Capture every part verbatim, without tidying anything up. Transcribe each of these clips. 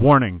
Warning,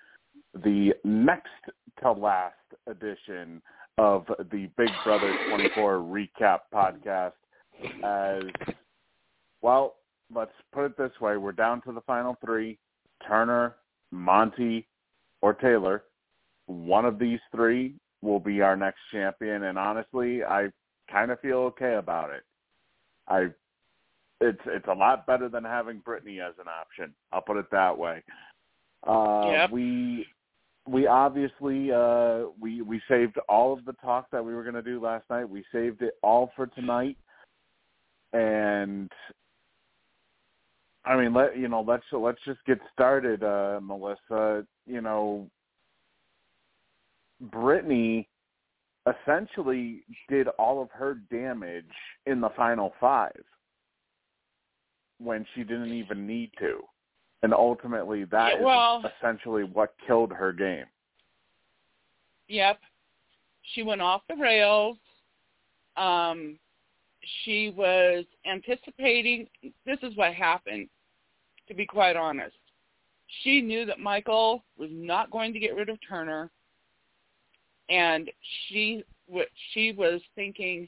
the next-to-last edition of the Big Brother twenty-four recap podcast. As well, let's put it this way. We're down to the final three, Turner, Monte, or Taylor. One of these three will be our next champion, and honestly, I kind of feel okay about it. I it's it's a lot better than having Brittany as an option. I'll put it that way. Uh, yep. We we obviously uh, we we saved all of the talk that we were going to do last night. We saved it all for tonight, and I mean, let you know, let's let's just get started, uh, Melissa. You know, Brittany essentially did all of her damage in the final five when she didn't even need to. And ultimately, that yeah, well, is essentially what killed her game. Yep. She went off the rails. Um, she was anticipating. This is what happened, to be quite honest. She knew that Michael was not going to get rid of Turner. And she she was thinking,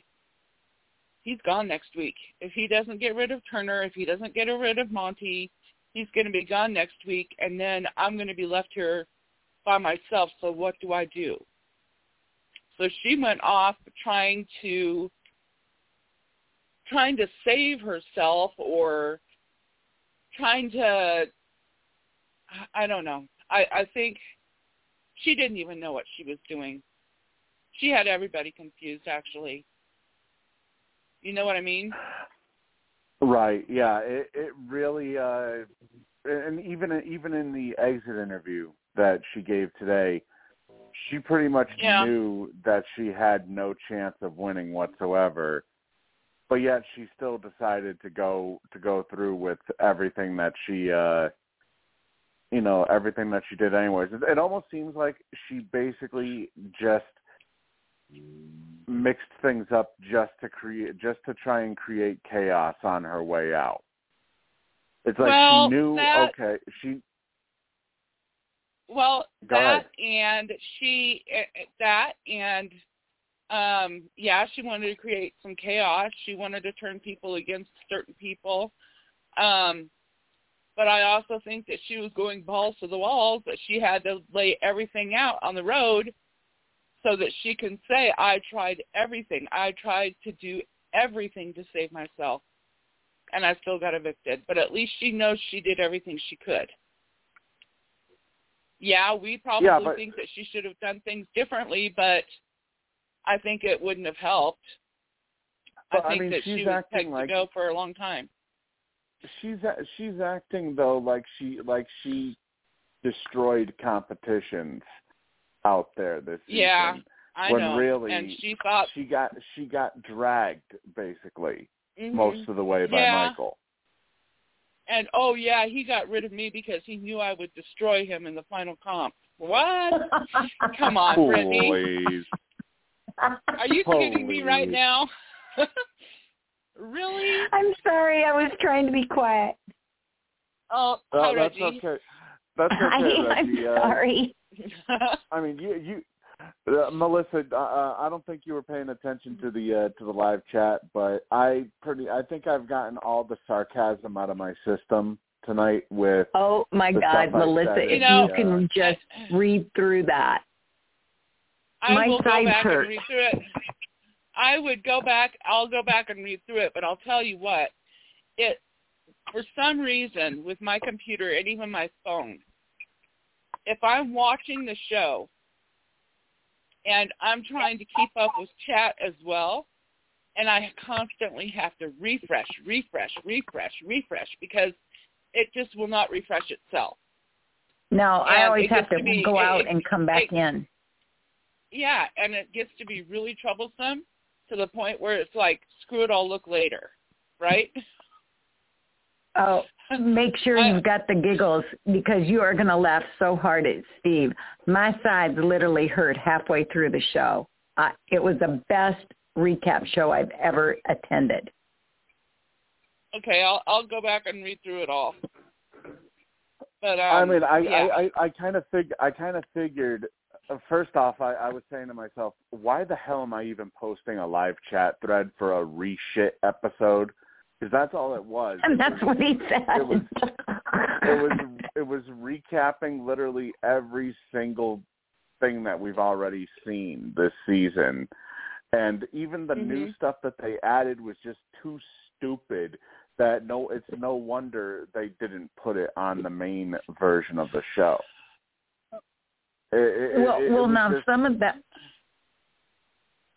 he's gone next week. If he doesn't get rid of Turner, if he doesn't get rid of Monte, he's going to be gone next week, and then I'm going to be left here by myself, so what do I do? So she went off trying to trying to save herself or trying to, I don't know. I, I think she didn't even know what she was doing. She had everybody confused, actually. You know what I mean? Right, yeah, it, it really, uh, and even even in the exit interview that she gave today, she pretty much yeah. knew that she had no chance of winning whatsoever, but yet she still decided to go to go through with everything that she, uh, you know, everything that she did anyways. It, it almost seems like she basically just mixed things up just to create, just to try and create chaos on her way out. It's like well, she knew, that, okay, she. Well, Go that ahead. and she, that and, um, yeah, she wanted to create some chaos. She wanted to turn people against certain people. Um, but I also think that she was going balls to the walls, but she had to lay everything out on the road so that she can say, I tried everything. I tried to do everything to save myself, and I still got evicted. But at least she knows she did everything she could. Yeah, we probably yeah, but, think that she should have done things differently, but I think it wouldn't have helped. I think I mean, that she was pegged like, to go for a long time. She's she's acting, though, like she like she destroyed competitions out there this season. Yeah, I when know. Really, and she thought she got she got dragged basically mm-hmm. most of the way by yeah. Michael. And oh yeah, he got rid of me because he knew I would destroy him in the final comp. What? Come on, Brittany. Are you Please. kidding me right now? Really? I'm sorry, I was trying to be quiet. Oh, hi, oh that's Reggie. okay. That's okay. I, I'm Reggie. sorry. I mean, you, you uh, Melissa. Uh, I don't think you were paying attention to the uh, to the live chat, but I pretty. I think I've gotten all the sarcasm out of my system tonight. With oh my God, Melissa, if you know, you can just read through that. I my will side go back hurt. and read through it. I would go back. I'll go back and read through it, but I'll tell you what. It for some reason with my computer and even my phone. If I'm watching the show and I'm trying to keep up with chat as well, and I constantly have to refresh, refresh, refresh, refresh, because it just will not refresh itself. No, and I always have to, to be, go out it, and come back it, in. Yeah, and it gets to be really troublesome to the point where it's like, screw it, I'll look later, right? Oh, make sure I, you've got the giggles because you are going to laugh so hard at Steve. My sides literally hurt halfway through the show. Uh, it was the best recap show I've ever attended. Okay, I'll I'll go back and read through it all. But um, I mean, I yeah. I, I, I kind of fig I kind of figured. Uh, first off, I, I was saying to myself, why the hell am I even posting a live chat thread for a re-shit episode? Because that's all it was. And that's was, what he said. It was, it was it was recapping literally every single thing that we've already seen this season, and even the mm-hmm. new stuff that they added was just too stupid. That no, it's no wonder they didn't put it on the main version of the show. It, well, it, it well now just, some of that.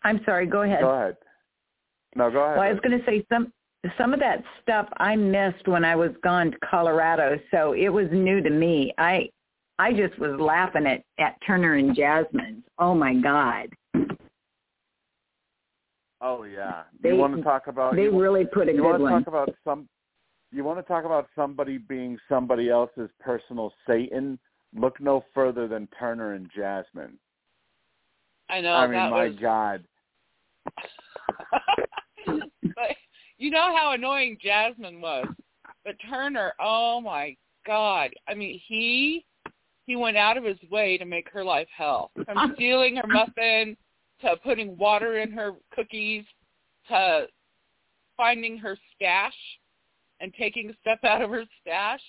I'm sorry. Go ahead. Go ahead. No, go ahead. Well, I was going to say some some of that stuff I missed when I was gone to Colorado, so it was new to me. I I just was laughing at at Turner and Jasmine's. Oh my God. Oh yeah, they, you want to talk about? They you, really put a you good want to one. Talk about some, you want to talk about somebody being somebody else's personal Satan? Look no further than Turner and Jasmine. I know. I mean, that my was... God. But you know how annoying Jasmine was, but Turner, oh my God! I mean, he he went out of his way to make her life hell. From stealing her muffin, to putting water in her cookies, to finding her stash and taking stuff out of her stash.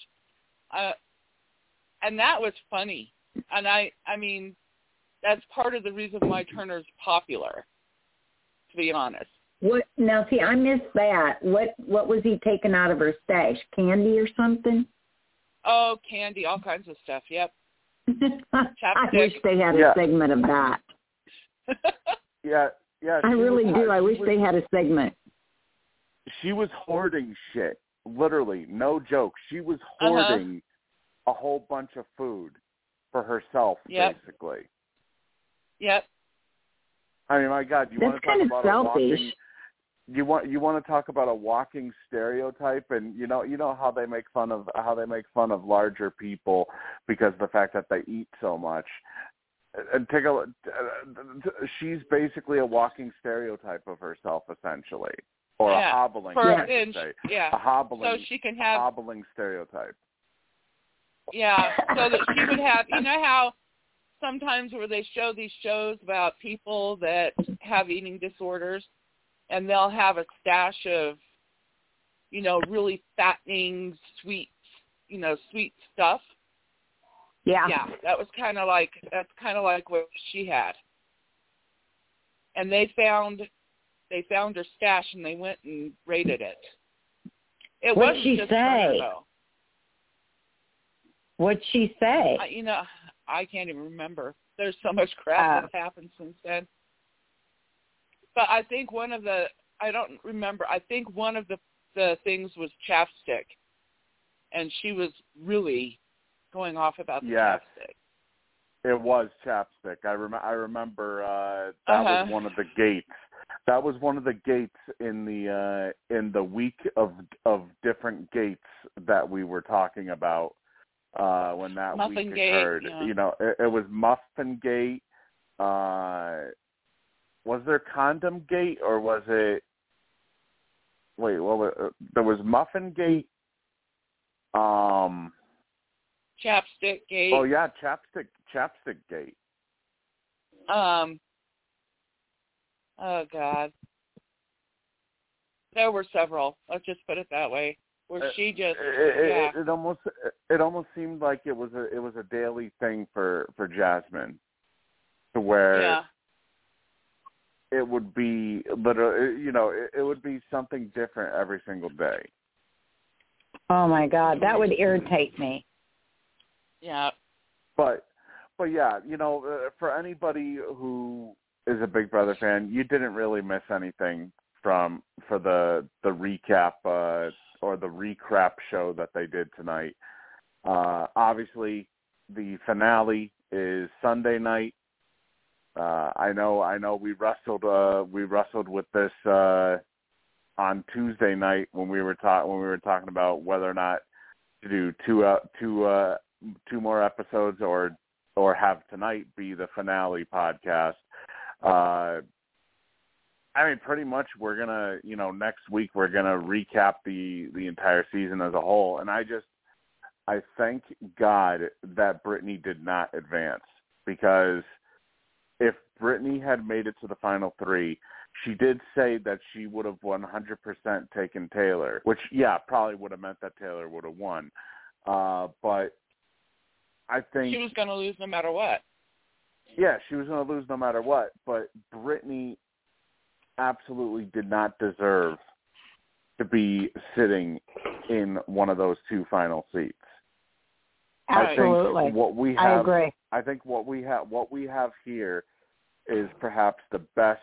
Uh, and that was funny. And I, I mean, that's part of the reason why Turner's popular, to be honest. What, now, see, I missed that. What What was he taking out of her stash? Candy or something? Oh, candy, all kinds of stuff, yep. I wish they had a yeah. segment of that. yeah, yeah. I really was, do. I, I wish was, they had a segment. She was hoarding shit, literally, no joke. She was hoarding uh-huh. a whole bunch of food for herself, yep. basically. Yep. I mean, my God, you That's want to kind talk of about selfish. A walking? You want you want to talk about a walking stereotype, and you know you know how they make fun of how they make fun of larger people because of the fact that they eat so much. And take a, she's basically a walking stereotype of herself, essentially, or yeah. a hobbling, For, I should say. Yeah. a hobbling, so she can have, hobbling stereotype. Yeah, so that she would have, you know how sometimes where they show these shows about people that have eating disorders, and they'll have a stash of, you know, really fattening, sweet, you know, sweet stuff. Yeah. yeah, that was kind of like that's kind of like what she had, and they found they found her stash and they went and raided it. It What'd wasn't she just say? Her, What'd she say? I, you know, I can't even remember. There's so much crap uh, that's happened since then. But I think one of the I don't remember. I think one of the the things was chapstick, and she was really. Going off about the yes. chapstick. It was chapstick. I, rem- I remember uh, that uh-huh. was one of the gates. That was one of the gates in the uh, in the week of of different gates that we were talking about uh, when that Muffin week Gate, occurred. Yeah. You know, it, it was Muffin Gate. Uh, was there Condom Gate or was it? Wait, what was uh, there was Muffin Gate. Um. Chapstick Gate. Oh yeah, Chapstick Chapstick Gate. Um. Oh God. There were several. Let's just put it that way. Where uh, she just it, yeah. it, it almost it almost seemed like it was a it was a daily thing for, for Jasmine, to where yeah. it would be literally you know it, it would be something different every single day. Oh my God, that would irritate me. Yeah, but but yeah, you know, uh, for anybody who is a Big Brother fan, you didn't really miss anything from for the the recap uh, or the recrap show that they did tonight. Uh, obviously, the finale is Sunday night. Uh, I know, I know. We wrestled, uh, we wrestled with this uh, on Tuesday night when we were ta- when we were talking about whether or not to do two, uh, two, uh, two more episodes or or have tonight be the finale podcast. Uh, I mean, pretty much we're gonna, you know, next week we're gonna recap the the entire season as a whole. And I just, I thank God that Brittany did not advance, because if Brittany had made it to the final three, she did say that she would have one hundred percent taken Taylor, which, yeah, probably would have meant that Taylor would have won. Uh, but I think... She was going to lose no matter what. Yeah, she was going to lose no matter what, but Brittany absolutely did not deserve to be sitting in one of those two final seats. Absolutely. I think what we have, I agree. I think what we have, what we have here is perhaps the best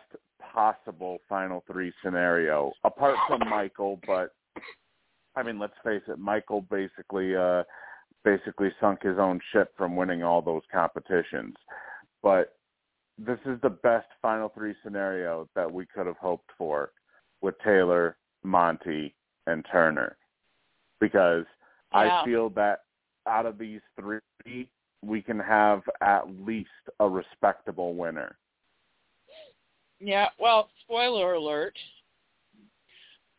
possible final three scenario, apart from Michael. But I mean, let's face it, Michael basically, uh, basically sunk his own ship from winning all those competitions. But this is the best final three scenario that we could have hoped for, with Taylor, Monte, and Turner, because yeah. I feel that out of these three, we can have at least a respectable winner. Yeah, well, spoiler alert,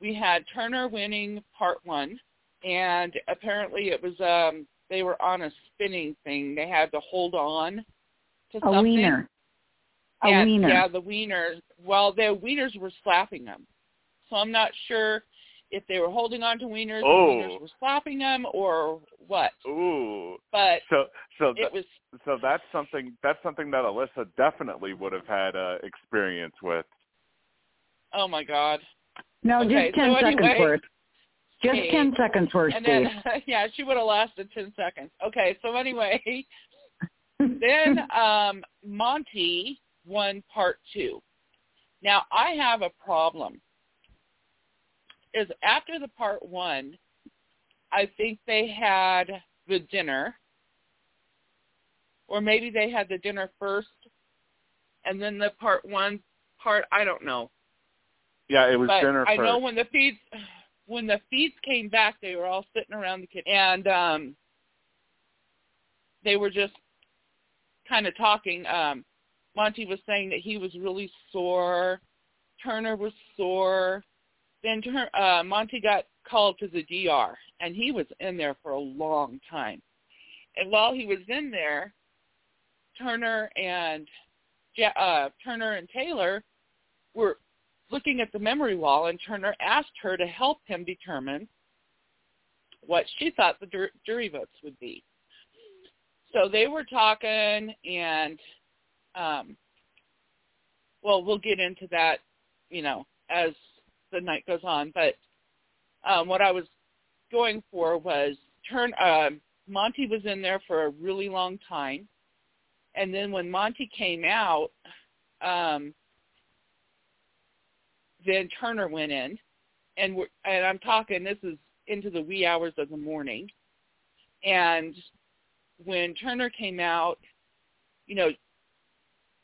we had Turner winning part one, and apparently it was, um, they were on a spinning thing. They had to hold on to a something. A wiener. A and, wiener. Yeah, the wieners. Well, the wieners were slapping them, so I'm not sure if they were holding on to wieners, oh. and wieners were slapping them, or what? Ooh! But so, so it th- was so that's something that's something that Alyssa definitely would have had uh, experience with. Oh my God! No, okay, just ten so seconds anyway, worth. Just okay. ten seconds worth, and then, yeah, she would have lasted ten seconds. Okay, so anyway, then um, Monte won part two. Now I have a problem. Is after the part one, I think they had the dinner, or maybe they had the dinner first, and then the part one part. I don't know. Yeah, it was but dinner. I first. know when the feeds when the feeds came back, they were all sitting around the kitchen, and um, they were just kind of talking. Um, Monte was saying that he was really sore. Turner was sore. Then uh, Monte got called to the D R, and he was in there for a long time. And while he was in there, Turner and uh, Turner and Taylor were looking at the memory wall, and Turner asked her to help him determine what she thought the jury votes would be. So they were talking, and um, well, we'll get into that, you know, as the night goes on, but um, what I was going for was turn. Uh, Monte was in there for a really long time, and then when Monte came out, um, then Turner went in, and we're, and I'm talking. This is into the wee hours of the morning, and when Turner came out, you know,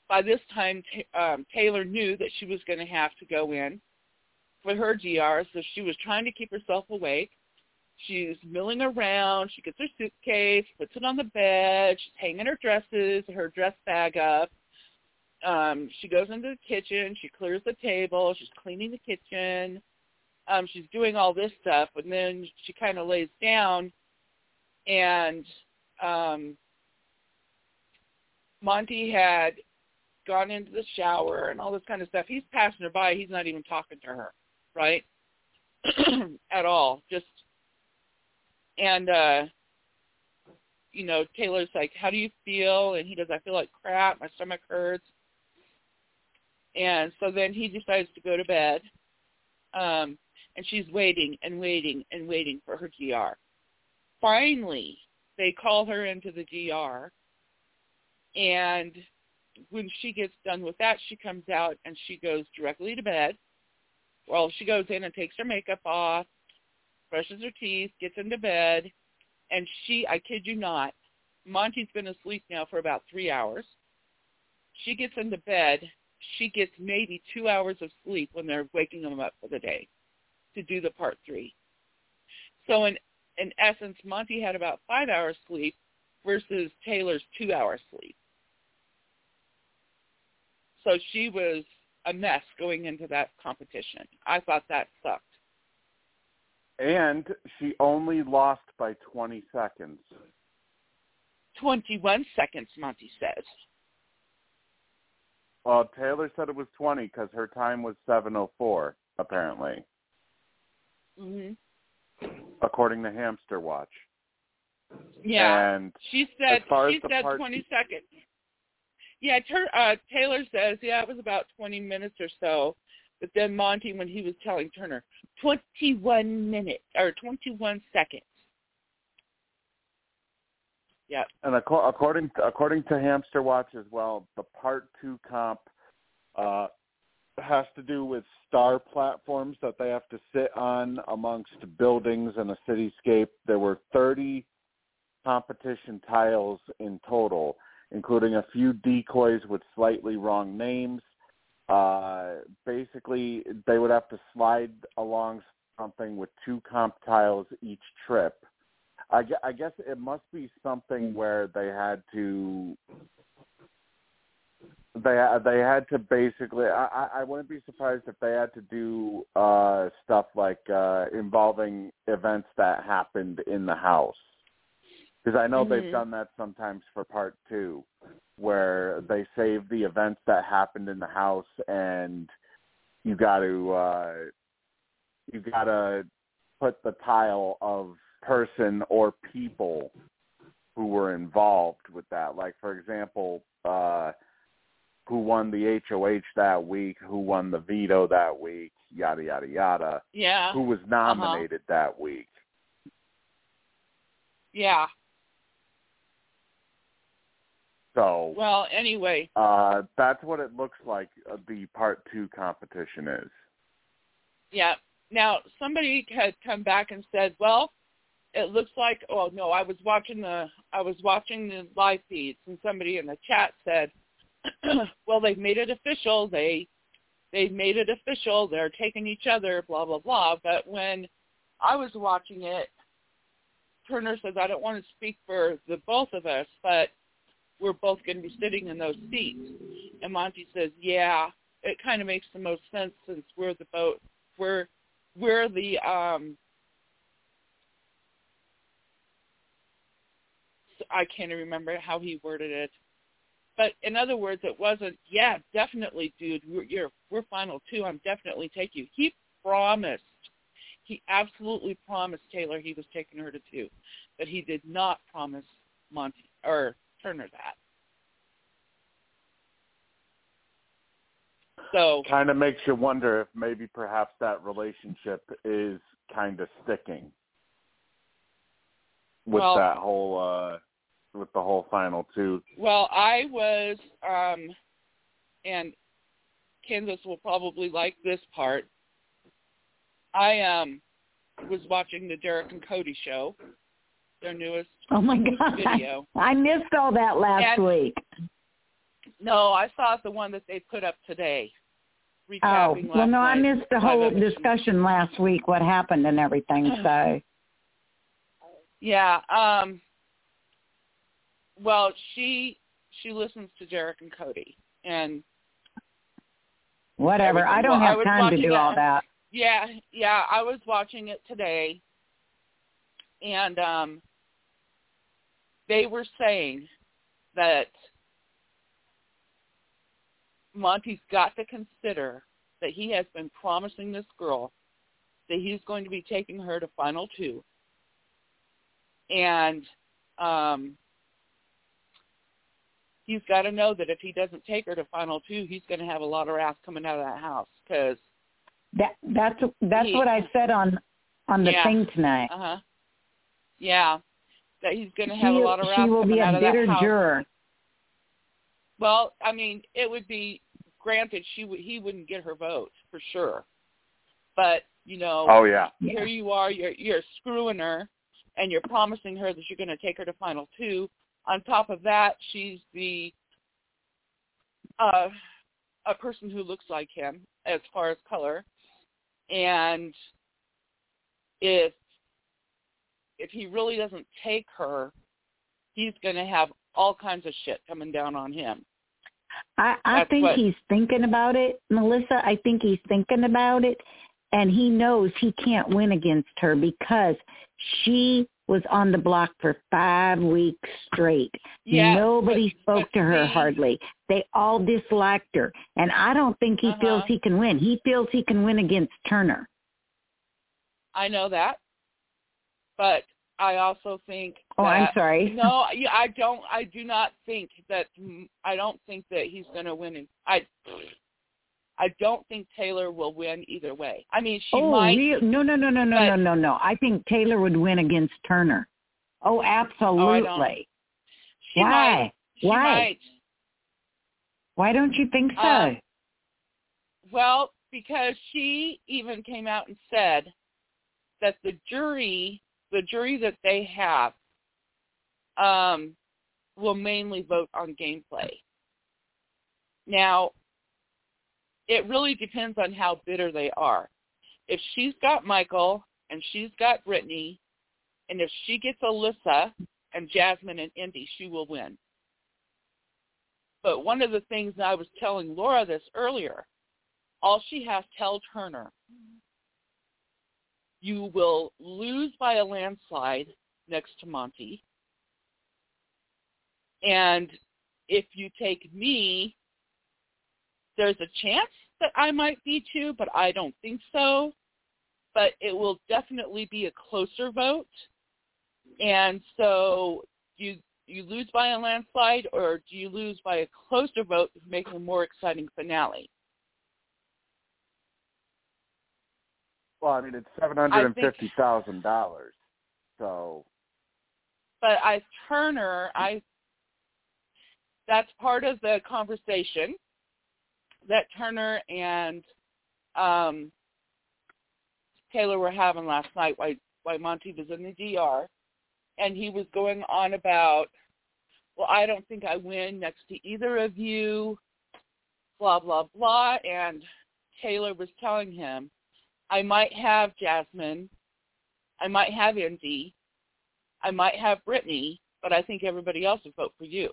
by this time t- um, Taylor knew that she was going to have to go in for her D R, so she was trying to keep herself awake. She's milling around. She gets her suitcase, puts it on the bed. She's hanging her dresses, her dress bag up. Um, she goes into the kitchen. She clears the table. She's cleaning the kitchen. Um, she's doing all this stuff, and then she kind of lays down, and um, Monte had gone into the shower and all this kind of stuff. He's passing her by. He's not even talking to her. Right? At all. Just, and, uh, you know, Taylor's like, how do you feel? And he goes, I feel like crap. My stomach hurts. And so then he decides to go to bed. Um, and she's waiting and waiting and waiting for her G R. Finally, they call her into the G R. And when she gets done with that, she comes out and she goes directly to bed. Well, she goes in and takes her makeup off, brushes her teeth, gets into bed, and she, I kid you not, Monte's been asleep now for about three hours. She gets into bed. She gets maybe two hours of sleep when they're waking them up for the day to do the part three. So in in essence, Monte had about five hours sleep versus Taylor's two hours sleep. So she was a mess going into that competition. I thought that sucked. And she only lost by twenty seconds. twenty-one seconds, Monte says. Well, Taylor said it was twenty because her time was seven oh four, apparently. Mm-hmm. According to Hamster Watch. Yeah. And she said, she said twenty seconds. Yeah, ter- uh, Taylor says, yeah, it was about twenty minutes or so. But then Monte, when he was telling Turner, twenty-one minutes, or twenty-one seconds. Yeah. And ac- according to, according to Hamster Watch as well, the part two comp uh, has to do with star platforms that they have to sit on amongst buildings and a cityscape. There were thirty competition tiles in total, including a few decoys with slightly wrong names. Uh, basically, they would have to slide along something with two comp tiles each trip. I, I guess it must be something where they had to they they had to basically. I, I wouldn't be surprised if they had to do uh, stuff like uh, involving events that happened in the house, because I know mm-hmm. they've done that sometimes for part two, where they save the events that happened in the house, and you got to uh, you got to put the tile of person or people who were involved with that. Like, for example, uh, who won the H O H that week, who won the veto that week, yada, yada, yada. Yeah. Who was nominated uh-huh. that week. Yeah. So, well, anyway, uh, that's what it looks like uh, the part two competition is. Yeah. Now, somebody had come back and said, well, it looks like, oh, no, I was watching the I was watching the live feeds, and somebody in the chat said, well, they've made it official. They, they've made it official. They're taking each other, blah, blah, blah. But when I was watching it, Turner says, I don't want to speak for the both of us, but we're both going to be sitting in those seats. And Monte says, yeah, it kind of makes the most sense since we're the boat. We're, we're the, um, I can't remember how he worded it. But in other words, it wasn't, yeah, definitely, dude, we're, you're, we're final two. I'm definitely taking you. He promised. He absolutely promised Taylor he was taking her to two. But he did not promise Monte or Turner that. So kind of makes you wonder if maybe perhaps that relationship is kind of sticking with well, that whole uh, with the whole final two. Well, I was, um, and Kansas will probably like this part. I um, was watching the Derek and Cody show, their newest oh my God. video. I missed all that last and, week. No, I saw the one that they put up today. Oh, well, no, I missed the whole discussion last week, what happened and everything, so. Yeah. Um, well, she she listens to Derek and Cody. and Whatever. Everything. I don't well, have I time to do it. all that. Yeah, yeah, I was watching it today. And um, they were saying that Monte's got to consider that he has been promising this girl that he's going to be taking her to final two. And um, he's got to know that if he doesn't take her to final two, he's going to have a lot of wrath coming out of that house. Cause that, that's that's he, what I said on, on the yeah, thing tonight. Uh-huh. Yeah, that he's going to have she, a lot of wrath coming out of that house. She will be a bitter juror. Well, I mean, it would be, granted, she w- he wouldn't get her vote, for sure. But, you know, oh, yeah. here yeah. you are, you're, you're screwing her, and you're promising her that you're going to take her to Final Two, On top of that, she's the uh, a person who looks like him as far as color. And if if he really doesn't take her, he's going to have all kinds of shit coming down on him. I, I think what, he's thinking about it, Melissa. I think he's thinking about it. And he knows he can't win against her because she was on the block for five weeks straight. Yeah, Nobody but, spoke but to her see. hardly. They all disliked her. And I don't think he uh-huh. feels he can win. He feels he can win against Turner. I know that. But I also think Oh, that, I'm sorry. No, I don't. I do not think that, I don't think that he's going to win. I I don't think Taylor will win either way. I mean, she oh, might. Real? No, no, no, no, no, no, no, no. I think Taylor would win against Turner. Oh, absolutely. Oh, Why? Might. She Why? Might. Why don't you think so? Uh, well, because she even came out and said that the jury, the jury that they have, um, will mainly vote on gameplay. Now, it really depends on how bitter they are. If she's got Michael and she's got Brittany, and if she gets Alyssa and Jasmine and Indy, she will win. But one of the things I was telling Laura this earlier, all she has to tell Turner, you will lose by a landslide next to Monte. And if you take me, there's a chance that I might be too, but I don't think so. But it will definitely be a closer vote. And so do you, you lose by a landslide, or do you lose by a closer vote to make a more exciting finale? Well, I mean, it's seven hundred fifty thousand dollars, so. But as Turner, I that's part of the conversation that Turner and um, Taylor were having last night while, while Monte was in the D R, and he was going on about, well, I don't think I win next to either of you, blah, blah, blah, and Taylor was telling him, I might have Jasmine, I might have Indy, I might have Brittany, but I think everybody else would vote for you.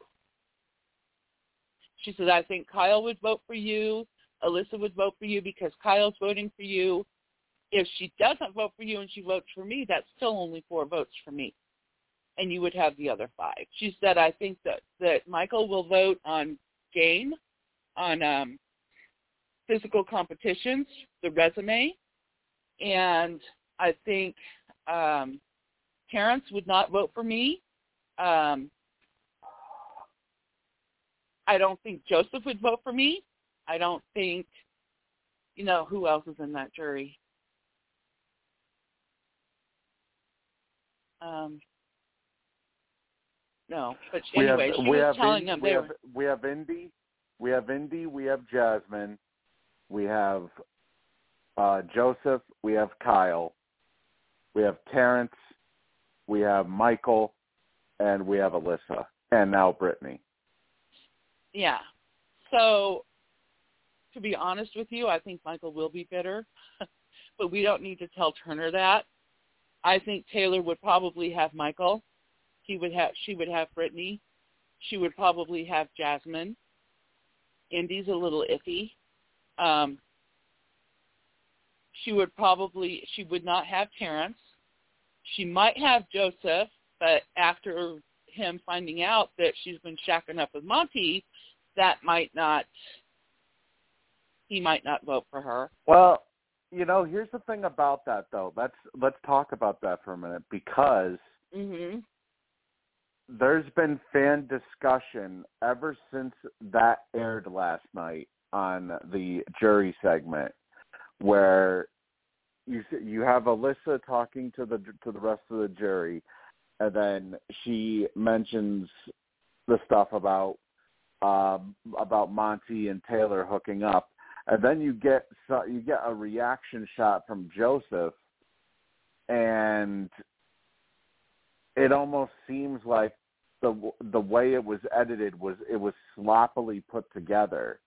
She said, I think Kyle would vote for you. Alyssa would vote for you because Kyle's voting for you. If she doesn't vote for you and she votes for me, that's still only four votes for me. And you would have the other five. She said, I think that, that Michael will vote on game, on um, physical competitions, the resume. And I think um, Terrance would not vote for me. Um I don't think Joseph would vote for me. I don't think, you know, who else is in that jury? Um, no, but anyway, she was telling them they were. We have Indy, we have Indy, we have Jasmine, we have uh, Joseph, we have Kyle, we have Terrance, we have Michael, and we have Alyssa, and now Brittany. Yeah. So, to be honest with you, I think Michael will be bitter, but we don't need to tell Turner that. I think Taylor would probably have Michael. He would have. She would have Brittany. She would probably have Jasmine. Indy's a little iffy. Um, she would probably. She would not have Terrance. She might have Joseph, but after him finding out that she's been shacking up with Monte, that might not, he might not vote for her. Well, you know, here's the thing about that, though. Let's, let's talk about that for a minute, because mm-hmm. there's been fan discussion ever since that aired last night on the jury segment, where you you have Alyssa talking to the to the rest of the jury. And then she mentions the stuff about uh, about Monte and Taylor hooking up, and then you get so, you get a reaction shot from Joseph, and it almost seems like the the way it was edited was it was sloppily put together.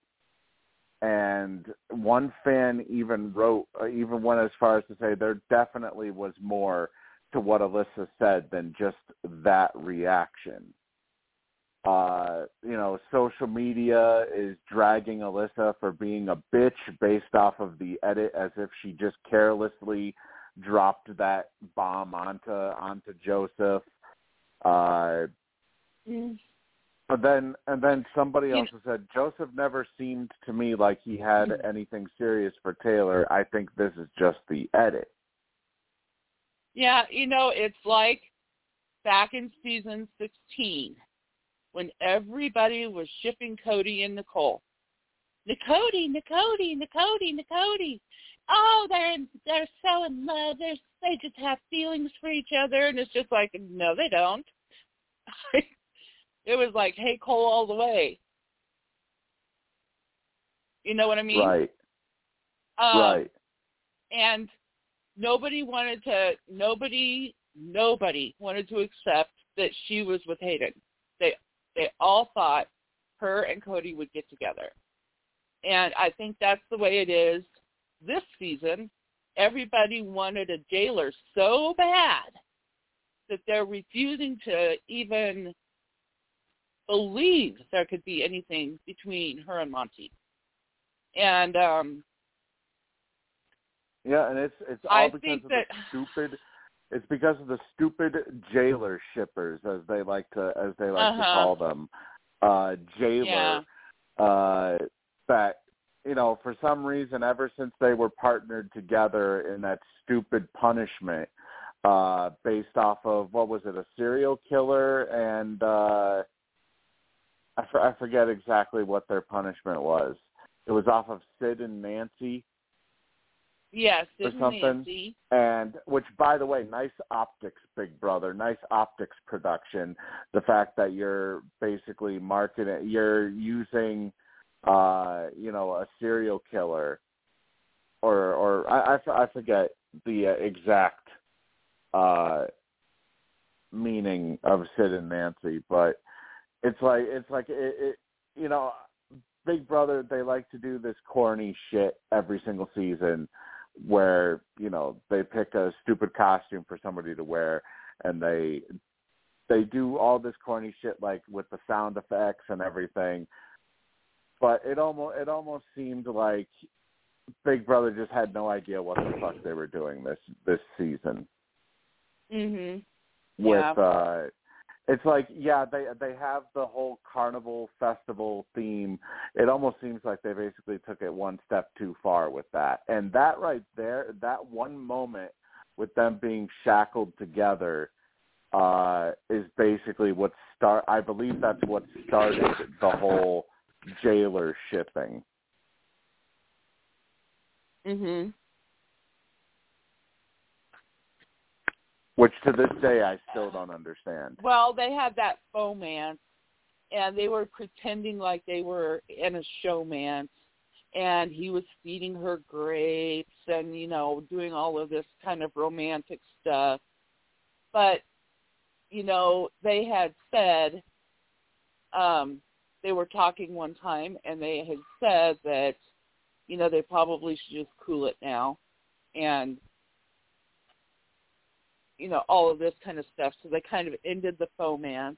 And one fan even wrote, even went as far as to say there definitely was more to what Alyssa said than just that reaction. Uh, you know, social media is dragging Alyssa for being a bitch based off of the edit, as if she just carelessly dropped that bomb onto onto Joseph. Uh, mm. And then, and then somebody else said, Joseph never seemed to me like he had anything serious for Taylor. I think this is just the edit. Yeah, you know, it's like back in season sixteen when everybody was shipping Cody and Nicole. Nicody, Nicody, Nicody, Nicody. Oh, they're they're so in love. They're, they just have feelings for each other. And it's just like, no, they don't. It was like, hey, Cole all the way. You know what I mean? Right. Um, right. And nobody wanted to, nobody, nobody wanted to accept that she was with Hayden. They they all thought her and Cody would get together. And I think that's the way it is this season. Everybody wanted a jailer so bad that they're refusing to even believe there could be anything between her and Monte. And um yeah, and it's it's all I because of that, the stupid it's because of the stupid jailer shippers, as they like to as they like uh-huh. to call them. Uh jailer yeah. uh that you know, for some reason ever since they were partnered together in that stupid punishment, uh based off of what was it, a serial killer and uh I forget exactly what their punishment was. It was off of Sid and Nancy. Yes, yeah, Sid or something. and Nancy. And, which, by the way, nice optics, Big Brother. Nice optics production. The fact that you're basically marketing, you're using, uh, you know, a serial killer. Or, or I, I forget the exact uh, meaning of Sid and Nancy, but... It's like it's like it, it, you know, Big Brother. They like to do this corny shit every single season, where you know they pick a stupid costume for somebody to wear, and they they do all this corny shit like with the sound effects and everything. But it almost it almost seemed like Big Brother just had no idea what the fuck they were doing this this season. Mm-hmm. Yeah. With. Uh, It's like, yeah, they they have the whole carnival festival theme. It almost seems like they basically took it one step too far with that. And that right there, that one moment with them being shackled together uh, is basically what start. I believe that's what started the whole jailer shipping. Mm-hmm. Which to this day I still don't understand. Well, they had that fomance, and they were pretending like they were in a showmance, and he was feeding her grapes and, you know, doing all of this kind of romantic stuff. But, you know, they had said, um, they were talking one time, and they had said that, you know, they probably should just cool it now and, you know, all of this kind of stuff. So they kind of ended the fomance.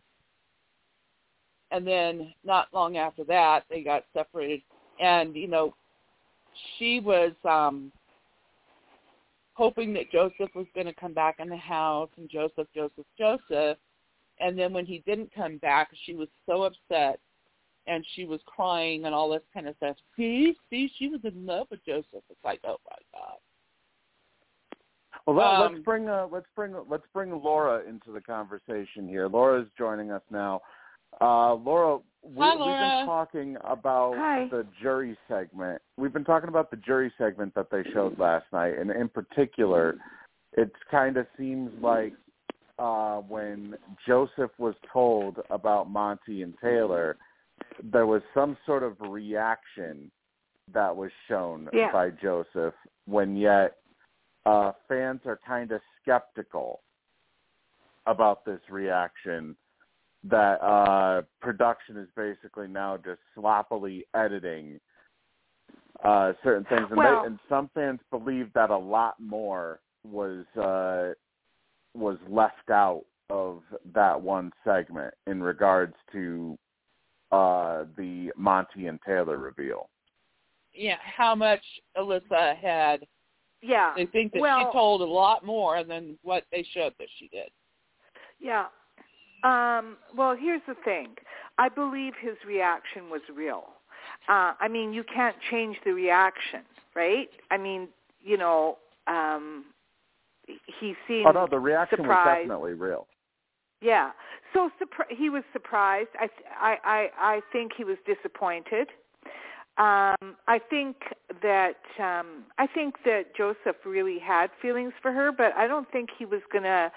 And then not long after that, they got separated. And, you know, she was um, hoping that Joseph was going to come back in the house and Joseph, Joseph, Joseph. And then when he didn't come back, she was so upset and she was crying and all this kind of stuff. See, see, she was in love with Joseph. It's like, oh, my God. Well, um, let's bring uh, let's bring let's bring Laura into the conversation here. Laura's joining us now. Uh, Laura, we, hi, Laura, we've been talking about hi. the jury segment. We've been talking about the jury segment that they showed last night, and in particular, it kind of seems like uh, when Joseph was told about Monte and Taylor, there was some sort of reaction that was shown yeah. by Joseph, when yet. Uh, fans are kind of skeptical about this reaction that uh, production is basically now just sloppily editing uh, certain things. And, well, they, and some fans believe that a lot more was uh, was left out of that one segment in regards to uh, the Monte and Taylor reveal. Yeah, how much Alyssa had. Yeah. They think that well, she told a lot more than what they showed that she did. Yeah. Um, well, here's the thing. I believe his reaction was real. Uh, I mean, you can't change the reaction, right? I mean, you know, um, he seemed surprised. Oh, no, the reaction surprised. was definitely real. Yeah. So surpri- he was surprised. I, th- I, I, I think he was disappointed. Um, I think that um, I think that Joseph really had feelings for her, but I don't think he was going to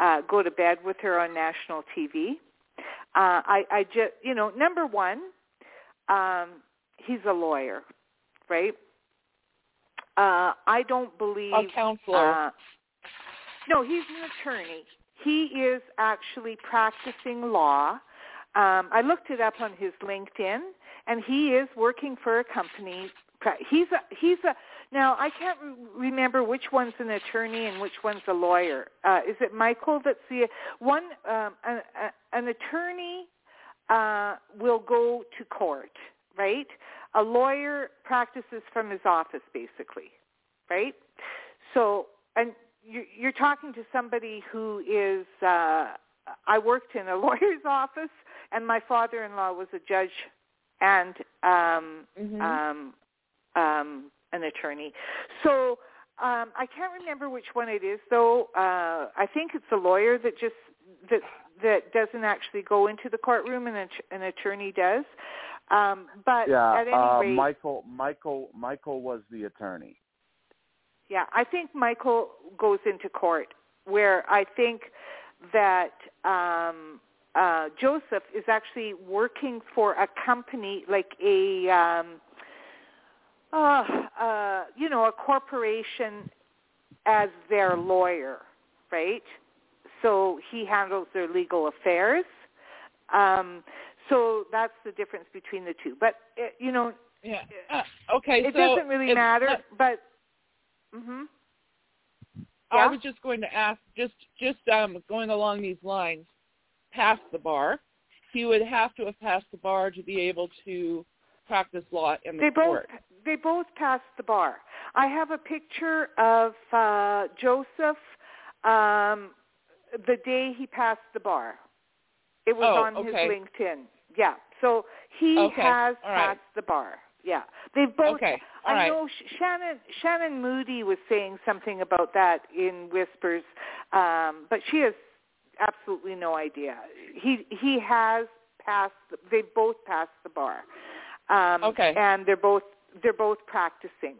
uh, go to bed with her on national T V. Uh, I, I just, you know, number one, um, he's a lawyer, right? Uh, I don't believe a counselor. Uh, no, he's an attorney. He is actually practicing law. Um, I looked it up on his LinkedIn, and he is working for a company. He's a, he's a, now I can't re- remember which one's an attorney and which one's a lawyer. Uh, is it Michael that's the, one, um, an, a, an attorney uh, will go to court, right? A lawyer practices from his office, basically, right? So, and you're, you're talking to somebody who is, uh, I worked in a lawyer's office, and my father-in-law was a judge and um, mm-hmm. um, um, an attorney. So um, I can't remember which one it is, though. Uh, I think it's a lawyer that just that that doesn't actually go into the courtroom, and an attorney does. Um, but yeah, at any uh, rate, Michael, Michael, Michael was the attorney. Yeah, I think Michael goes into court, where I think that um, uh, Joseph is actually working for a company, like a, um, uh, uh, you know, a corporation as their lawyer, right? So he handles their legal affairs. Um, so that's the difference between the two. But, it, you know, yeah. uh, okay, it so doesn't really it, matter, uh, but... Mm-hmm. Yeah. I was just going to ask, just just um, going along these lines, past the bar, he would have to have passed the bar to be able to practice law in the they court. Both, they both passed the bar. I have a picture of uh, Joseph um, the day he passed the bar. It was oh, on okay. his LinkedIn. Yeah. So he okay. has All right. passed the bar. Yeah, they both. Okay. I right. know Shannon Shannon Moody was saying something about that in Whispers, um, but she has absolutely no idea. He he has passed. They both passed the bar. Um, okay. And they're both they're both practicing,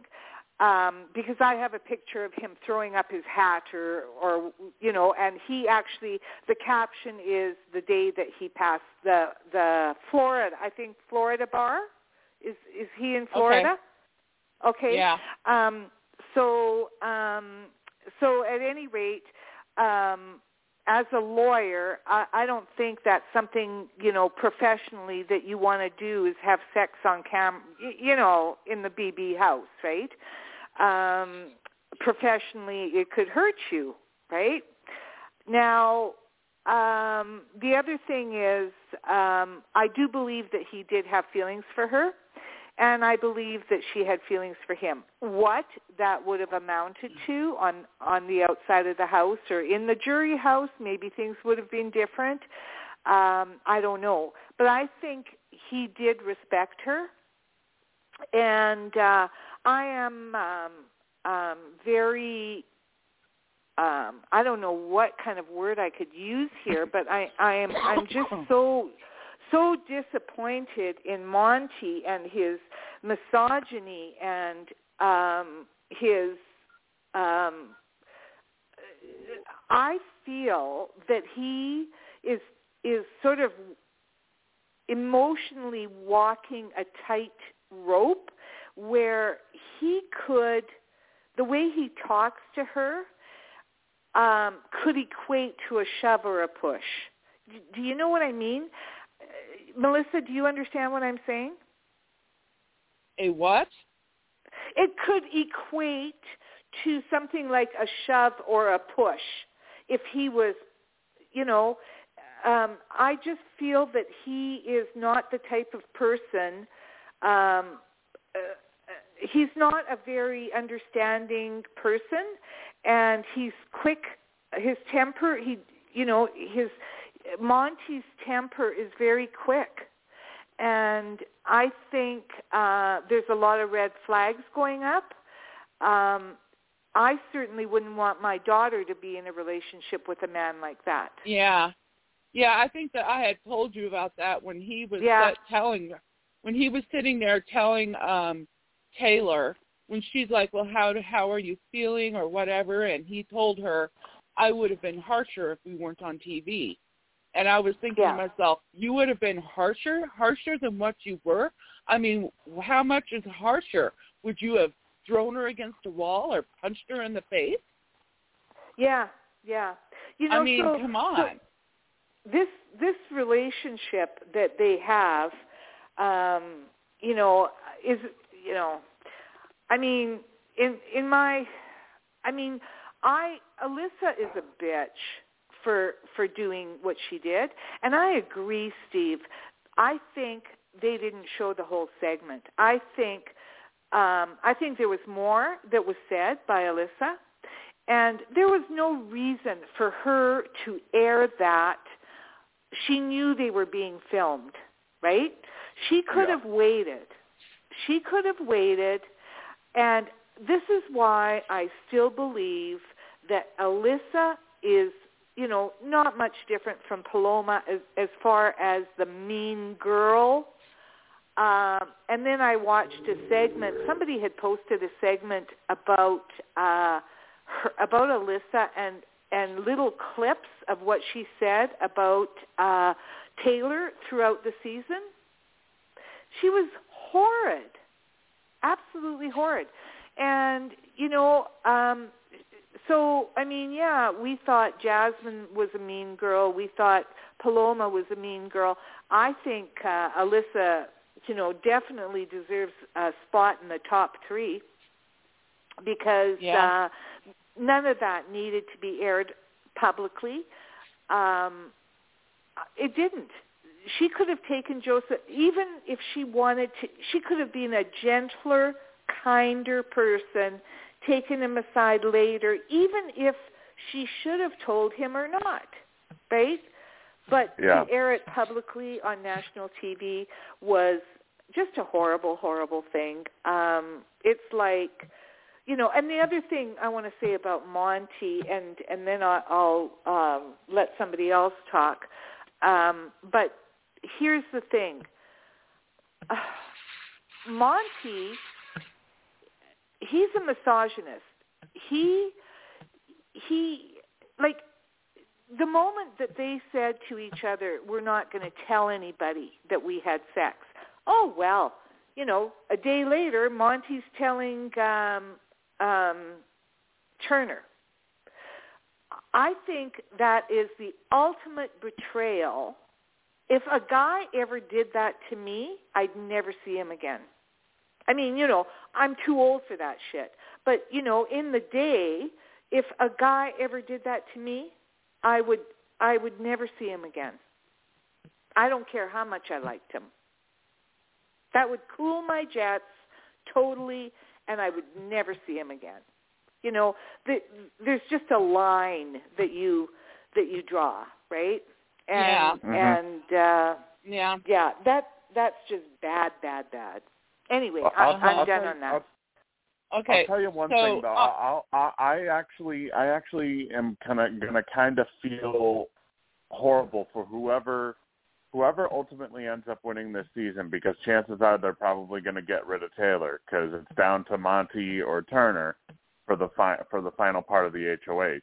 um, because I have a picture of him throwing up his hat or or you know, and he actually the caption is the day that he passed the the Florida I think Florida bar. Is is he in Florida? Okay. okay. Yeah. Um, so um, so at any rate, um, as a lawyer, I, I don't think that's something, you know, professionally that you want to do is have sex on cam, you know, in the B B house, right? Um, professionally, it could hurt you, right? Now, um, the other thing is, um, I do believe that he did have feelings for her. And I believe that she had feelings for him. What that would have amounted to on, on the outside of the house or in the jury house, maybe things would have been different. Um, I don't know. But I think he did respect her. And uh, I am um, um, very, um, I don't know what kind of word I could use here, but I, I am I'm just so... so disappointed in Monte and his misogyny and um, his, um, I feel that he is is sort of emotionally walking a tight rope where he could, the way he talks to her, um, could equate to a shove or a push. Do you know what I mean? Uh, Melissa, do you understand what I'm saying? A what? It could equate to something like a shove or a push if he was, you know, um, I just feel that he is not the type of person, um, uh, he's not a very understanding person, and he's quick, his temper, he, you know, his, Monte's temper is very quick. And I think uh, there's a lot of red flags going up. Um, I certainly wouldn't want my daughter to be in a relationship with a man like that. Yeah. Yeah, I think that I had told you about that when he was yeah. telling, when he was sitting there telling um, Taylor, when she's like, well, how do, how are you feeling or whatever, and he told her, I would have been harsher if we weren't on T V. And I was thinking yeah. to myself, you would have been harsher, harsher than what you were? I mean, how much is harsher? Would you have thrown her against a wall or punched her in the face? Yeah, yeah. You know, I mean, so, come on. So this this relationship that they have, um, you know, is, you know, I mean, in in my, I mean, I Alyssa is a bitch. For, for doing what she did. And I agree, Steve. I think they didn't show the whole segment. I think um, I think there was more that was said by Alyssa, and there was no reason for her to air that. She knew they were being filmed, right? She could yeah. have waited. She could have waited, and this is why I still believe that Alyssa is, you know, not much different from Paloma as, as far as the mean girl. Um, and then I watched a segment. Somebody had posted a segment about uh, her, about Alyssa and, and little clips of what she said about uh, Taylor throughout the season. She was horrid, absolutely horrid. And, you know... Um, So, I mean, yeah, we thought Jasmine was a mean girl. We thought Paloma was a mean girl. I think uh, Alyssa, you know, definitely deserves a spot in the top three because yeah. uh, none of that needed to be aired publicly. Um, it didn't. She could have taken Joseph, even if she wanted to, she could have been a gentler, kinder person, taken him aside later, even if she should have told him or not, right? But yeah. to air it publicly on national T V was just a horrible, horrible thing. Um, it's like, you know, and the other thing I want to say about Monte, and, and then I'll, I'll um, let somebody else talk, um, but here's the thing. Uh, Monte... He's a misogynist. He, he, like, the moment that they said to each other, we're not going to tell anybody that we had sex. Oh, well, you know, a day later, Monte's telling um, um, Turner. I think that is the ultimate betrayal. If a guy ever did that to me, I'd never see him again. I mean, you know, I'm too old for that shit. But, you know, in the day, if a guy ever did that to me, I would I would never see him again. I don't care how much I liked him. That would cool my jets totally, and I would never see him again. You know, the, there's just a line that you that you draw, right? And, yeah. And uh, yeah, yeah, that that's just bad, bad, bad. Anyway, I'm, I'll, I'm I'll done you, on that. I'll, okay. I'll tell you one so, thing, though. Uh, I I actually I actually am kind of gonna kind of feel horrible for whoever whoever ultimately ends up winning this season, because chances are they're probably gonna get rid of Taylor because it's down to Monte or Turner for the fi- for the final part of the H O H.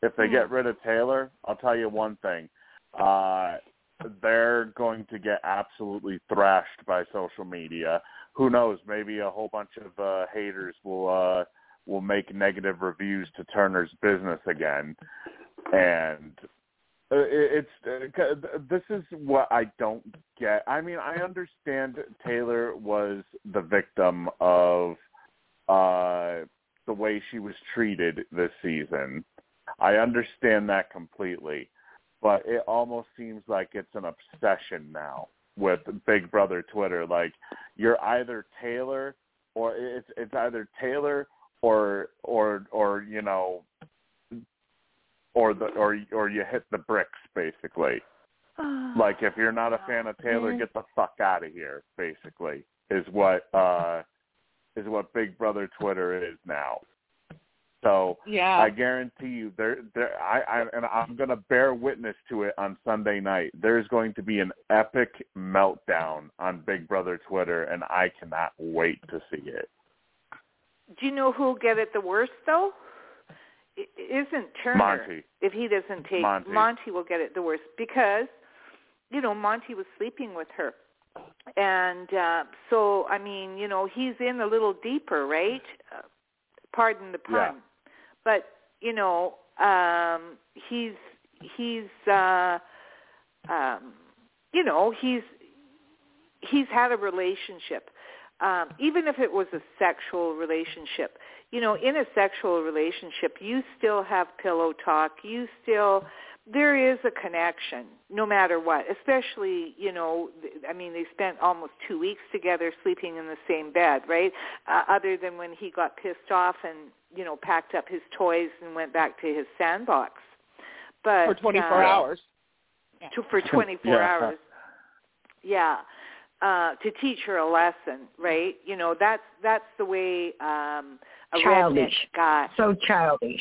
If they mm-hmm. get rid of Taylor, I'll tell you one thing. Uh, They're going to get absolutely thrashed by social media. Who knows? Maybe a whole bunch of uh, haters will uh, will make negative reviews to Turner's business again, and It's uh, this is what I don't get. I mean, I understand Taylor was the victim of uh, the way she was treated this season. I understand that completely, but it almost seems like it's an obsession now with Big Brother Twitter. Like, you're either Taylor, or it's it's either Taylor or or or you know. Or the or or you hit the bricks, basically. Oh, like, if you're not a fan of Taylor, man. Get the fuck out of here, basically, is what uh, is what Big Brother Twitter is now. So yeah. I guarantee you, there, there. I, I and I'm going to bear witness to it on Sunday night. There's going to be an epic meltdown on Big Brother Twitter, and I cannot wait to see it. Do you know who'll get it the worst, though? It isn't Turner. Monte. If he doesn't take Monte. Monte will get it the worst because, you know, Monte was sleeping with her. And uh, so, I mean, you know, he's in a little deeper, right? Uh, pardon the pun. Yeah. But, you know, um, he's, he's uh, um, you know, he's he's had a relationship. Um, even if it was a sexual relationship, you know, in a sexual relationship, you still have pillow talk. You still, there is a connection, no matter what, especially, you know, I mean, they spent almost two weeks together sleeping in the same bed, right? Uh, other than when he got pissed off and, you know, packed up his toys and went back to his sandbox. But, for twenty-four uh, hours. To, for twenty-four yeah. hours. Yeah. Uh, to teach her a lesson, right? You know, that's that's the way um, a redneck guy. So childish.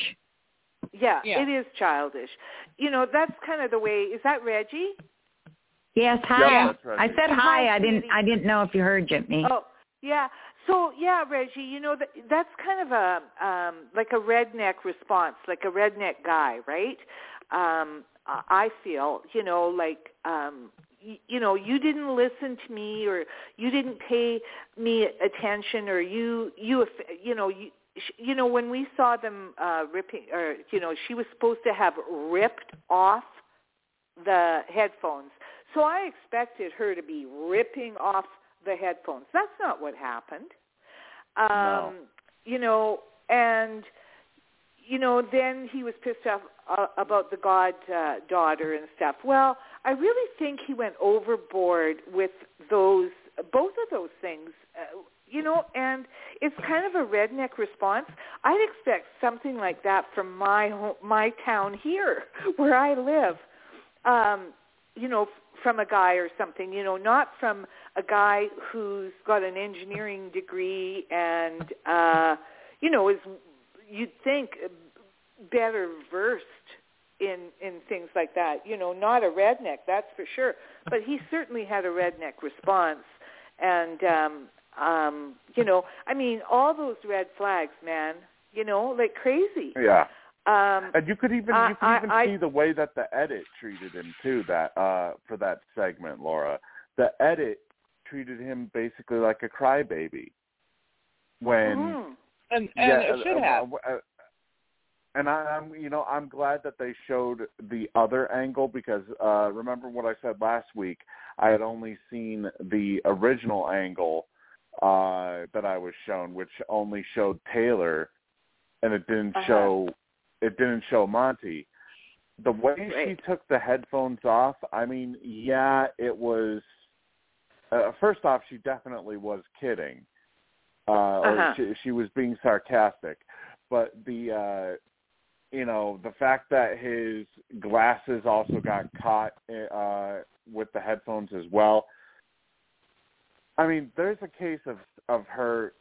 Yeah, yeah, it is childish. You know, that's kind of the way. Is that Reggie? Yes. Hi. Yep, Reggie. I said hi. hi I didn't. I didn't know if you heard me. Oh, yeah. So yeah, Reggie. You know, that, that's kind of a um, like a redneck response, like a redneck guy, right? Um, I feel, you know, like. Um, you know, you didn't listen to me, or you didn't pay me attention, or you, you, you know, you, you know, when we saw them uh, ripping, or you know, she was supposed to have ripped off the headphones. So I expected her to be ripping off the headphones. That's not what happened. Um, no. You know, and you know, then he was pissed off uh, about the god uh, daughter and stuff. Well, I really think he went overboard with those, both of those things, uh, you know, and it's kind of a redneck response. I'd expect something like that from my home, my town here where I live, um, you know, from a guy or something, you know, not from a guy who's got an engineering degree and, uh, you know, is, you'd think, better versed in in things like that, you know, not a redneck, that's for sure, but he certainly had a redneck response. And um um you know, I mean, all those red flags, man, you know, like crazy. Yeah. Um and you could even I, you could even I, see I, the way that the edit treated him too, that uh for that segment, Laura, the edit treated him basically like a crybaby when mm-hmm. and and yeah, it should uh, have uh, uh, And I, I'm, you know, I'm glad that they showed the other angle because uh, remember what I said last week. I had only seen the original angle uh, that I was shown, which only showed Taylor, and it didn't uh-huh. show it didn't show Monte. The way Great. She took the headphones off, I mean, yeah, it was. Uh, first off, she definitely was kidding, uh, uh-huh. or she, she was being sarcastic, but the. Uh, You know, the fact that his glasses also got caught uh, with the headphones as well. I mean, there's a case of of her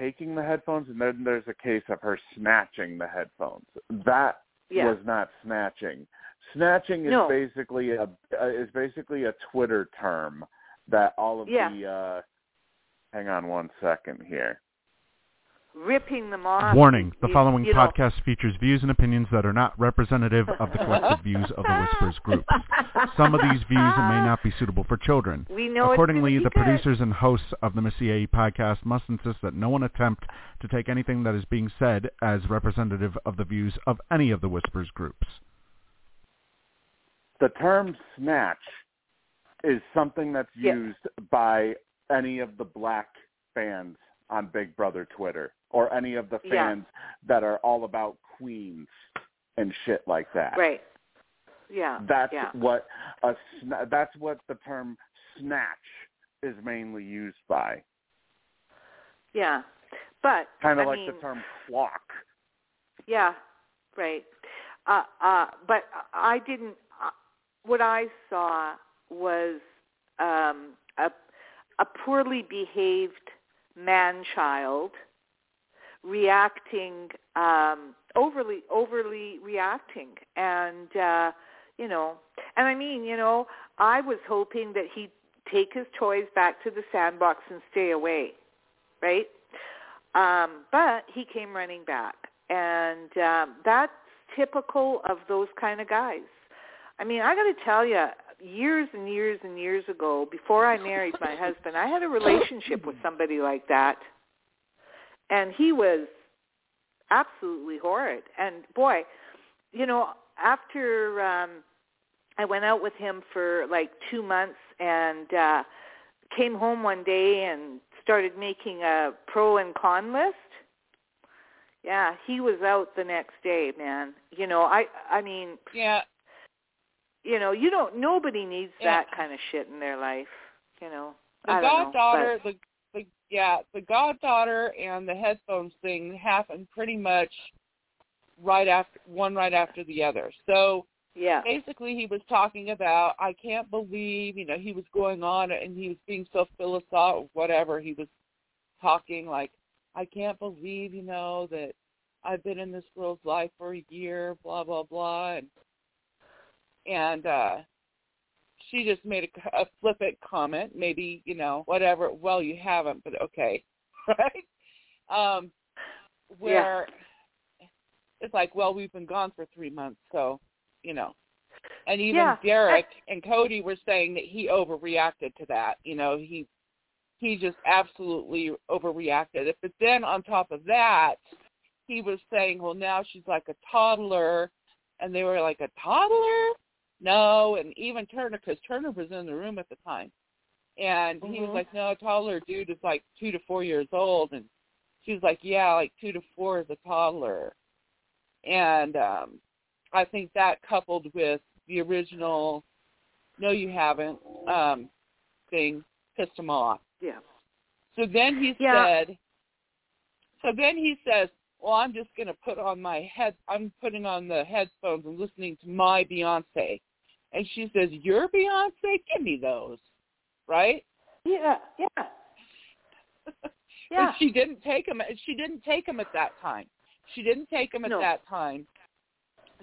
taking the headphones, and then there's a case of her snatching the headphones. That yeah. was not snatching. Snatching is no. basically a is basically a Twitter term that all of yeah. the. Uh, hang on one second here. Ripping them off. Warning, the you, following you podcast know. Features views and opinions that are not representative of the collective views of the Whispers group. Some of these views may not be suitable for children. We know Accordingly, the good. producers and hosts of the Missyae podcast must insist that no one attempt to take anything that is being said as representative of the views of any of the Whispers groups. the term snatch is something that's used yeah. by any of the black fans on Big Brother Twitter or any of the fans yeah. that are all about queens and shit like that. Right. Yeah. That's yeah. what a sn- that's what the term snatch is mainly used by. Yeah. But kind of like mean, the term clock. Yeah. Right. Uh, uh, but I didn't uh, what I saw was um, a a poorly behaved man-child reacting um, overly, overly reacting, and uh, you know, and I mean, you know, I was hoping that he'd take his toys back to the sandbox and stay away, right? Um, but he came running back, and um, that's typical of those kind of guys. I mean, I got to tell you. Years and years and years ago, before I married my husband, I had a relationship with somebody like that, and he was absolutely horrid. And boy, you know, after um, I went out with him for like two months and uh, came home one day and started making a pro and con list, yeah, he was out the next day, man. You know, I, I mean... yeah. You know, you don't. Nobody needs that yeah. kind of shit in their life. You know, the I don't goddaughter, know, the, the yeah, the goddaughter and the headphones thing happened pretty much right after one, right after the other. So yeah, basically, he was talking about I can't believe you know he was going on and he was being so philosophical, whatever he was talking like I can't believe you know that I've been in this girl's life for a year, blah blah blah. And, And uh, she just made a, a flippant comment, maybe, you know, whatever. Well, you haven't, but okay, right? Um, where yeah. it's like, well, we've been gone for three months, so, you know. And even yeah. Derek I... and Cody were saying that he overreacted to that. You know, he he just absolutely overreacted. But then on top of that, he was saying, well, now she's like a toddler. And they were like, a toddler? No, and even Turner, because Turner was in the room at the time. And mm-hmm. he was like, no, a toddler dude is like two to four years old. And she was like, yeah, like two to four is a toddler. And um, I think that coupled with the original, no, you haven't, um, thing, pissed him off. Yeah. So then he yeah. said, so then he says, well, I'm just going to put on my head, I'm putting on the headphones and listening to my Beyonce. And she says, your Beyonce? Give me those. Right? Yeah, yeah. yeah. And she didn't take them, she didn't take them at that time. She didn't take them at no. that time.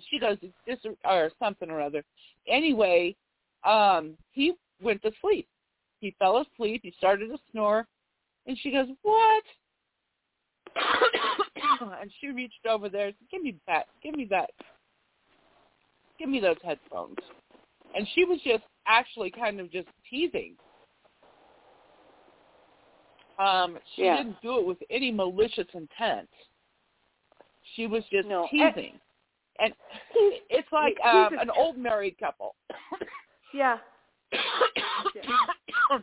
She goes, this, or something or other. Anyway, um, he went to sleep. He fell asleep. He started to snore. And she goes, what? And she reached over there and said, give me that, give me that, give me those headphones. And she was just actually kind of just teasing. Um, she yeah. didn't do it with any malicious intent. She was just no, teasing. And, and he, it's like he, um, an old married couple. yeah. yeah.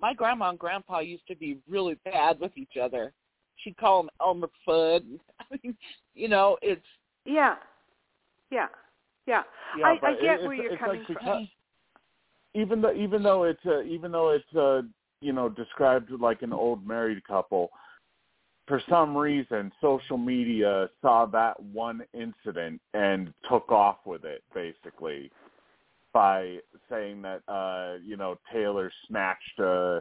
My grandma and grandpa used to be really bad with each other. She'd call them Elmer Fudd. I mean, you know, it's... Yeah. Yeah. Yeah. yeah I, I get where you're coming like from. Even though, even though it's, uh, even though it's uh, you know, described like an old married couple, for some reason, social media saw that one incident and took off with it, basically. By saying that, uh, you know, Taylor snatched uh,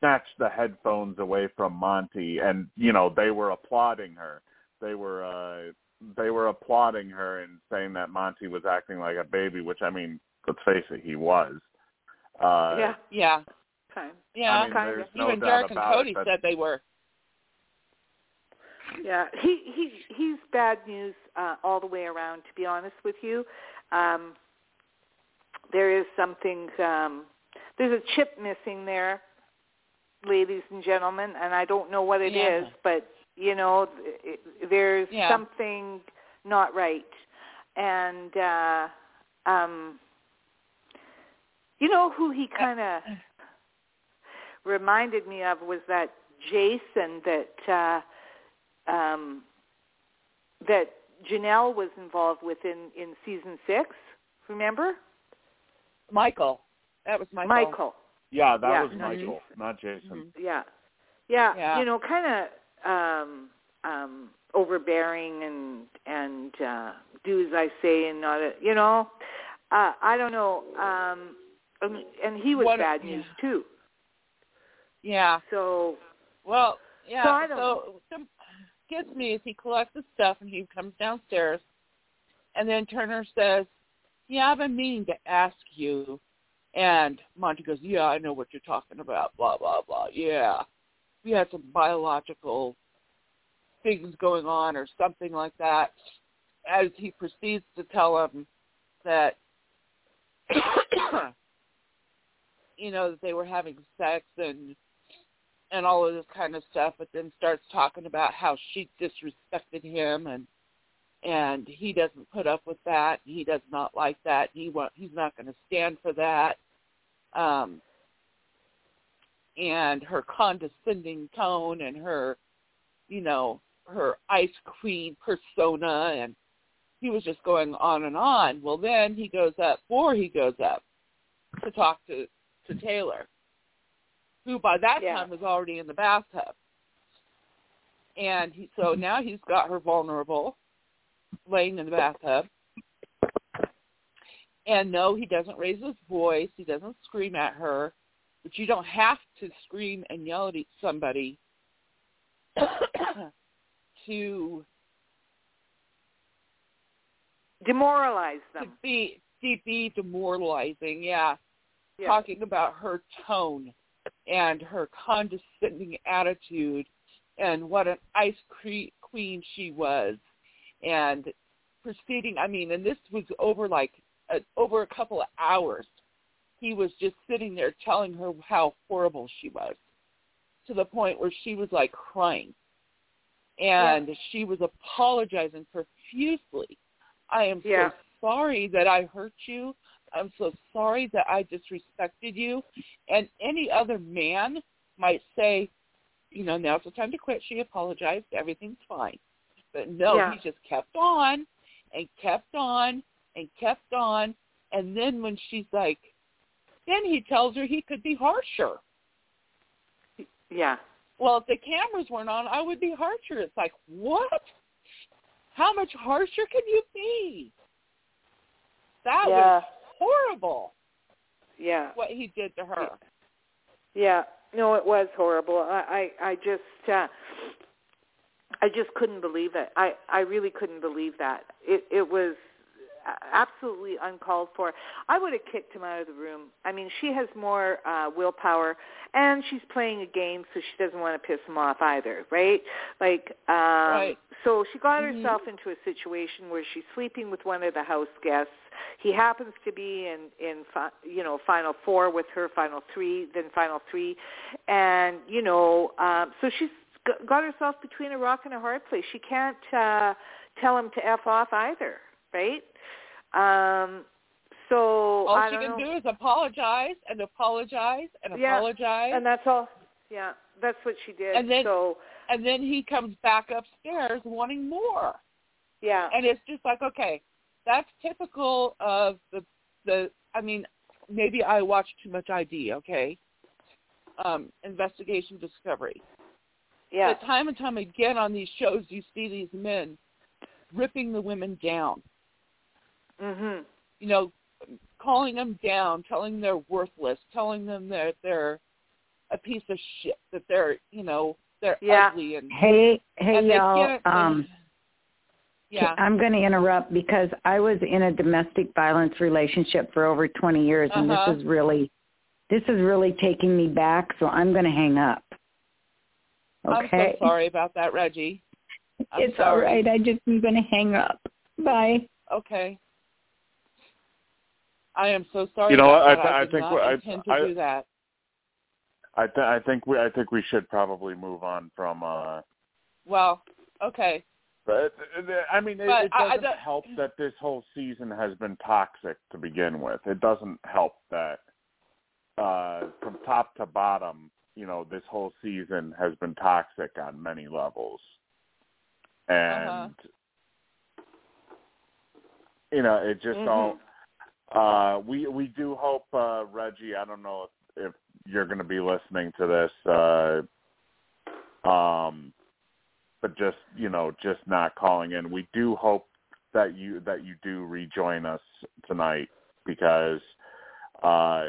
snatched the headphones away from Monte, and you know they were applauding her. They were uh, they were applauding her and saying that Monte was acting like a baby, which I mean, let's face it, he was. Uh, yeah, yeah, okay. yeah. I mean, kind there's of. No Even doubt Derek about and Cody that said they were. Yeah, he he he's bad news uh, all the way around. To be honest with you. Um, There is something, um, there's a chip missing there, ladies and gentlemen, and I don't know what it yeah. is, but, you know, it, it, there's yeah. something not right. and uh, um, you know who he kind of reminded me of was that Jason that uh, um, that Janelle was involved with in, in season six. Remember? Michael. That was Michael. Michael. Yeah, that yeah, was not Michael, Jason. not Jason. Mm-hmm. Yeah. yeah, yeah. You know, kind of um, um, overbearing and and uh, do as I say and not, a, you know, uh, I don't know. Um, and, and he was what, bad news yeah. too. Yeah. So. Well, yeah. So I don't. So, know. Gets me is he collects his stuff and he comes downstairs, and then Turner says, "Yeah, I've been meaning to ask you." And Monte goes, yeah, I know what you're talking about, blah, blah, blah, yeah. We had some biological things going on or something like that, as he proceeds to tell him that, you know, that they were having sex and and all of this kind of stuff, but then starts talking about how she disrespected him and And he doesn't put up with that. He does not like that. He won't, he's not going to stand for that. Um, and her condescending tone and her, you know, her ice queen persona. And he was just going on and on. Well, then he goes up, or he goes up to talk to, to Taylor, who by that yeah. time was already in the bathtub. And he, so now he's got her vulnerable, laying in the bathtub. And no, he doesn't raise his voice. He doesn't scream at her. But you don't have to scream and yell at somebody to demoralize them. To be, to be demoralizing, yeah. yeah. Talking about her tone and her condescending attitude and what an ice cre- queen she was. And proceeding, I mean, and this was over like uh, over a couple of hours. He was just sitting there telling her how horrible she was, to the point where she was like crying, and yeah. she was apologizing profusely. I am yeah. so sorry that I hurt you. I'm so sorry that I disrespected you. And any other man might say, you know, now's the time to quit. She apologized. Everything's fine. But no, yeah. he just kept on and kept on and kept on. And then when she's like, then he tells her he could be harsher. Yeah. Well, if the cameras weren't on, I would be harsher. It's like, what? How much harsher can you be? That yeah. was horrible. Yeah. What he did to her. Yeah. No, it was horrible. I, I, I just... Uh... I just couldn't believe it. I, I really couldn't believe that. It it was absolutely uncalled for. I would have kicked him out of the room. I mean, she has more uh, willpower, and she's playing a game, so she doesn't want to piss him off either, right? Like, um, right. So she got mm-hmm. herself into a situation where she's sleeping with one of the house guests. He happens to be in, in fi- you know, Final Four with her, Final Three, then Final Three. And, you know, um, so she's got herself between a rock and a hard place. She can't uh, tell him to F off either, right? Um, so all I she don't can know. do is apologize and apologize and yeah. apologize, and that's all. Yeah, that's what she did. And then, so, and then he comes back upstairs wanting more. Yeah, and it's just like, okay, that's typical of the the. I mean, maybe I watch too much I D. Okay, um, Investigation Discovery. Yeah. But time and time again on these shows, you see these men ripping the women down. Mm-hmm. You know, calling them down, telling them they're worthless, telling them that they're a piece of shit, that they're, you know, they're yeah. ugly. And, hey, hey, and y'all, um, yeah. I'm going to interrupt because I was in a domestic violence relationship for over twenty years, and uh-huh. this is really, this is really taking me back, so I'm going to hang up. Okay. I'm so sorry about that, Reggie. I'm it's sorry. all right. I just am going to hang up. Bye. Okay. I am so sorry. You know, about I, that. I, I think not I intend to I, do that. I, th- I think we I think we should probably move on from. Uh... Well, okay. But, I mean, it, but it doesn't I, I, help that this whole season has been toxic to begin with. It doesn't help that uh, from top to bottom, you know, this whole season has been toxic on many levels. And, uh-huh. you know, it just mm-hmm. don't. Uh, we we do hope, uh, Reggie, I don't know if, if you're going to be listening to this, uh, um, but just, you know, just not calling in. We do hope that you that you do rejoin us tonight because, uh,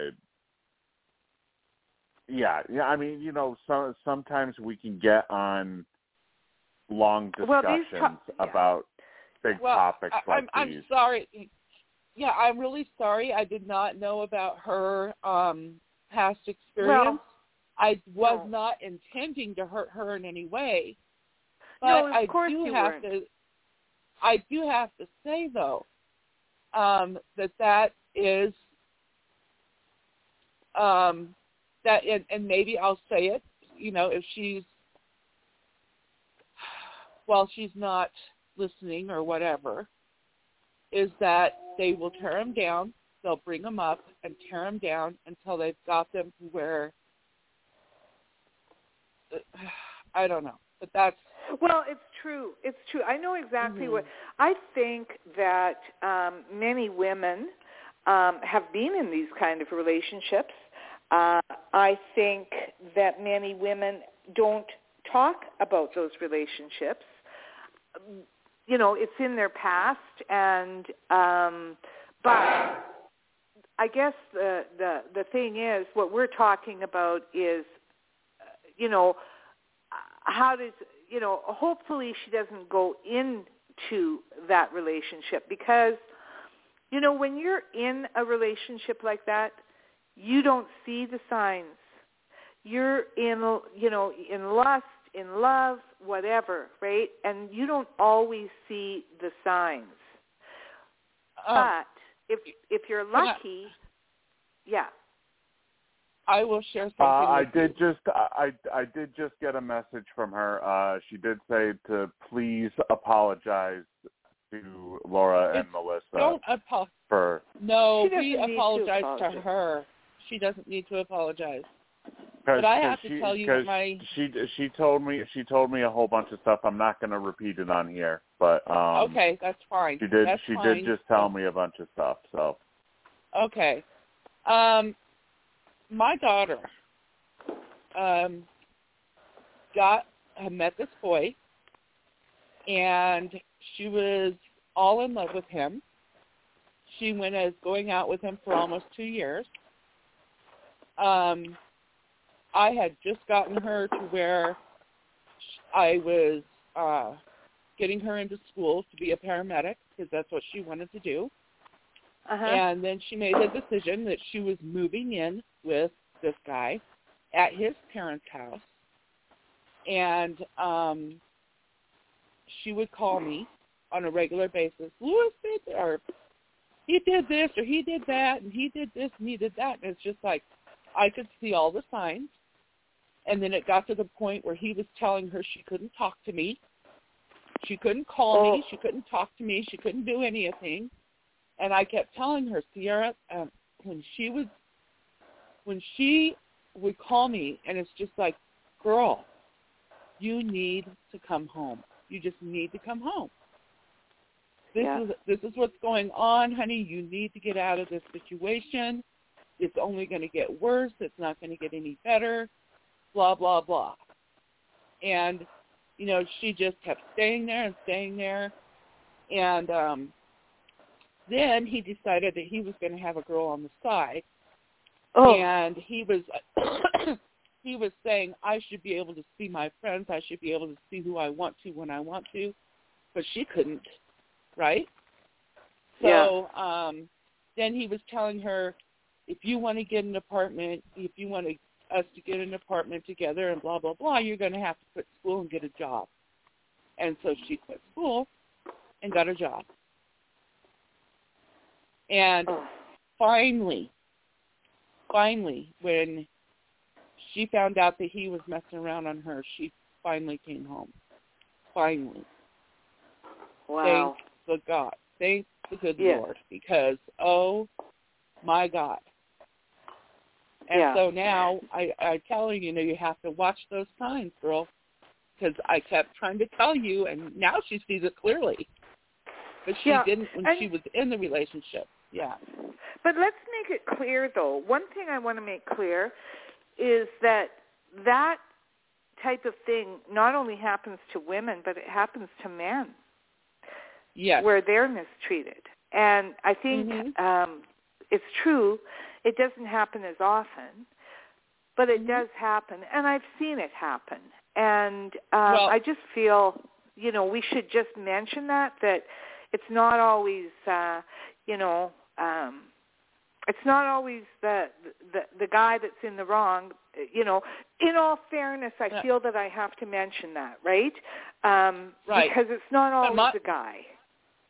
yeah, yeah. I mean, you know, so, sometimes we can get on long discussions well, to- about big well, topics I, like I'm, these. I'm sorry. Yeah, I'm really sorry. I did not know about her um, past experience. No. I was no. not intending to hurt her in any way. But no, of I course do you have weren't. to. I do have to say though um, that that is um, that, and, and maybe I'll say it. You know, if she's while she's not listening or whatever. Is that they will tear them down, they'll bring them up and tear them down until they've got them to where, I don't know, but that's... Well, it's true, it's true. I know exactly mm-hmm. what, I think that um, many women um, have been in these kind of relationships. Uh, I think that many women don't talk about those relationships. You know, it's in their past, and um, but I guess the, the the thing is, what we're talking about is, you know, how does, you know, hopefully she doesn't go into that relationship because, you know, when you're in a relationship like that, you don't see the signs. You're in, you know, in lust, in love, whatever, right? And you don't always see the signs. Um, but if if you're lucky, yeah. I will share something. Uh, I did you. just I I did just get a message from her. Uh, she did say to please apologize to Laura and it's, Melissa. Don't apologize. For no, we apologize to, apologize to her. She doesn't need to apologize. But I have to she, tell you that my she she told me she told me a whole bunch of stuff. I'm not going to repeat it on here, but um, okay, that's fine. She did that's she fine. did just tell me a bunch of stuff. So okay, um, my daughter um got met this boy, and she was all in love with him. She went as going out with him for almost two years. Um. I had just gotten her to where I was uh, getting her into school to be a paramedic because that's what she wanted to do. Uh-huh. And then she made the decision that she was moving in with this guy at his parents' house. And um, she would call me on a regular basis, Louis did this, or he did this, or he did that, and he did this, and he did that. And it's just like I could see all the signs. And then it got to the point where he was telling her she couldn't talk to me. She couldn't call oh. me. She couldn't talk to me. She couldn't do anything. And I kept telling her, Sierra, um, when she would, when she would call me, and it's just like, girl, you need to come home. You just need to come home. This yeah. is this is what's going on, honey. You need to get out of this situation. It's only going to get worse. It's not going to get any better. Blah, blah, blah. And, you know, she just kept staying there and staying there. And um, then he decided that he was going to have a girl on the side. Oh. And he was he was saying, I should be able to see my friends. I should be able to see who I want to when I want to. But she couldn't, right? So yeah. um, then he was telling her, if you want to get an apartment, if you want to, us to get an apartment together and blah, blah, blah, you're going to have to quit school and get a job. And so she quit school and got a job. And oh. finally, finally, when she found out that he was messing around on her, she finally came home. Finally. Wow. Thank the God. Thank the good yeah. Lord. Because, oh, my God. And yeah. so now I, I tell her, you know, you have to watch those signs, girl. Because I kept trying to tell you, and now she sees it clearly. But she yeah. didn't when and, she was in the relationship. Yeah. But let's make it clear, though. One thing I want to make clear is that that type of thing not only happens to women, but it happens to men. Yes. Where they're mistreated. And I think mm-hmm. um, it's true. It doesn't happen as often, but it mm-hmm. does happen. And I've seen it happen. And um, well, I just feel, you know, we should just mention that, that it's not always, uh, you know, um, it's not always the, the the guy that's in the wrong, you know. In all fairness, I yeah. feel that I have to mention that, right? Um, right. Because it's not always Mon- the guy.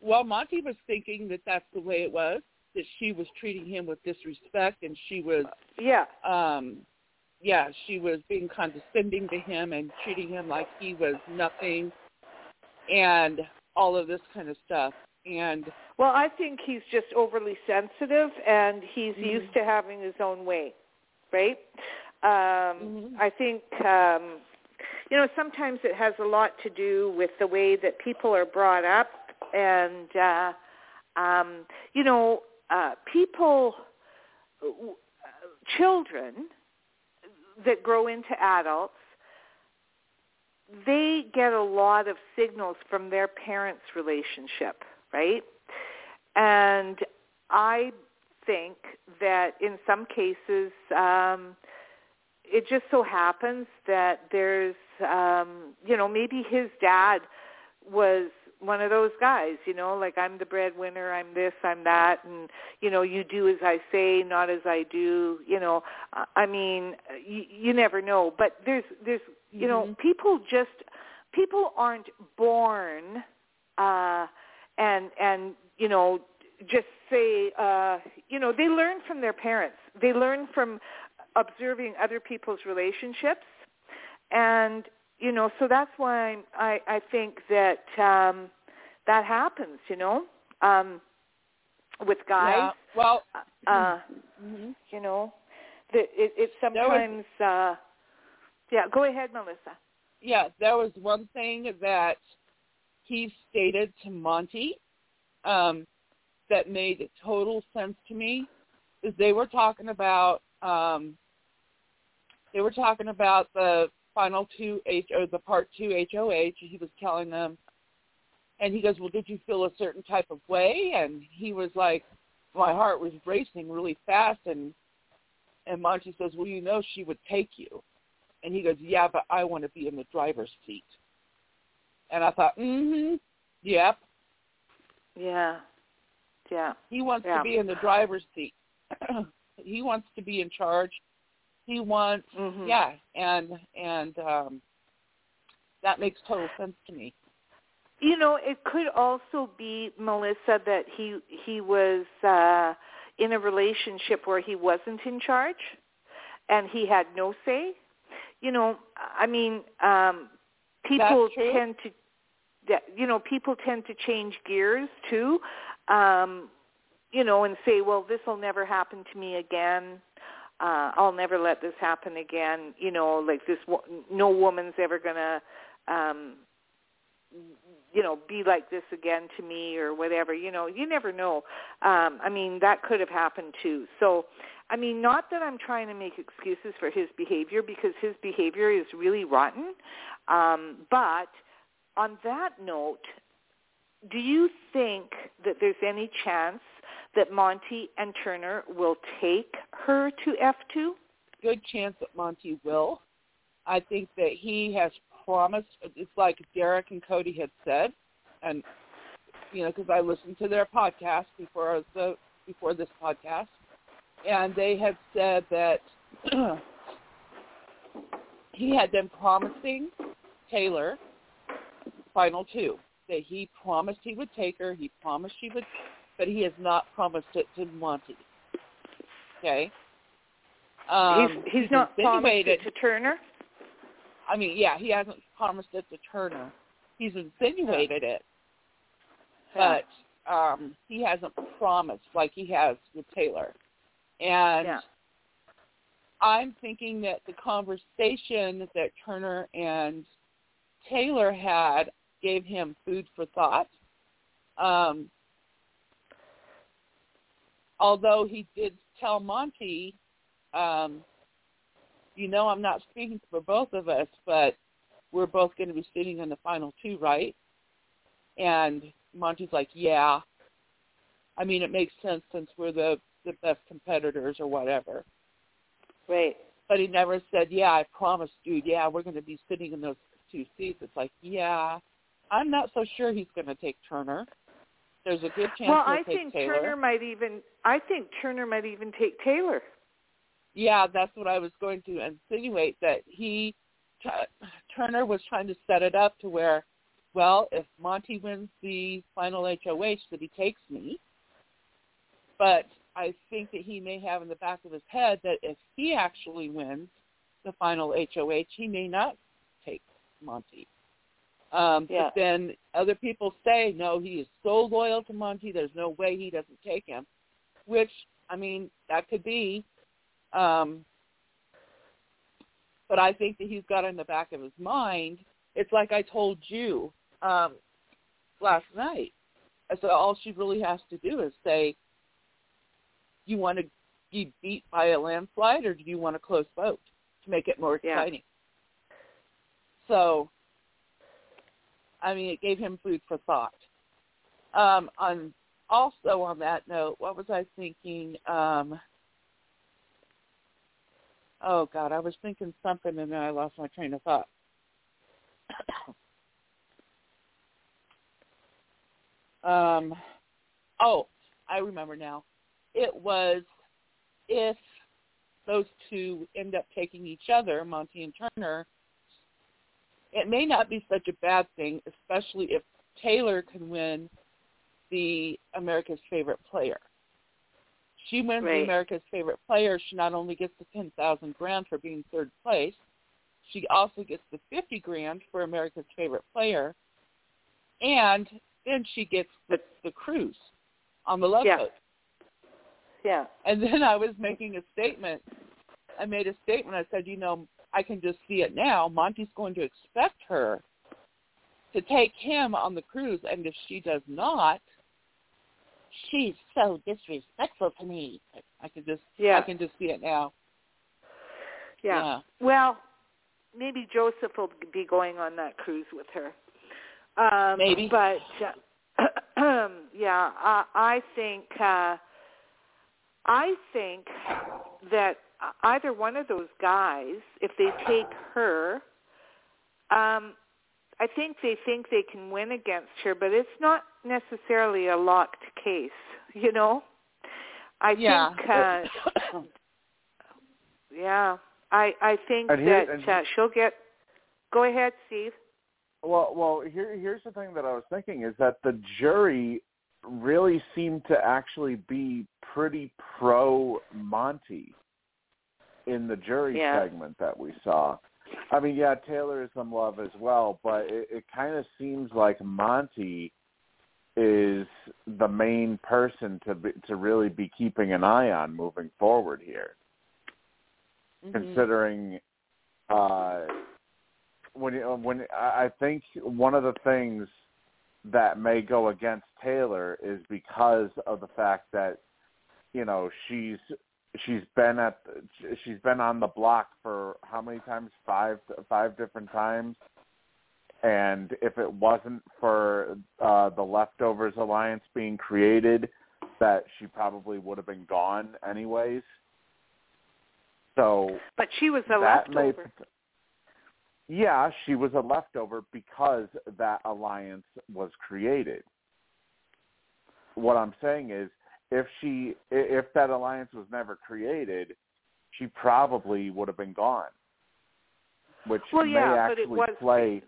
Well, Monte was thinking that that's the way it was, that she was treating him with disrespect and she was, yeah, um, yeah, she was being condescending to him and treating him like he was nothing and all of this kind of stuff. And well, I think he's just overly sensitive, and he's mm-hmm. used to having his own way, right? Um, mm-hmm. I think, um, you know, sometimes it has a lot to do with the way that people are brought up, and, uh, um, you know, uh, people, w- children that grow into adults, they get a lot of signals from their parents' relationship, right? And I think that in some cases, um, it just so happens that there's, um, you know, maybe his dad was one of those guys, you know, like, I'm the breadwinner, I'm this, I'm that, and, you know, you do as I say, not as I do, you know. I mean, you, you never know. But there's, there's, you know, mm-hmm. people just, people aren't born uh, and, and, you know, just say, uh, you know, they learn from their parents. They learn from observing other people's relationships. And, you know, so that's why I, I think that um, that happens, you know, um, with guys. Yeah. Well, uh, mm-hmm. you know, the, it, it sometimes... Uh, Yeah, go ahead, Melissa. Yeah, there was one thing that he stated to Monte um, that made total sense to me. Is they were talking about um, they were talking about the final two H O, the part two H O H. He was telling them, and he goes, "Well, did you feel a certain type of way?" And he was like, "My heart was racing really fast." And and Monte says, "Well, you know, she would take you." And he goes, yeah, but I want to be in the driver's seat. And I thought, mm-hmm, yep. Yeah, yeah. He wants yeah. to be in the driver's seat. He wants to be in charge. He wants, mm-hmm. yeah, and and um, that makes total sense to me. You know, it could also be, Melissa, that he, he was uh, in a relationship where he wasn't in charge and he had no say. You know, I mean, um, people tend to, you know, people tend to change gears too, um, you know, and say, well, this will never happen to me again. Uh, I'll never let this happen again. You know, like this, no woman's ever going to, um, you know, be like this again to me or whatever. You know, you never know. Um, I mean, that could have happened too. So, I mean, not that I'm trying to make excuses for his behavior, because his behavior is really rotten. Um, but on that note, do you think that there's any chance that Monte and Turner will take her to F two? Good chance that Monte will. I think that he has promised. It's like Derek and Cody had said, and, you know, because I listened to their podcast before I was the, before this podcast. And they had said that he had been promising Taylor, final two, that he promised he would take her, he promised she would, but he has not promised it to Monte. Okay? Um, he's he's he not promised it to Turner? I mean, yeah, he hasn't promised it to Turner. He's insinuated it. but um, he hasn't promised like he has with Taylor. And yeah. I'm thinking that the conversation that Turner and Taylor had gave him food for thought. Um, although he did tell Monte, um, you know, I'm not speaking for both of us, but we're both going to be sitting in the final two, right? And Monte's like, yeah. I mean, it makes sense since we're the, the best competitors or whatever. Right. But he never said, yeah, I promise, dude, yeah, we're going to be sitting in those two seats. It's like, yeah, I'm not so sure he's going to take Turner. There's a good chance well, he'll I take think Taylor. Turner might even, I think Turner might even take Taylor. Yeah, that's what I was going to insinuate, that he, t- Turner was trying to set it up to where, well, if Monte wins the final H O H, that he takes me. But I think that he may have in the back of his head that if he actually wins the final H O H, he may not take Monte. Um, yeah. But then other people say, no, he is so loyal to Monte, there's no way he doesn't take him, which, I mean, that could be. Um, but I think that he's got in the back of his mind, it's like I told you um, last night. So all she really has to do is say, do you want to be beat by a landslide or do you want a close vote to make it more exciting? Yeah. So, I mean, it gave him food for thought. Um, on, also on that note, what was I thinking? Um, oh, God, I was thinking something and then I lost my train of thought. um, oh, I remember now. It was if those two end up taking each other, Monte and Turner, it may not be such a bad thing, especially if Taylor can win the America's Favorite Player. She wins right. the America's Favorite Player. She not only gets the ten thousand dollars for being third place, she also gets the fifty grand for America's Favorite Player, and then she gets the, the cruise on the Love yeah. Boat. Yeah. And then I was making a statement. I made a statement. I said, you know, I can just see it now. Monte's going to expect her to take him on the cruise. And if she does not, she's so disrespectful to me. I can just, yeah. I can just see it now. Yeah. yeah. Well, maybe Joseph will be going on that cruise with her. Um, maybe. But, uh, yeah, I, I think... Uh, I think that either one of those guys, if they take her, um, I think they think they can win against her, but it's not necessarily a locked case, you know? I yeah. think, uh, yeah, I I think and here, that uh, she'll get, go ahead, Steve. Well, well, here here's the thing that I was thinking is that the jury really seemed to actually be pretty pro Monte in the jury yeah. segment that we saw. I mean, yeah, Taylor is some love as well, but it, it kind of seems like Monte is the main person to be, to really be keeping an eye on moving forward here. Mm-hmm. Considering uh, when when I think one of the things that may go against Taylor is because of the fact that, you know, she's she's been at she's been on the block for how many times? Five five different times. And if it wasn't for uh, the Leftovers Alliance being created, that she probably would have been gone anyways. So, but she was a leftover. May, Yeah, she was a leftover because that alliance was created. What I'm saying is, if she, if that alliance was never created, she probably would have been gone. Which well, yeah, may actually it was, play,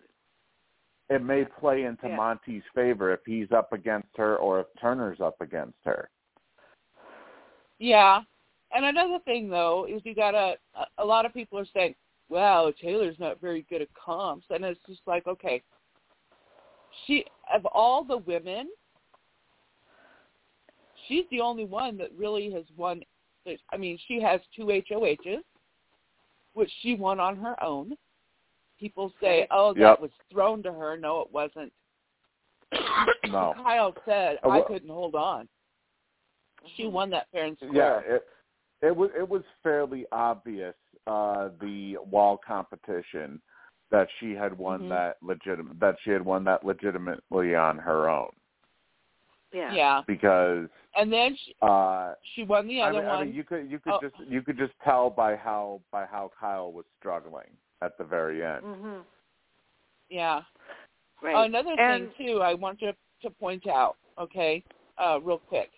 it may play into yeah. Monte's favor if he's up against her or if Turner's up against her. Yeah, and another thing though is you gotta. A lot of people are saying, wow, Taylor's not very good at comps. And it's just like, okay, she, of all the women she's the only one that really has won. I mean, she has two H O Hs, which she won on her own. People say, oh, that yep. was thrown to her. No, it wasn't. No. Kyle said, I couldn't hold on. She won that fair and square. Yeah, it, it was it was fairly obvious, uh, the wall competition, that she had won mm-hmm. that legitimate that she had won that legitimately on her own. Yeah. yeah. Because and then she, uh, she won the other I mean, one. I mean, you could you could oh. just you could just tell by how by how Kyle was struggling at the very end. Mm-hmm. Yeah. Right. Another and, thing too, I want to to point out, okay, uh, real quick.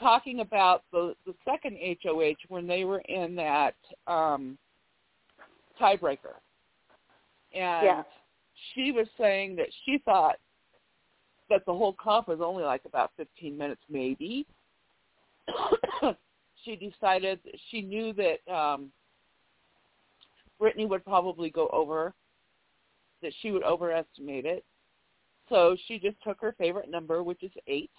Talking about the, the second H O H when they were in that um, tiebreaker. And yeah. she was saying that she thought that the whole comp was only like about fifteen minutes maybe. She decided, she knew that um, Brittany would probably go over, that she would overestimate it. So she just took her favorite number, which is eight.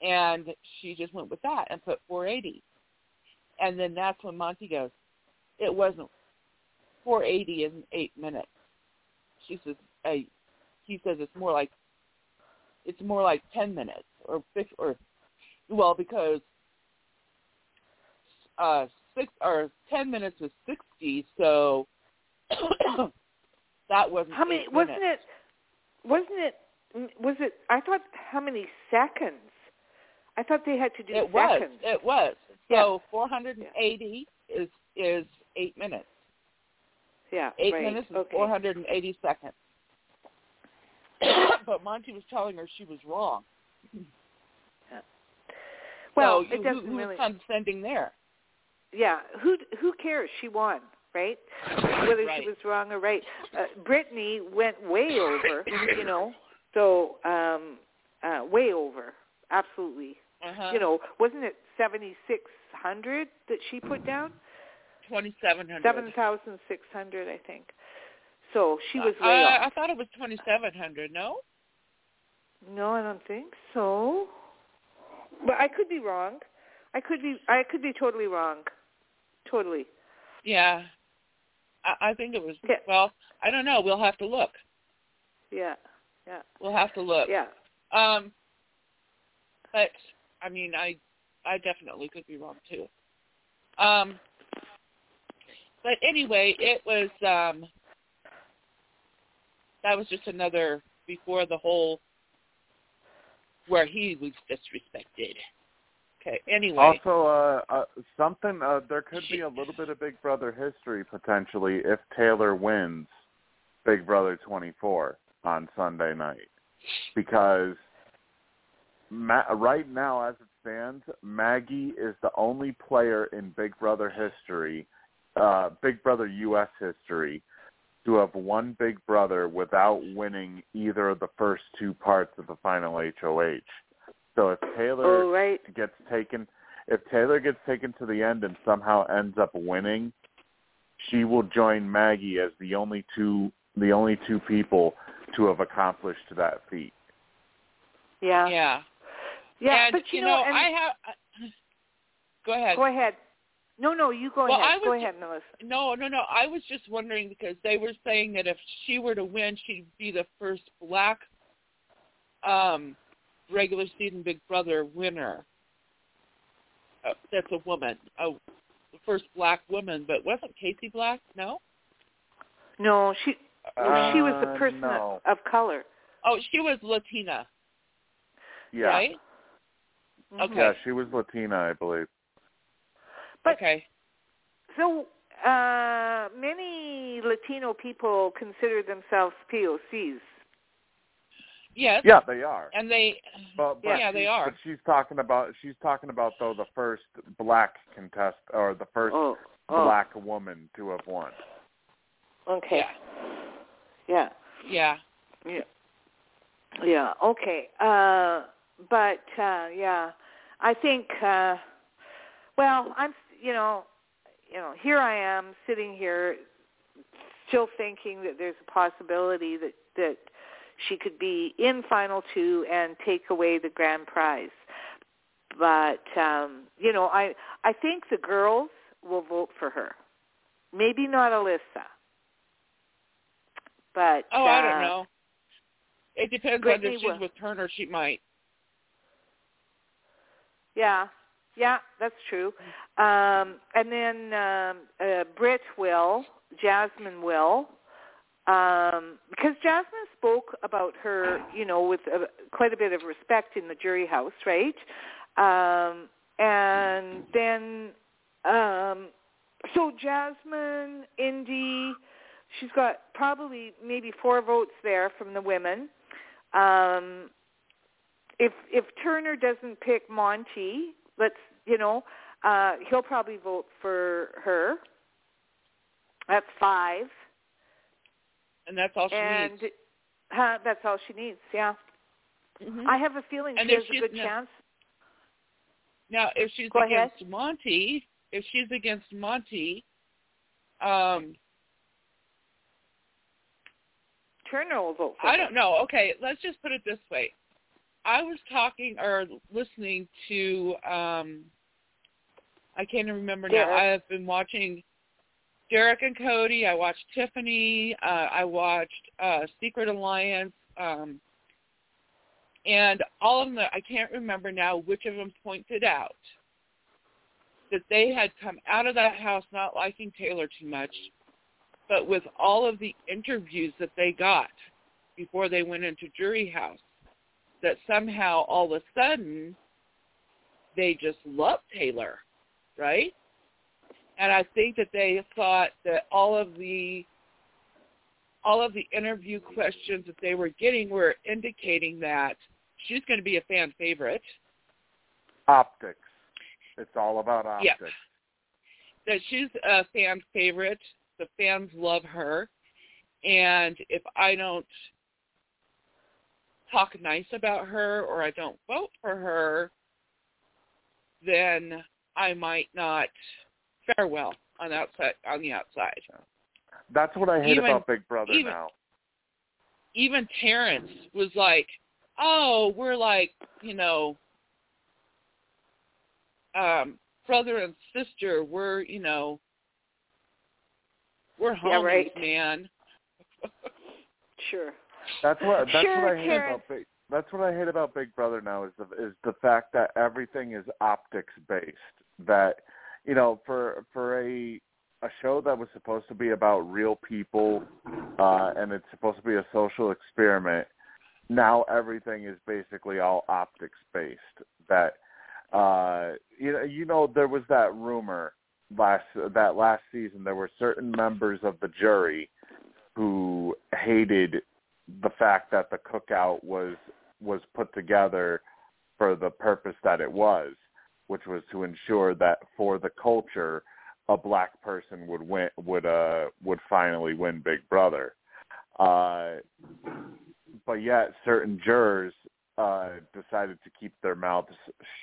And she just went with that and put four eighty. And then that's when Monte goes, it wasn't four eighty in eight minutes. She says, I, he says it's more like, it's more like ten minutes or six or, well, because uh, six or ten minutes was sixty. So that wasn't how many? Wasn't it? Wasn't it? Was it? I thought how many seconds? I thought they had to do it seconds. Was, it was. So yeah. four eighty yeah. is is eight minutes. Yeah, Eight right. minutes and okay. four hundred eighty seconds. But Monte was telling her she was wrong. Yeah. Well, so it you, doesn't who, who's really... condescending there? Yeah, who who cares? She won, right? Whether right. she was wrong or right. Uh, Brittany went way over, you know, so um, uh, way over, absolutely. Uh-huh. You know, wasn't it seventy-six hundred that she put down? twenty-seven hundred. seven thousand six hundred, I think. So she was way uh, off. I thought it was twenty-seven hundred, no? No, I don't think so. But I could be wrong. I could be I could be totally wrong. Totally. Yeah. I, I think it was, yeah. well, I don't know. We'll have to look. Yeah, yeah. We'll have to look. Yeah. Um. But, I mean, I, I definitely could be wrong, too. Um. But anyway, it was, um, that was just another, before the whole, where he was disrespected. Okay, anyway. Also, uh, uh, something, uh, there could be a little bit of Big Brother history, potentially, if Taylor wins Big Brother twenty-four on Sunday night. Because ma- right now, as it stands, Maggie is the only player in Big Brother history, Uh, Big Brother U S history, to have won Big Brother without winning either of the first two parts of the final H O H. So if Taylor oh, right. gets taken, if Taylor gets taken to the end and somehow ends up winning, she will join Maggie as the only two, the only two people to have accomplished that feat. Yeah, yeah, yeah. And, but you, you know, know and... I have. Go ahead. Go ahead. No, no, you go well, ahead. Go ahead, Melissa. No, no, no. I was just wondering because they were saying that if she were to win, she'd be the first black um, regular season Big Brother winner. Oh, that's a woman. Oh, the first black woman. But wasn't Casey black? No? No, she uh, she was the person no. of color. Oh, she was Latina. Yeah. Right? Mm-hmm. Okay. Yeah, she was Latina, I believe. But, okay. So uh, many Latino people consider themselves P O Cs. Yes. Yeah, they are. And they. But, but yeah, she, they are. But she's talking about she's talking about though the first black contest or the first oh, oh. black woman to have won. Okay. Yeah. Yeah. Yeah. Yeah. yeah. Okay. Uh, but uh, yeah, I think. Uh, well, I'm. You know, you know. Here I am sitting here, still thinking that there's a possibility that, that she could be in Final Two and take away the grand prize. But, um, you know, I, I think the girls will vote for her. Maybe not Alyssa. But, oh, uh, I don't know. It depends Brittany on if she's will. with Turner, she might. Yeah, yeah, that's true. Um, and then um, uh, Britt will, Jasmine will, um, because Jasmine spoke about her, you know, with uh, quite a bit of respect in the jury house, right? Um, and then, um, so Jasmine, Indy, she's got probably maybe four votes there from the women. Um, if if Turner doesn't pick Monte, let's you know, uh, he'll probably vote for her. That's five. And that's all she and, needs. Huh, that's all she needs. Yeah. Mm-hmm. I have a feeling and she has a good no, chance. Now, if she's Go against ahead. Monte, if she's against Monte, um. Turner will vote for I them. Don't know. Okay, let's just put it this way. I was talking or listening to, um, I can't remember Derek. now. I have been watching Derek and Cody. I watched Tiffany. Uh, I watched uh, Secret Alliance. Um, and all of them, I can't remember now which of them pointed out that they had come out of that house not liking Taylor too much. But with all of the interviews that they got before they went into jury house, that somehow all of a sudden they just loved Taylor, right? And I think that they thought that all of the all of the interview questions that they were getting were indicating that she's going to be a fan favorite. Optics. It's all about optics. Yeah. That she's a fan favorite. The fans love her, and if I don't talk nice about her or I don't vote for her, then I might not fare well on outside on the outside. That's what I hate even, about Big Brother even, now. Even Terrance was like, "Oh, we're like, you know, um, brother and sister. We're, you know." We're homies, yeah, right. man. Sure. That's what that's sure, what I hate Terrance. about Big, that's what I hate about Big Brother now is the, is the fact that everything is optics based. That you know, for for a a show that was supposed to be about real people, uh, and it's supposed to be a social experiment, now everything is basically all optics based. That uh, you know, you know, there was that rumor. Last that last season, there were certain members of the jury who hated the fact that the cookout was was put together for the purpose that it was, which was to ensure that for the culture, a black person would win would uh would finally win Big Brother. Uh, but yet, certain jurors uh, decided to keep their mouths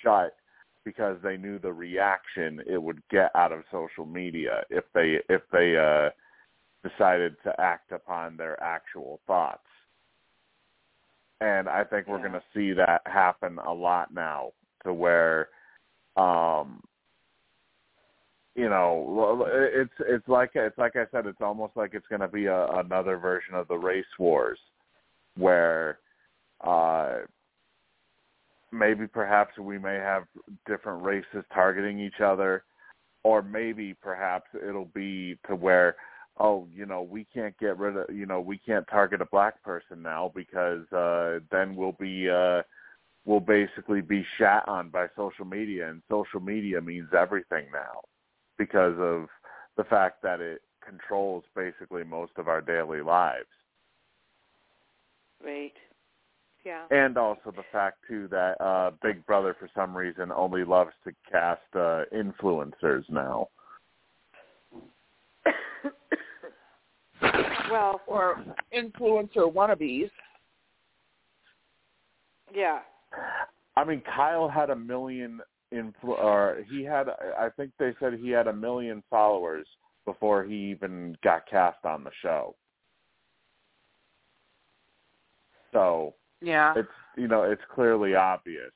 shut, because they knew the reaction it would get out of social media if they if they uh, decided to act upon their actual thoughts. And I think we're yeah. going to see that happen a lot now, to where, um, you know, it's it's like it's like I said, it's almost like it's going to be a, another version of the race wars, where. Uh, Maybe perhaps we may have different races targeting each other, or maybe perhaps it'll be to where, oh, you know, we can't get rid of, you know, we can't target a black person now because uh, then we'll be, uh, we'll basically be shat on by social media, and social media means everything now because of the fact that it controls basically most of our daily lives. Right. Yeah. And also the fact, too, that uh, Big Brother, for some reason, only loves to cast uh, influencers now. Well, or influencer wannabes. Yeah. I mean, Kyle had a million, influ- or he had, I think they said he had a million followers before he even got cast on the show. So... Yeah, it's you know it's clearly obvious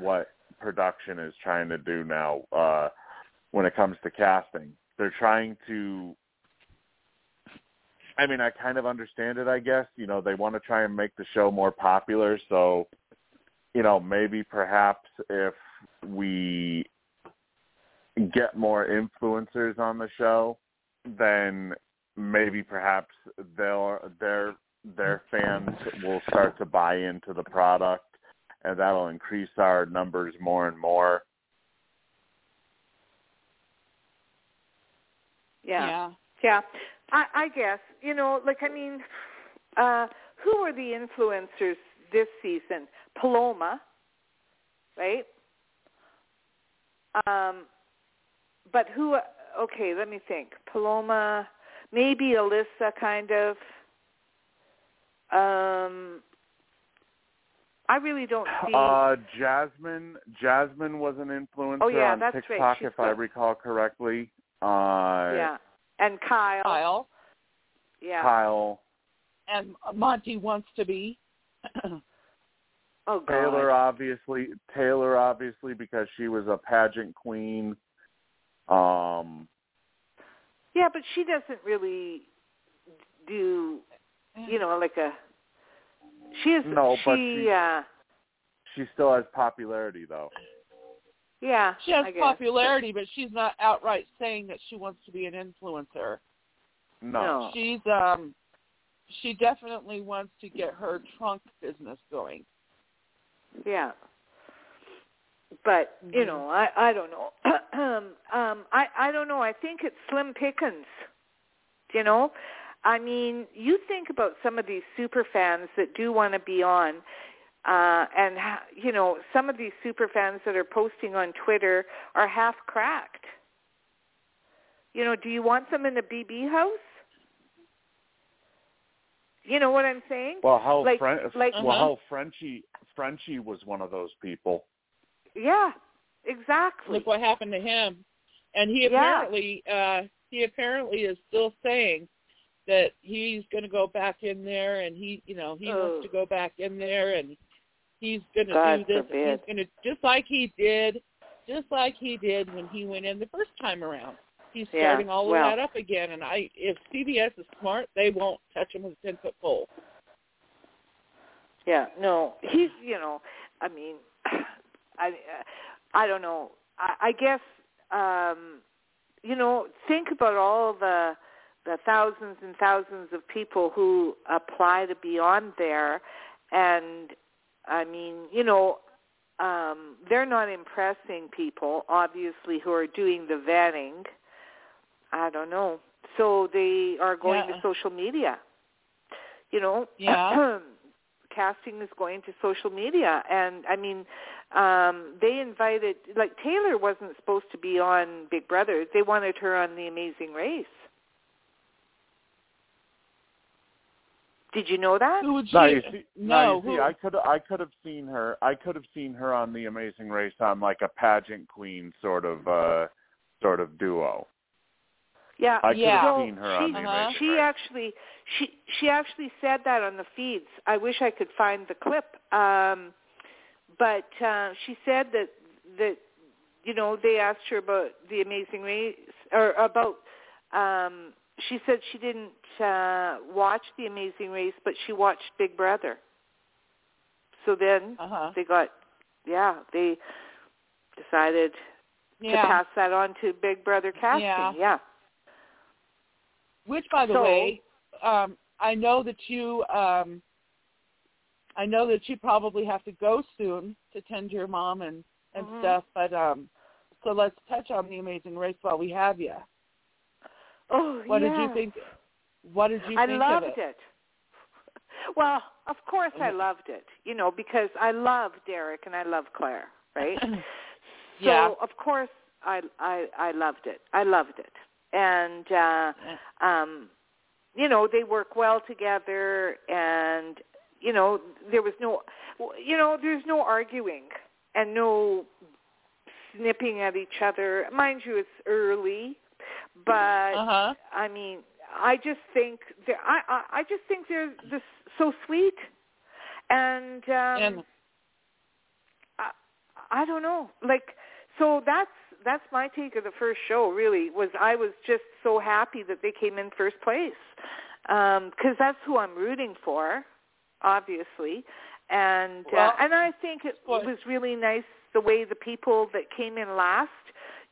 what production is trying to do now uh, when it comes to casting. They're trying to, I mean, I kind of understand it, I guess. You know, they want to try and make the show more popular. So, you know, maybe perhaps if we get more influencers on the show, then maybe perhaps they'll, their their fans will start to buy into the product, and that'll increase our numbers more and more. Yeah. Yeah. Yeah. I, I guess, you know, like, I mean, uh, who were the influencers this season? Paloma, right? Um, but who, okay, let me think. Paloma, maybe Alyssa, kind of. Um, I really don't see. Uh, Jasmine, Jasmine was an influencer oh, yeah, on that's TikTok, right. if good. I recall correctly. Uh, yeah. And Kyle. Kyle. Yeah. Kyle. And Monte wants to be. Oh, God. Taylor, obviously. Taylor, obviously, because she was a pageant queen. Um. Yeah, but she doesn't really do, you know, like a... She is, no, she, but she, uh, she still has popularity, though. Yeah, she has popularity, but she's not outright saying that she wants to be an influencer. No, no. she's um, she definitely wants to get her trunk business going. Yeah, but you know, I, I don't know. um, I I don't know. I think it's slim pickings. You know. I mean, you think about some of these super fans that do want to be on, uh, and, you know, some of these super fans that are posting on Twitter are half cracked. You know, do you want them in the B B house? You know what I'm saying? Well, how, like, Fren- like, well, uh-huh. how Frenchie, Frenchie was one of those people. Yeah, exactly. Look what happened to him. And he apparently, yeah. uh, he apparently is still saying that he's going to go back in there, and he, you know, he oh. wants to go back in there, and he's going to God do this. Forbid. He's going to just like he did, just like he did when he went in the first time around. He's yeah. starting all well. of that up again. And I, if C B S is smart, they won't touch him with a ten foot pole. Yeah, no, he's, you know, I mean, I, I don't know. I, I guess, um, you know, think about all the. the thousands and thousands of people who apply to be on there. And, I mean, you know, um, they're not impressing people, obviously, who are doing the vetting. I don't know. So they are going yeah. to social media. You know, yeah. casting is going to social media. And, I mean, um, they invited, like, Taylor wasn't supposed to be on Big Brother. They wanted her on The Amazing Race. Did you know that? Who would she, no, you see, no, no you see, I could I could have seen her. I could have seen her on The Amazing Race on like a pageant queen sort of uh, sort of duo. Yeah, I could yeah. have seen her she, on the uh-huh. Amazing she Race. actually she she actually said that on the feeds. I wish I could find the clip. Um, but uh, she said that that you know they asked her about The Amazing Race or about. Um, She said she didn't uh, watch The Amazing Race, but she watched Big Brother. So then uh-huh. they got, yeah, they decided yeah. to pass that on to Big Brother casting. Yeah. yeah. Which, by the so, way, um, I know that you, um, I know that you probably have to go soon to tend to your mom and, and mm-hmm. stuff. But um, so let's touch on The Amazing Race while we have you. Oh, what yeah. did you think? What did you think of it? I loved it. Well, of course I loved it, you know, because I love Derek and I love Claire, right? yeah. So, of course, I, I, I loved it. I loved it. And, uh, yeah. um, you know, they work well together and, you know, there was no, you know, there's no arguing and no snipping at each other. Mind you, it's early. But uh-huh. I mean, I just think they're I, I, I just think they're this, so sweet, and um, and I, I don't know. Like, so that's that's my take of the first show, really, was I was just so happy that they came in first place, because um, that's who I'm rooting for, obviously. And well, uh, and I think it well, was really nice the way the people that came in last,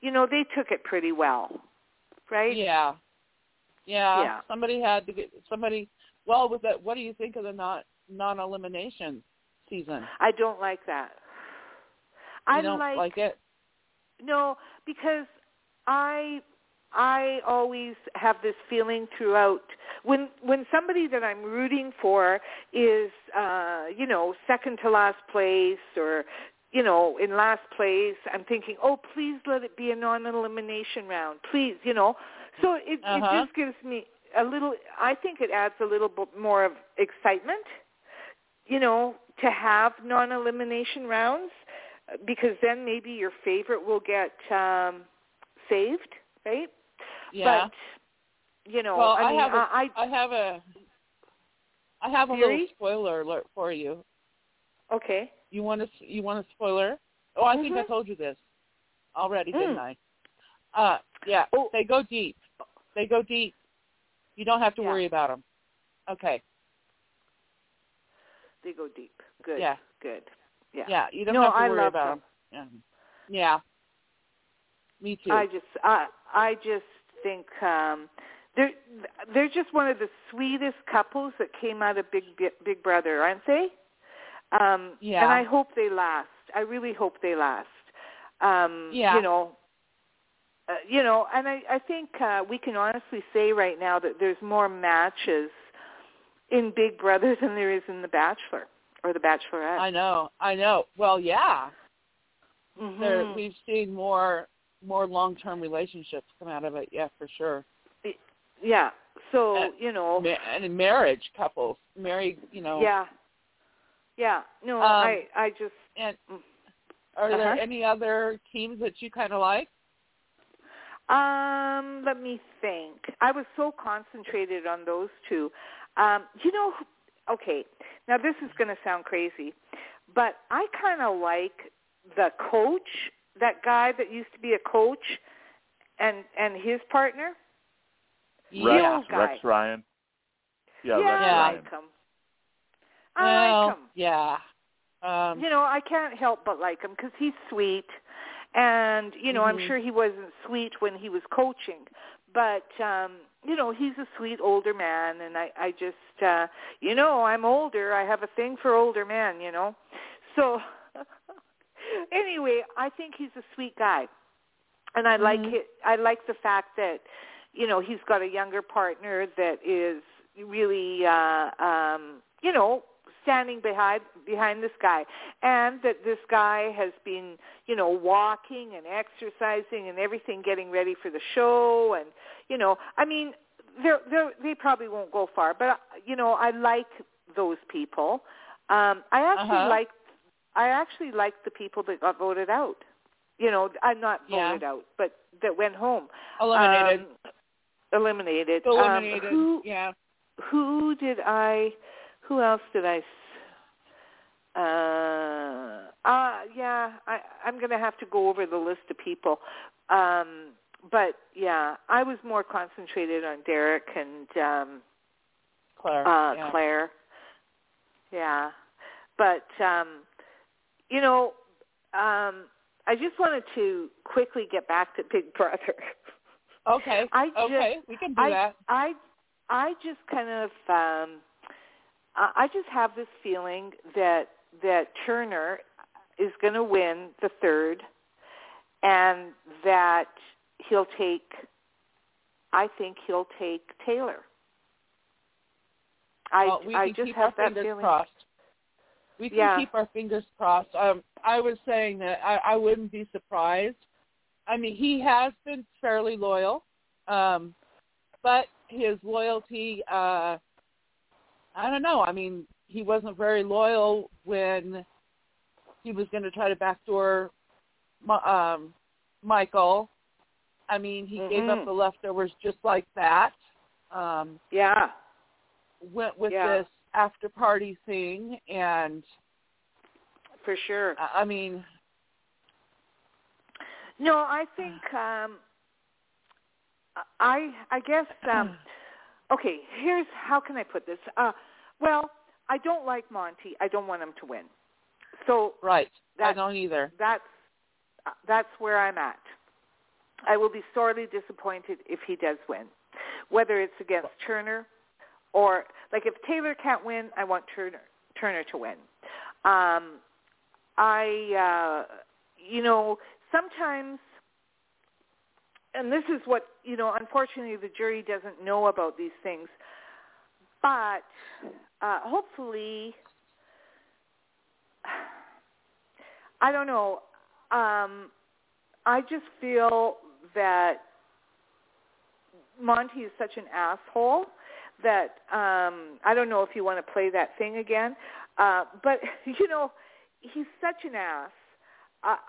you know, they took it pretty well, right? Yeah. Yeah. yeah. Somebody had to get somebody. Well, was that, what do you think of the non, non-elimination season? I don't like that. I you don't like, like it? No, because I I always have this feeling throughout when when somebody that I'm rooting for is uh, you know, second to last place or, you know, in last place, I'm thinking, oh, please let it be a non-elimination round, please, you know. So it, uh-huh. it just gives me a little. I think it adds a little bit more of excitement, you know, to have non-elimination rounds. Because then maybe your favorite will get um, saved, right? Yeah. But, you know, well, I, I mean, have a, I, I have a, I have theory? a little spoiler alert for you. Okay. You want a, you want a spoiler? Oh, I mm-hmm. think I told you this already, didn't mm. I? Uh, yeah. Oh. They go deep. They go deep. You don't have to yeah. worry about them. Okay. They go deep. Good. Yeah. Good. Yeah. yeah, you don't no, have to worry I love about them. them. Yeah. yeah, me too. I just, I, I just think um, they're they're just one of the sweetest couples that came out of Big Big Brother, aren't they? Um, yeah. And I hope they last. I really hope they last. Um, yeah. You know. Uh, you know, and I I think uh, we can honestly say right now that there's more matches in Big Brother than there is in The Bachelor. Or The Bachelorette. I know, I know. Well, yeah, mm-hmm. there, we've seen more more long term relationships come out of it. Yeah, for sure. Yeah. So and, you know, and in marriage couples, married. You know. Yeah. Yeah. No, um, I I just. And are uh-huh. there any other teams that you kind of like? Um, let me think. I was so concentrated on those two. Um, you know. Okay, now this is going to sound crazy, but I kind of like the coach, that guy that used to be a coach, and and his partner. Rex, the old guy. Rex Ryan. Yeah, yeah Rex I Ryan. like him. I well, like him. Yeah. Um, you know, I can't help but like him because he's sweet, and, you know, mm-hmm. I'm sure he wasn't sweet when he was coaching, but, um, you know, he's a sweet older man, and I, I just, uh, you know, I'm older. I have a thing for older men, you know. So anyway, I think he's a sweet guy, and I mm-hmm. like it. I like the fact that, you know, he's got a younger partner that is really, uh, um, you know, standing behind behind this guy, and that this guy has been, you know, walking and exercising and everything, getting ready for the show. And, you know, I mean, they're, they're, they probably won't go far, but, you know, I like those people. Um, I actually uh-huh. like I actually like the people that got voted out. You know, I'm not voted yeah. out, but that went home. Eliminated. Um, eliminated. Eliminated, um, who, yeah. Who did I... Who else did I? Uh, uh, yeah, I, I'm going to have to go over the list of people. Um, but, yeah, I was more concentrated on Derek and um, Claire. Uh, yeah. Claire. Yeah. But, um, you know, um, I just wanted to quickly get back to Big Brother. Okay. I just, okay, we can do I, that. I, I just kind of... Um, I just have this feeling that that Turner is going to win the third, and that he'll take. I think he'll take Taylor. I well, we I just have that feeling. Crossed. We can yeah. keep our fingers crossed. Um, I was saying that I, I wouldn't be surprised. I mean, he has been fairly loyal, um, but his loyalty. Uh, I don't know. I mean, he wasn't very loyal when he was going to try to backdoor um, Michael. I mean, he mm-hmm. gave up the leftovers just like that. Um, yeah. Went with yeah. this after-party thing, and for sure. I mean, No, I think um, I I guess um, okay. Here's how can I put this? Uh, well, I don't like Monte. I don't want him to win. So right, I don't either. That's that's where I'm at. I will be sorely disappointed if he does win, whether it's against Turner or like if Taylor can't win, I want Turner Turner to win. Um, I uh, you know. Sometimes, and this is what, you know, unfortunately the jury doesn't know about these things, but uh, hopefully, I don't know, um, I just feel that Monte is such an asshole that, um, I don't know if you want to play that thing again, uh, but, you know, he's such an ass.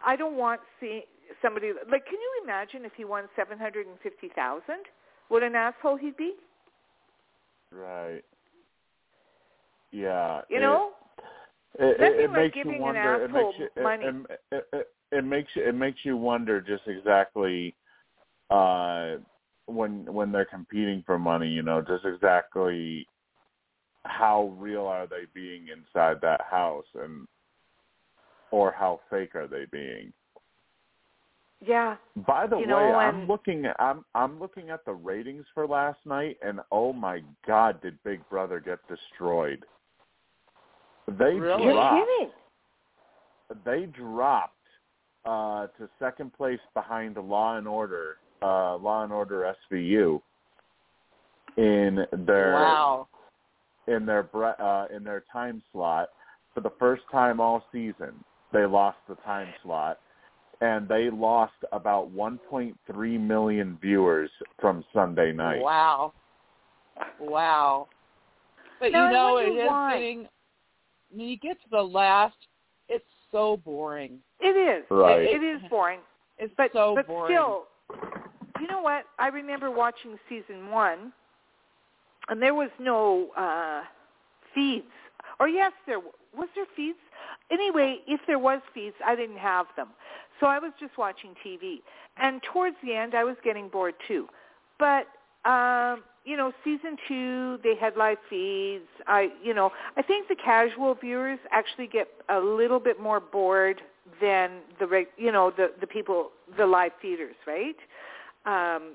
I don't want see somebody like. Can you imagine if he won seven hundred and fifty thousand? What an asshole he'd be. Right. Yeah. You know. It, it, it like makes giving you wonder. An asshole it makes you, money. It, it, it, it makes you, it makes you wonder just exactly uh, when when they're competing for money. You know, just exactly how real are they being inside that house and. Or how fake are they being? Yeah. By the you way, know, I'm looking at I'm I'm looking at the ratings for last night, and oh my God, did Big Brother get destroyed? They really? dropped. They dropped uh, to second place behind the Law and Order, uh, Law and Order S V U in their wow. in their uh, in their time slot. For the first time all season, they lost the time slot, and they lost about one point three million viewers from Sunday night. Wow. Wow. But, no, you know, it is why. Getting – when you get to the last, it's so boring. It is. Right. It, it is boring. It's but, so but boring. But still, you know what? I remember watching season one, and there was no uh, feeds. Or yes, there were. Was there feeds? Anyway, if there was feeds, I didn't have them. So I was just watching T V. And towards the end, I was getting bored too. But, um, you know, season two, they had live feeds. I, you know, I think the casual viewers actually get a little bit more bored than the, you know, the, the people, the live feeders, right? Um,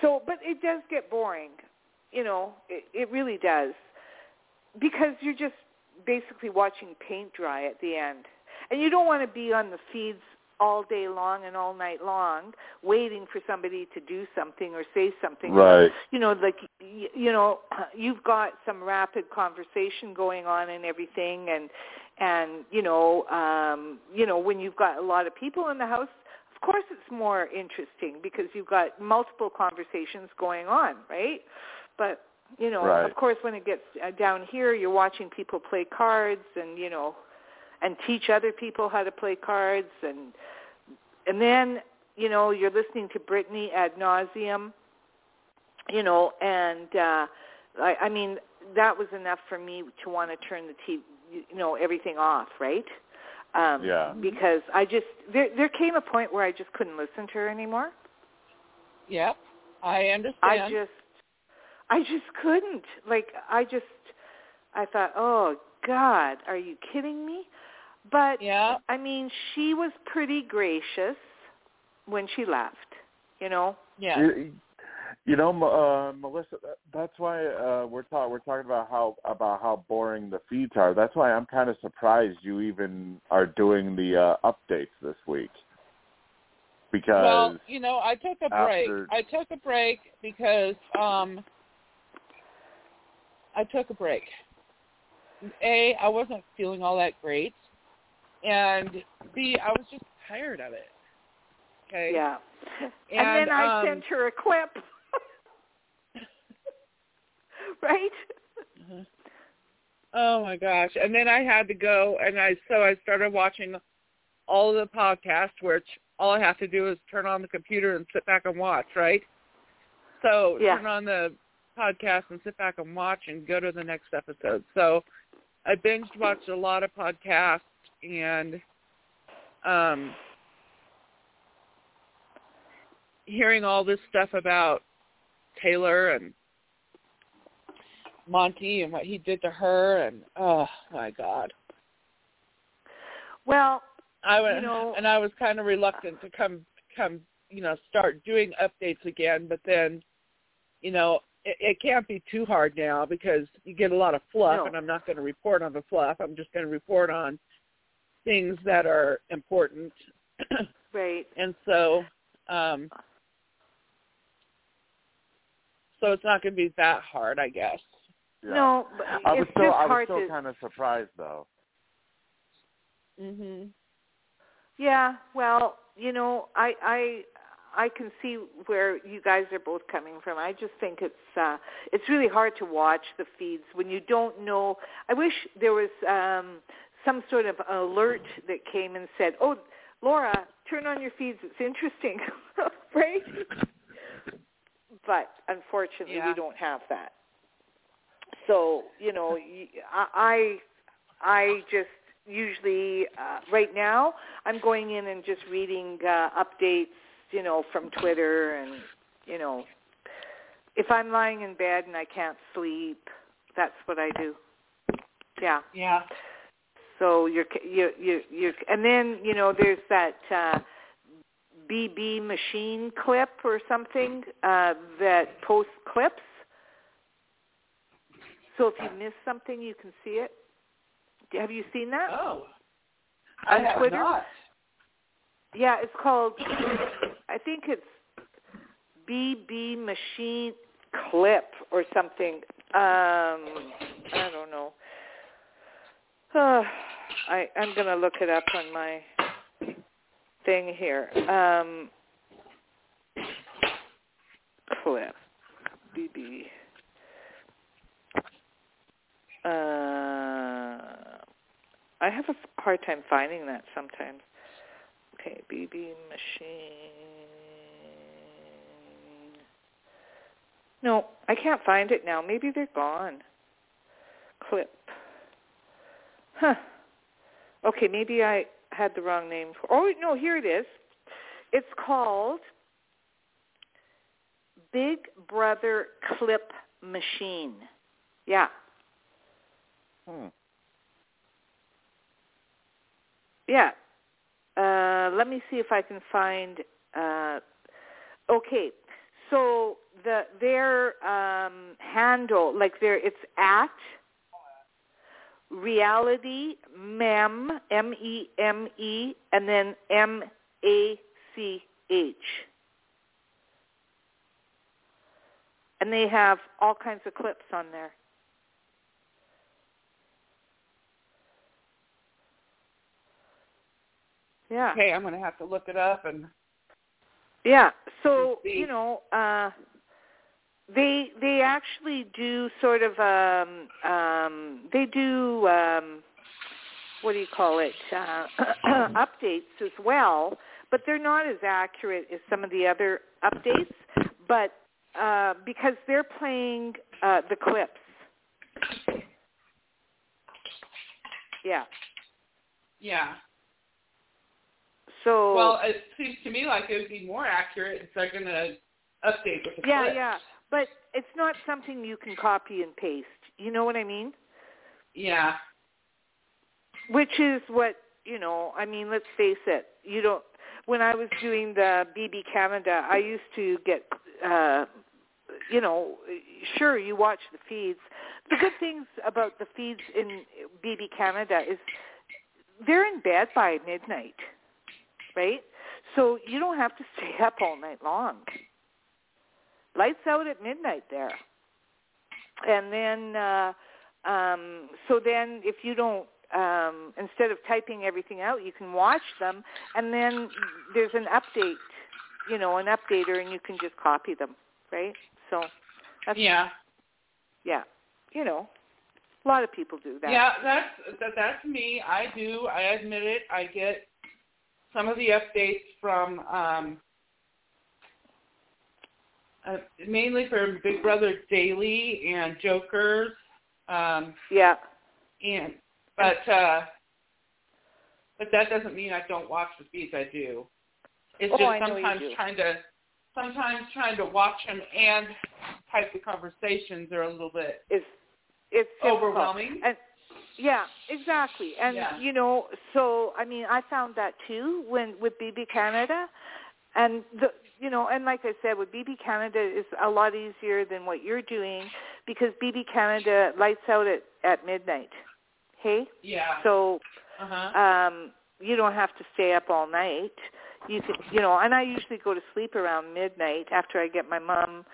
so, but it does get boring. You know, it, it really does. Because you're just, basically watching paint dry at the end. And you don't want to be on the feeds all day long and all night long waiting for somebody to do something or say something. Right. You know, like, you know, you've got some rapid conversation going on and everything. And, and you know, um, you know, when you've got a lot of people in the house, of course it's more interesting because you've got multiple conversations going on, right? But... You know, right. Of course, when it gets down here, you're watching people play cards and, you know, and teach other people how to play cards. And and then, you know, you're listening to Brittany ad nauseum, you know, and uh, I, I mean, that was enough for me to want to turn the T V, you know, everything off, right? Um, yeah. Because I just, there, there came a point where I just couldn't listen to her anymore. Yep, I understand. I just. I just couldn't. Like, I just, I thought, oh, God, are you kidding me? But, yeah. I mean, she was pretty gracious when she left, you know? Yeah. You, you know, uh, Melissa, that's why uh, we're, talk, we're talking about how about how boring the feeds are. That's why I'm kind of surprised you even are doing the uh, updates this week. Because well, you know, I took a break. After... I took a break because... Um, I took a break. A, I wasn't feeling all that great. And B, I was just tired of it. Okay. Yeah. And, and then I um, sent her a clip. Right? Uh-huh. Oh, my gosh. And then I had to go, and I so I started watching all of the podcasts, which all I have to do is turn on the computer and sit back and watch, right? So yeah. Turn on the... podcast and sit back and watch and go to the next episode. So I binge watched a lot of podcasts and um, hearing all this stuff about Taylor and Monte and what he did to her, and oh my God. Well, I was, you know, and I was kind of reluctant to come, come, you know, start doing updates again. But then, you know, it, it can't be too hard now because you get a lot of fluff, no. and I'm not going to report on the fluff. I'm just going to report on things that are important. Right. And so, um, so it's not going to be that hard, I guess. Yeah. No, but I was it's still, just I was hard still to... kind of surprised, though. Mhm. Yeah. Well, you know, I I I can see where you guys are both coming from. I just think it's uh, it's really hard to watch the feeds when you don't know. I wish there was um, some sort of alert that came and said, "Oh, Laura, turn on your feeds. It's interesting," right? But unfortunately, yeah. we don't have that. So, you know, I I just. Usually, uh, right now, I'm going in and just reading uh, updates, you know, from Twitter. And, you know, if I'm lying in bed and I can't sleep, that's what I do. Yeah. Yeah. So you're, you're, you're, you're and then, you know, there's that uh, B B machine clip or something uh, that posts clips. So if you miss something, you can see it. Have you seen that? Oh, I have Twitter? Not. Yeah, it's called, I think it's B B Machine Clip or something. Um, I don't know. Uh, I, I'm going to look it up on my thing here. Um, clip. B B. Uh... I have a hard time finding that sometimes. Okay, B B machine. No, I can't find it now. Maybe they're gone. Clip. Huh. Okay, maybe I had the wrong name. For, oh, no, here it is. It's called Big Brother Clip Machine. Yeah. Hmm. Yeah. Uh, let me see if I can find... Uh, okay. So the their um, handle, like their, it's at reality mem, M E M E, and then M A C H. And they have all kinds of clips on there. Yeah. Okay, I'm going to have to look it up and. Yeah, so you know, uh, they they actually do sort of um, um, they do um, what do you call it uh, updates as well, but they're not as accurate as some of the other updates, but uh, because they're playing uh, the clips. Yeah. Yeah. So, well, it seems to me like it would be more accurate if they're going to update with the yeah, clips. Yeah, yeah. But it's not something you can copy and paste. You know what I mean? Yeah. Which is what, you know, I mean, let's face it. You don't. When I was doing the B B Canada, I used to get, uh, you know, sure, you watch the feeds. The good things about the feeds in B B Canada is they're in bed by midnight. Right? So you don't have to stay up all night long. Lights out at midnight there. And then, uh, um, so then if you don't, um, instead of typing everything out, you can watch them. And then there's an update, you know, an updater, and you can just copy them. Right? So that's... Yeah. Yeah. You know, a lot of people do that. Yeah, that's, that, that's me. I do. I admit it. I get... Some of the updates from um, uh, mainly from Big Brother Daily and Jokers. Um, yeah. And but uh, but that doesn't mean I don't watch the feeds. I do. It's oh, just I sometimes trying to sometimes trying to watch them and type the conversations are a little bit it's, it's overwhelming. And, yeah, exactly. And, yeah. you know, so, I mean, I found that too when with B B Canada. And, the, you know, and like I said, with B B Canada, it's a lot easier than what you're doing because B B Canada lights out at, at midnight. Hey? Yeah. So uh-huh. um, you don't have to stay up all night. You can, you know, and I usually go to sleep around midnight after I get my mom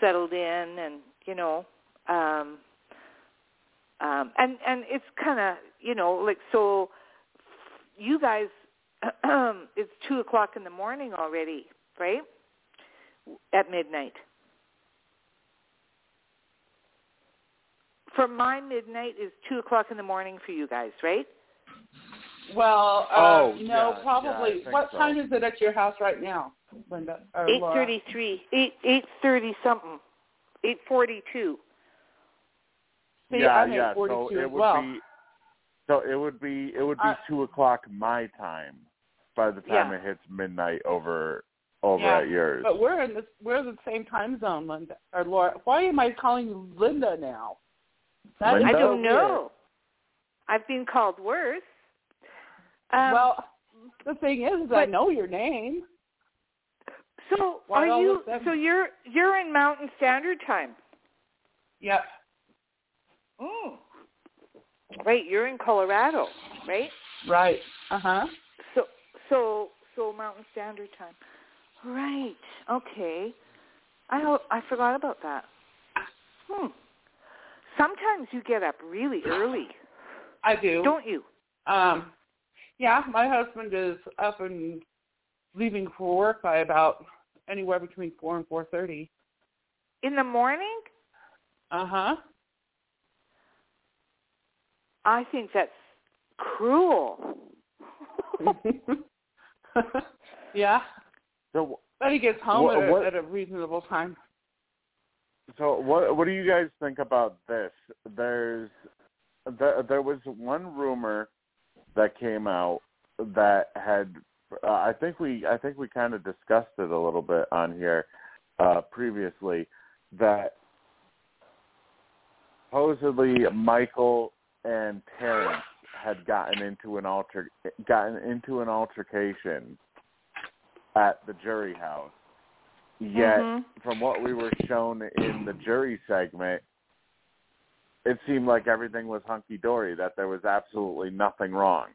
settled in and, you know, um, um, and, and it's kind of, you know, like, so you guys, it's two o'clock in the morning already, right? At midnight. For my midnight is two o'clock in the morning for you guys, right? Well, uh, oh, no, yeah, probably. Yeah, what so. time is it at your house right now, Linda? Eight thirty-three. Eight eight thirty something. Eight forty-two. See, yeah, I'm yeah. So it would well. be. So it would be. It would be uh, two o'clock my time. By the time yeah. it hits midnight over over yeah, at yours. But we're in the we're in the same time zone, Linda or Laura. Why am I calling you Linda now? That Linda? I don't know. I've been called worse. Um, well, the thing is, is but, I know your name. So Why are you? So you're you're in Mountain Standard Time. Yep. Mm. Right, you're in Colorado, right? Right. Uh huh. So so so Mountain Standard Time. Right. Okay. I I forgot about that. Hmm. Sometimes you get up really early. I do. Don't you? Um. Yeah, my husband is up and leaving for work by about anywhere between four and four thirty. In the morning? Uh huh. I think that's cruel. yeah. So, but he gets home what, at, what, at a reasonable time. So what what do you guys think about this? There's there, there was one rumor that came out that had, uh, I think we, I think we kind of discussed it a little bit on here uh, previously, that supposedly Michael and Terrance had gotten into an alter, gotten into an altercation at the jury house. Yet, mm-hmm. from what we were shown in the jury segment, it seemed like everything was hunky-dory, that there was absolutely nothing wrong.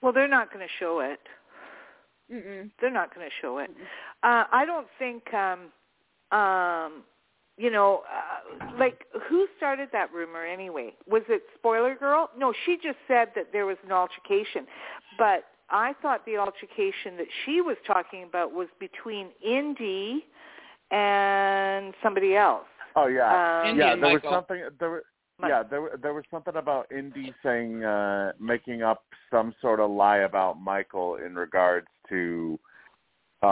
Well, they're not going to show it. Mm-mm. They're not going to show it. Uh, I don't think, um, um, you know, uh, like, who started that rumor anyway? Was it Spoiler Girl? No, she just said that there was an altercation. But I thought the altercation that she was talking about was between Indy and somebody else. Oh yeah, um, yeah. There Michael. was something. There, were, yeah, there there was something about Indy saying, uh, making up some sort of lie about Michael in regards to uh,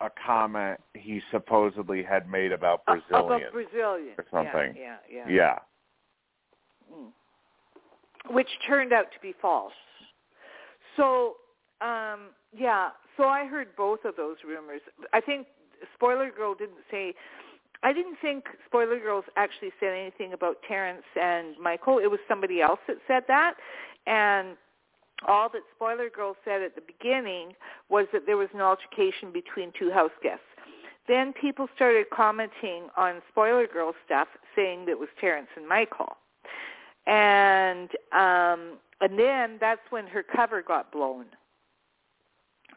a comment he supposedly had made about Brazilians, about Brazilians or something. Yeah, yeah, yeah. yeah. Mm. Which turned out to be false. So, um, yeah. So I heard both of those rumors. I think Spoiler Girl didn't say. I didn't think Spoiler Girls actually said anything about Terrance and Michael. It was somebody else that said that. And all that Spoiler Girl said at the beginning was that there was an altercation between two house guests. Then people started commenting on Spoiler Girl stuff, saying that it was Terrance and Michael. And um, and then that's when her cover got blown,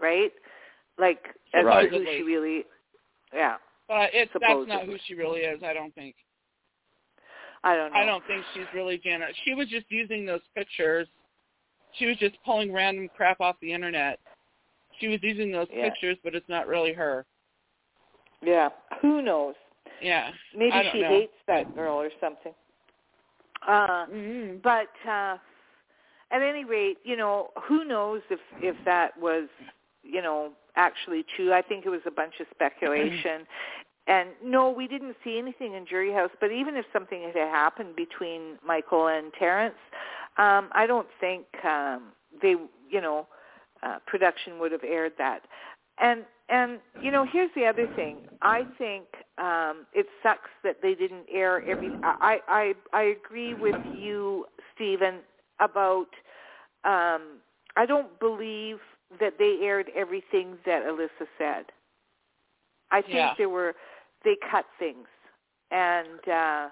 right? Like, as right. to who she really, yeah. But it's, that's not who she really is, I don't think. I don't know. I don't think she's really Janet. She was just using those pictures. She was just pulling random crap off the Internet. She was using those yeah. pictures, but it's not really her. Yeah. Who knows? Yeah. Maybe she know. hates that girl or something. Uh, mm-hmm. But uh, at any rate, you know, who knows if, if that was, you know, actually true. I think it was a bunch of speculation. And no, we didn't see anything in Jury House, but even if something had happened between Michael and Terrance, um, I don't think um, they, you know, uh, production would have aired that. And And, you know, here's the other thing. I think um, it sucks that they didn't air every... I, I, I agree with you, Stephen, about... Um, I don't believe that they aired everything that Alyssa said. I think yeah. there were... They cut things. And uh,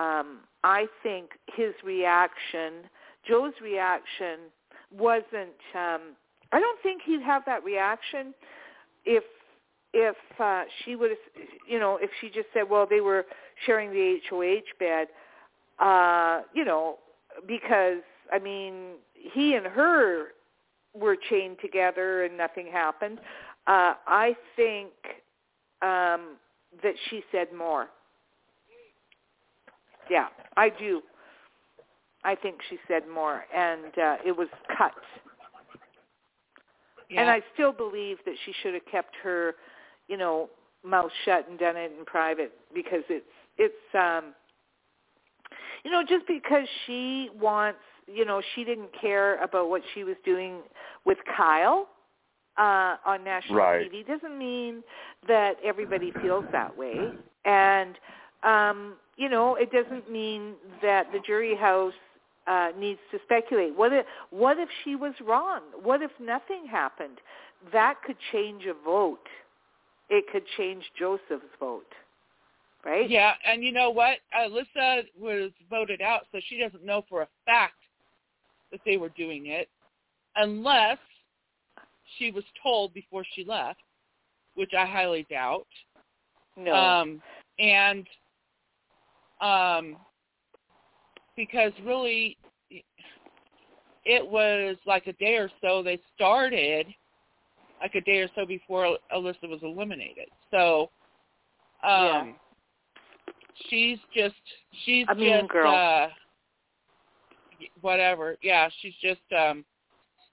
um, I think his reaction, Joe's reaction, wasn't... Um, I don't think he'd have that reaction... If if uh, she would, you know, if she just said, well, they were sharing the H O H bed, uh, you know, because, I mean, he and her were chained together and nothing happened. Uh, I think um, that she said more. Yeah, I do. I think she said more, and uh, it was cut. Yeah. And I still believe that she should have kept her, you know, mouth shut and done it in private because it's, it's, um, you know, just because she wants, you know, she didn't care about what she was doing with Kyle uh, on national right. T V doesn't mean that everybody feels that way. And, um, you know, it doesn't mean that the jury house Uh, needs to speculate. What if, what if she was wrong? What if nothing happened? That could change a vote. It could change Joseph's vote, right? Yeah, and you know what? Alyssa was voted out, so she doesn't know for a fact that they were doing it unless she was told before she left, which I highly doubt. No. Um, and... Um, Because really, it was like a day or so. They started like a day or so before Alyssa was eliminated. So um, yeah. she's just, she's I mean, just, girl. Uh, whatever. Yeah, she's just, um,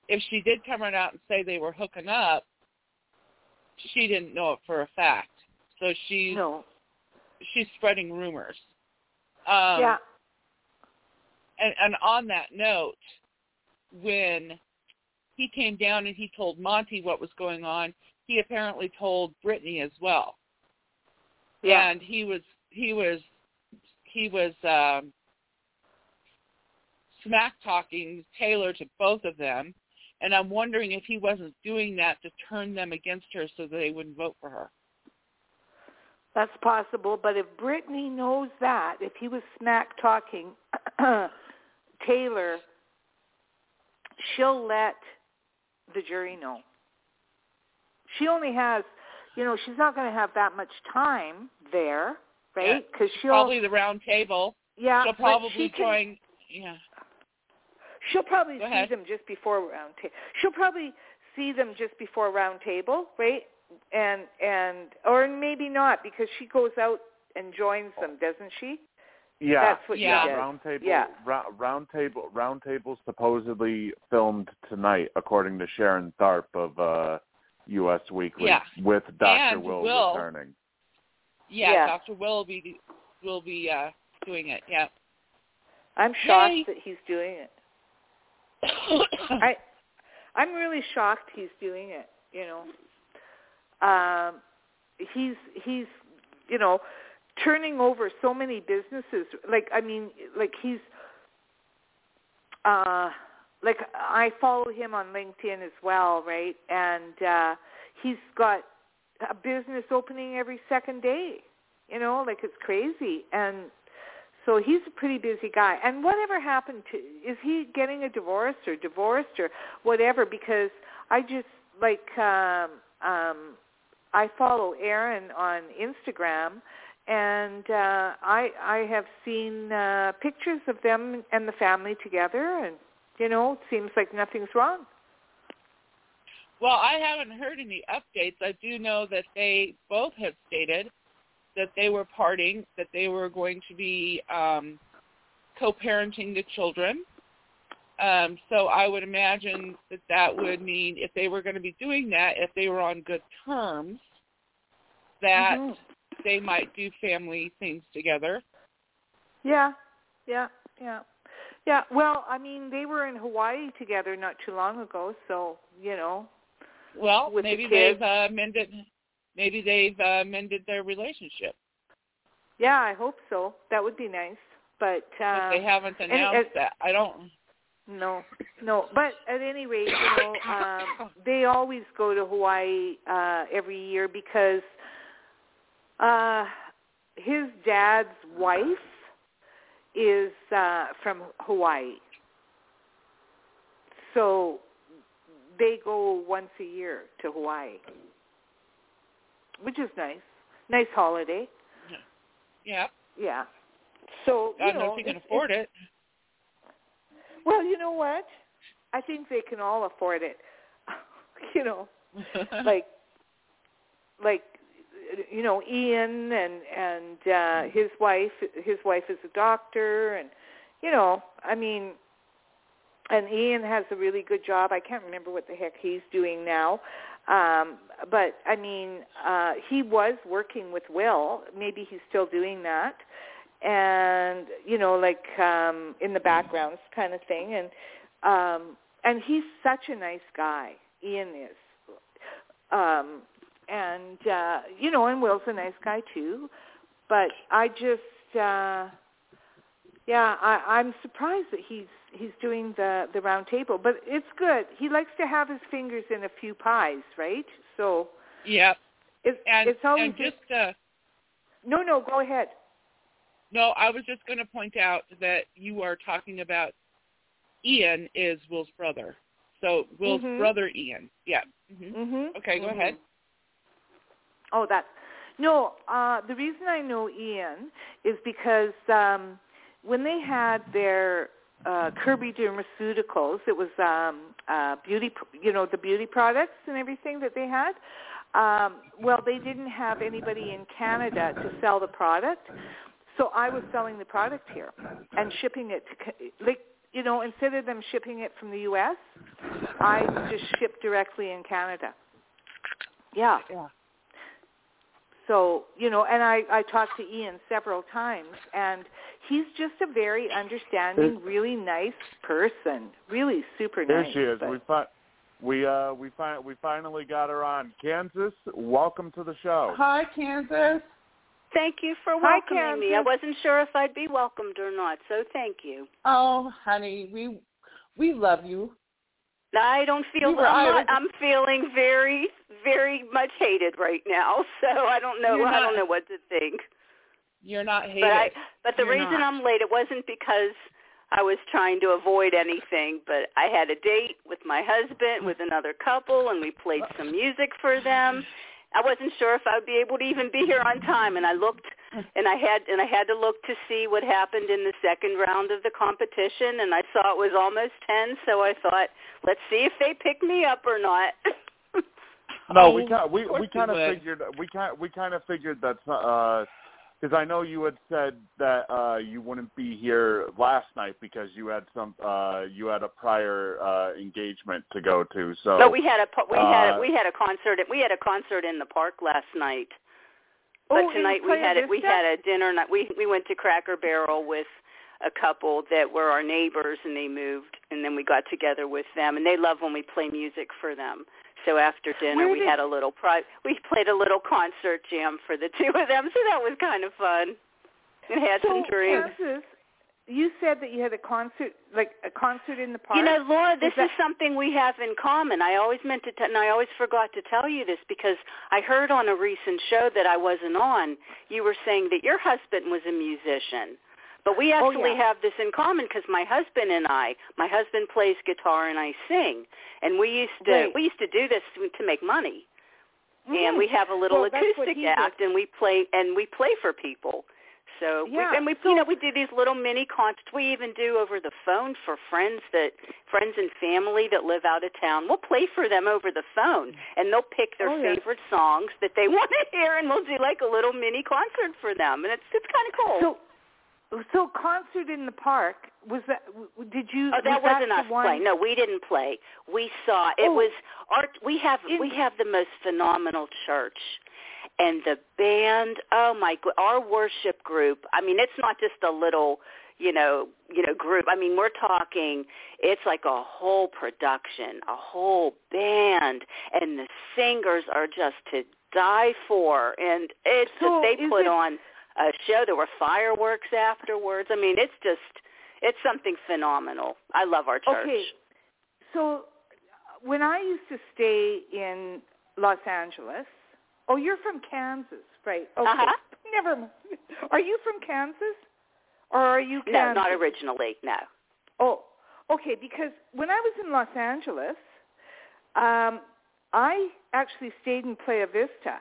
if she did come right out and say they were hooking up, she didn't know it for a fact. So she's, no. she's spreading rumors. Um, yeah. And, and on that note, when he came down and he told Monte what was going on, he apparently told Brittany as well. Yeah. And he was he was he was um, smack talking Taylor to both of them, and I'm wondering if he wasn't doing that to turn them against her so that they wouldn't vote for her. That's possible, but if Brittany knows that, if he was smack talking Taylor, she'll let the jury know. She only has, you know, she's not going to have that much time there, right? Because yeah, she'll probably the round table. Yeah, she'll probably she can, going, yeah. She'll probably Go see ahead. them just before round table. She'll probably see them just before round table, right? And and or maybe not because she goes out and joins them, doesn't she? Yeah, that's what yeah. yeah. Round table, yeah. Ra- round table, round table. Supposedly filmed tonight, according to Sharon Tharp of uh, U S Weekly, yeah. with Doctor Will, Will returning. Yeah, yeah, Doctor Will will be will be uh, doing it. Yeah, I'm shocked Yay. that he's doing it. I I'm really shocked he's doing it. You know. Um, he's, he's, you know, turning over so many businesses. Like, I mean, like he's, uh, like I follow him on LinkedIn as well, right? And uh, he's got a business opening every second day, you know, like it's crazy. And so he's a pretty busy guy. And whatever happened to, is he getting a divorce or divorced or whatever? Because I just, like, um, um, I follow Aaron on Instagram, and uh, I I have seen uh, pictures of them and the family together, and, you know, it seems like nothing's wrong. Well, I haven't heard any updates. I do know that they both have stated that they were parting, that they were going to be um, co-parenting the children. Um, so I would imagine that that would mean if they were going to be doing that, if they were on good terms, that mm-hmm. they might do family things together. Yeah, yeah, yeah. Yeah, well, I mean, they were in Hawaii together not too long ago, so, you know, Well, with maybe the they've uh, mended. Maybe they've uh, mended their relationship. Yeah, I hope so. That would be nice. But, uh, but they haven't announced and, uh, that. I don't. No, no. But at any rate, you know, um, they always go to Hawaii uh, every year because uh, his dad's wife is uh, from Hawaii. So they go once a year to Hawaii, which is nice. Nice holiday. Yeah. Yeah. So, God you know, knows he can it's, afford it's, it. Well, you know what? I think they can all afford it. You know, like, like, you know, Ian and and uh, his wife. His wife is a doctor, and you know, I mean, and Ian has a really good job. I can't remember what the heck he's doing now. Um, but, I mean, uh, he was working with Will. Maybe he's still doing that. And, you know, like um, in the background kind of thing. And um, and he's such a nice guy, Ian is. Um, and, uh, you know, and Will's a nice guy too. But I just, uh, yeah, I, I'm surprised that he's, he's doing the, the round table, but it's good. He likes to have his fingers in a few pies, right? So yeah, it's, and, it's always and just a, uh, no, no, go ahead. No, I was just going to point out that you are talking about Ian is Will's brother. So Will's mm-hmm. brother, Ian. Yeah. Mm-hmm. Mm-hmm. Okay, go mm-hmm. ahead. Oh, that. No, uh, the reason I know Ian is because um, when they had their Uh, Kirby Dermaceuticals. It was um, uh, beauty, you know, the beauty products and everything that they had. Um, well, they didn't have anybody in Canada to sell the product, so I was selling the product here and shipping it to, like, you know, instead of them shipping it from the U S, I just shipped directly in Canada. Yeah. Yeah. So, you know, and I, I talked to Ian several times, and he's just a very understanding, really nice person, really super there nice. There she is. We fi- we uh we find we finally got her on. Kansas, welcome to the show. Hi, Kansas. Thank you for welcoming Hi, me. I wasn't sure if I'd be welcomed or not, so thank you. Oh, honey, we we love you. I don't feel I'm, not, I'm feeling very, very much hated right now. So I don't know. Not, I don't know what to think. You're not hated. But, I, but the you're reason not. I'm late, it wasn't because I was trying to avoid anything. But I had a date with my husband with another couple, and we played some music for them. I wasn't sure if I would be able to even be here on time, and I looked, and I had, and I had to look to see what happened in the second round of the competition, and I saw it was almost ten, so I thought, let's see if they pick me up or not. No, we kind we we kind of figured we kind we kind of figured that because uh, I know you had said that uh, you wouldn't be here last night because you had some uh, you had a prior uh, engagement to go to. So, but we had a we had uh, we had a concert we had a concert in the park last night. But oh, tonight we had a, we had a dinner night. We we went to Cracker Barrel with a couple that were our neighbors, and they moved, and then we got together with them, and they love when we play music for them. So after dinner, Where we did... had a little pri- we played a little concert jam for the two of them. So that was kind of fun. And had so, some drinks. Francis, you said that you had a concert, like a concert in the park. You know, Laura, this is, that... is something we have in common. I always meant to, t- and I always forgot to tell you this because I heard on a recent show that I wasn't on. You were saying that your husband was a musician, but we actually oh, yeah. have this in common because my husband and I, my husband plays guitar and I sing, and we used to right. we used to do this to make money, mm-hmm. and we have a little well, acoustic act, did. and we play and we play for people. So yeah, we, and we, so, you know, we do these little mini concerts. We even do over the phone for friends that friends and family that live out of town. We'll play for them over the phone, and they'll pick their oh, favorite yeah. songs that they want to hear, and we'll do like a little mini concert for them, and it's it's kind of cool. So, so concert in the park was that? Did you? Oh, that was wasn't that us one? playing. No, we didn't play. We saw it oh, was art. We have in, we have the most phenomenal church. and the band, oh my, our worship group, I mean, it's not just a little, you know, you know, group. I mean, we're talking, it's like a whole production, a whole band, and the singers are just to die for, and it's so they put it on a show. There were fireworks afterwards. I mean, it's just, it's something phenomenal. I love our church. Okay, so when I used to stay in Los Angeles, oh, you're from Kansas, right? Okay, uh-huh. Never mind. Are you from Kansas? Or are you Kansas? No, not originally, no. Oh, okay, because when I was in Los Angeles, um, I actually stayed in Playa Vista.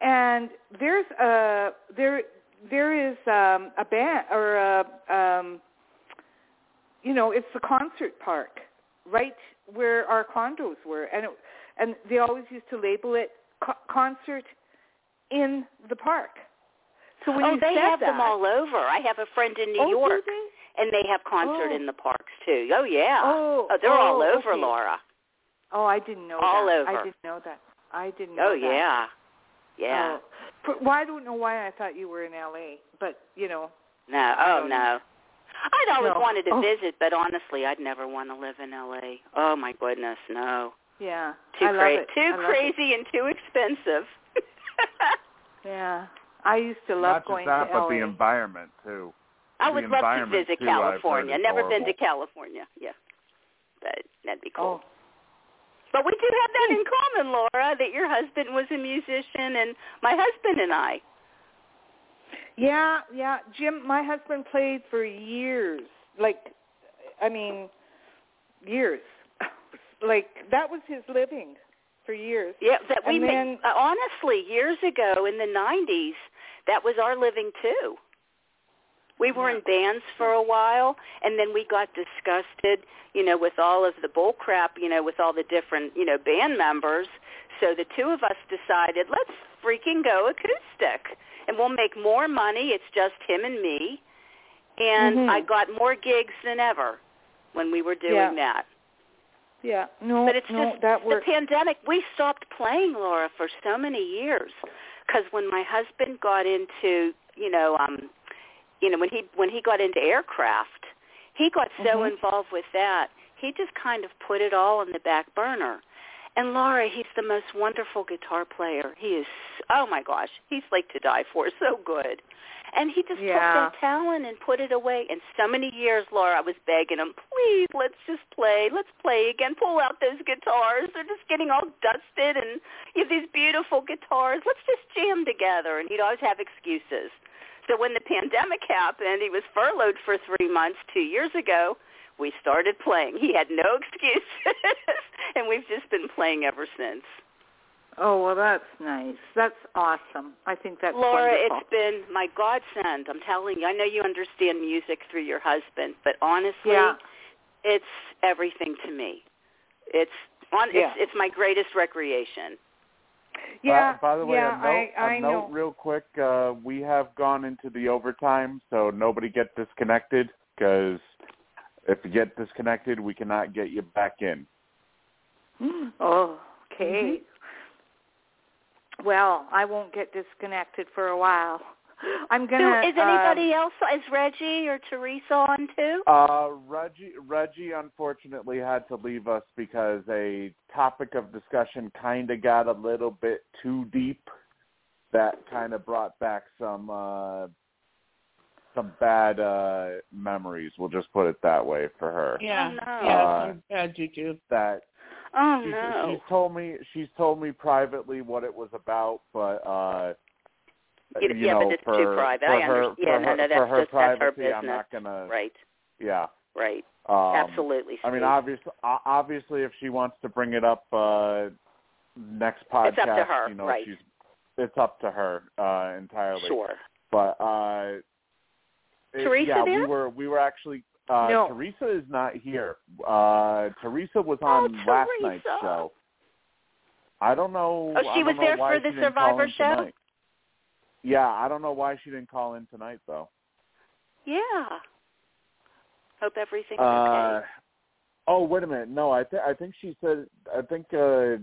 And there's a, there, there is um, a band, or a, um, you know, it's the concert park, right where our condos were. And, it, and they always used to label it co- concert in the park. So when oh, you they have that, them all over. I have a friend in New oh, York, and they have concert oh. in the parks, too. Oh, yeah. Oh, oh they're oh, all over, okay. Laura. Oh, I didn't know all that. All over. I didn't know that. I didn't know oh, that. Oh, yeah. Yeah. Oh. Well, I don't know why I thought you were in L A, but, you know. No, oh, no. I'd always no. wanted to oh. visit, but honestly, I'd never want to live in L A. Oh, my goodness, no. Yeah. Too I cra- love it. Too I crazy and too expensive. Yeah. I used to love Not going that, to L A. Not just that, but the environment, too. I would love to visit too, California. Never horrible. been to California. Yeah. But that'd be cool. Oh. But we do have that in common, Laura, that your husband was a musician and my husband and I. Yeah, yeah. Jim, my husband played for years. Like, I mean, years. Like, that was his living for years. Yeah, that we made, uh, honestly, years ago in the nineties, that was our living too. We were in bands for a while, and then we got disgusted, you know, with all of the bull crap, you know, with all the different, you know, band members. So the two of us decided, let's freaking go acoustic, and we'll make more money. It's just him and me. And mm-hmm. I got more gigs than ever when we were doing yeah. that. Yeah, no, but it's no, just that works. The pandemic, we stopped playing, Laura, for so many years, because when my husband got into, you know, um, you know, when he when he got into aircraft, he got so mm-hmm. involved with that, he just kind of put it all on the back burner. And Laura, he's the most wonderful guitar player. He is, oh my gosh, he's like to die for, so good. And he just yeah. took that talent and put it away. And so many years, Laura, I was begging him, please, let's just play. Let's play again. Pull out those guitars. They're just getting all dusted and you have these beautiful guitars. Let's just jam together. And he'd always have excuses. So when the pandemic happened, he was furloughed for three months two years ago. We started playing. He had no excuses, and we've just been playing ever since. Oh, well, that's nice. That's awesome. I think that's Laura, wonderful. Laura, it's been my godsend. I'm telling you. I know you understand music through your husband, but honestly, yeah. it's everything to me. It's on. Yeah. It's, it's my greatest recreation. Yeah. By, by the way, yeah, a note, I, I a note know. real quick. Uh, we have gone into the overtime, so nobody get disconnected, because if you get disconnected, we cannot get you back in. Oh, okay. Mm-hmm. Well, I won't get disconnected for a while. I'm gonna. So is anybody uh, else? Is Reggie or Teresa on too? Uh, Reggie, Reggie, unfortunately, had to leave us because a topic of discussion kind of got a little bit too deep. That kind of brought back some. Uh, Some bad uh, memories. We'll just put it that way for her. Yeah, oh, no. yeah, some bad juju. That. Oh she, no. She's told me. She's told me privately what it was about, but uh, you, you yeah, know, but it's for, too private. I understand. Yeah, no, no, that's for her just privacy, that's her business. I'm not gonna. Right. Yeah. Right. Um, Absolutely. I mean, obviously, obviously, if she wants to bring it up uh, next podcast, it's up to her. You know, right. She's, it's up to her uh, entirely. Sure. But. Uh, It, Teresa yeah, there? we were we were actually uh, no. Teresa is not here. Uh, Teresa was on oh, last Teresa. night's show. I don't know. Oh, she was there for the Survivor show. Tonight. Yeah, I don't know why she didn't call in tonight though. Yeah. Hope everything's uh, okay. Oh wait a minute. No, I think I think she said I think uh,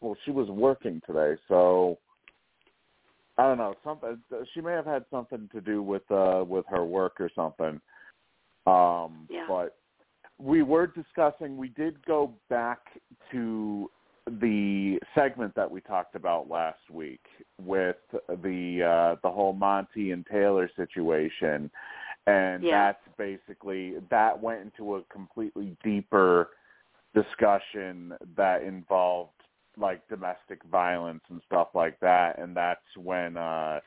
well she was working today, so I don't know. Something she may have had something to do with uh, with her work or something. Um, yeah. But we were discussing. We did go back to the segment that we talked about last week with the uh, the whole Monte and Taylor situation, and yeah. that's basically that went into a completely deeper discussion that involved like domestic violence and stuff like that, and that's when uh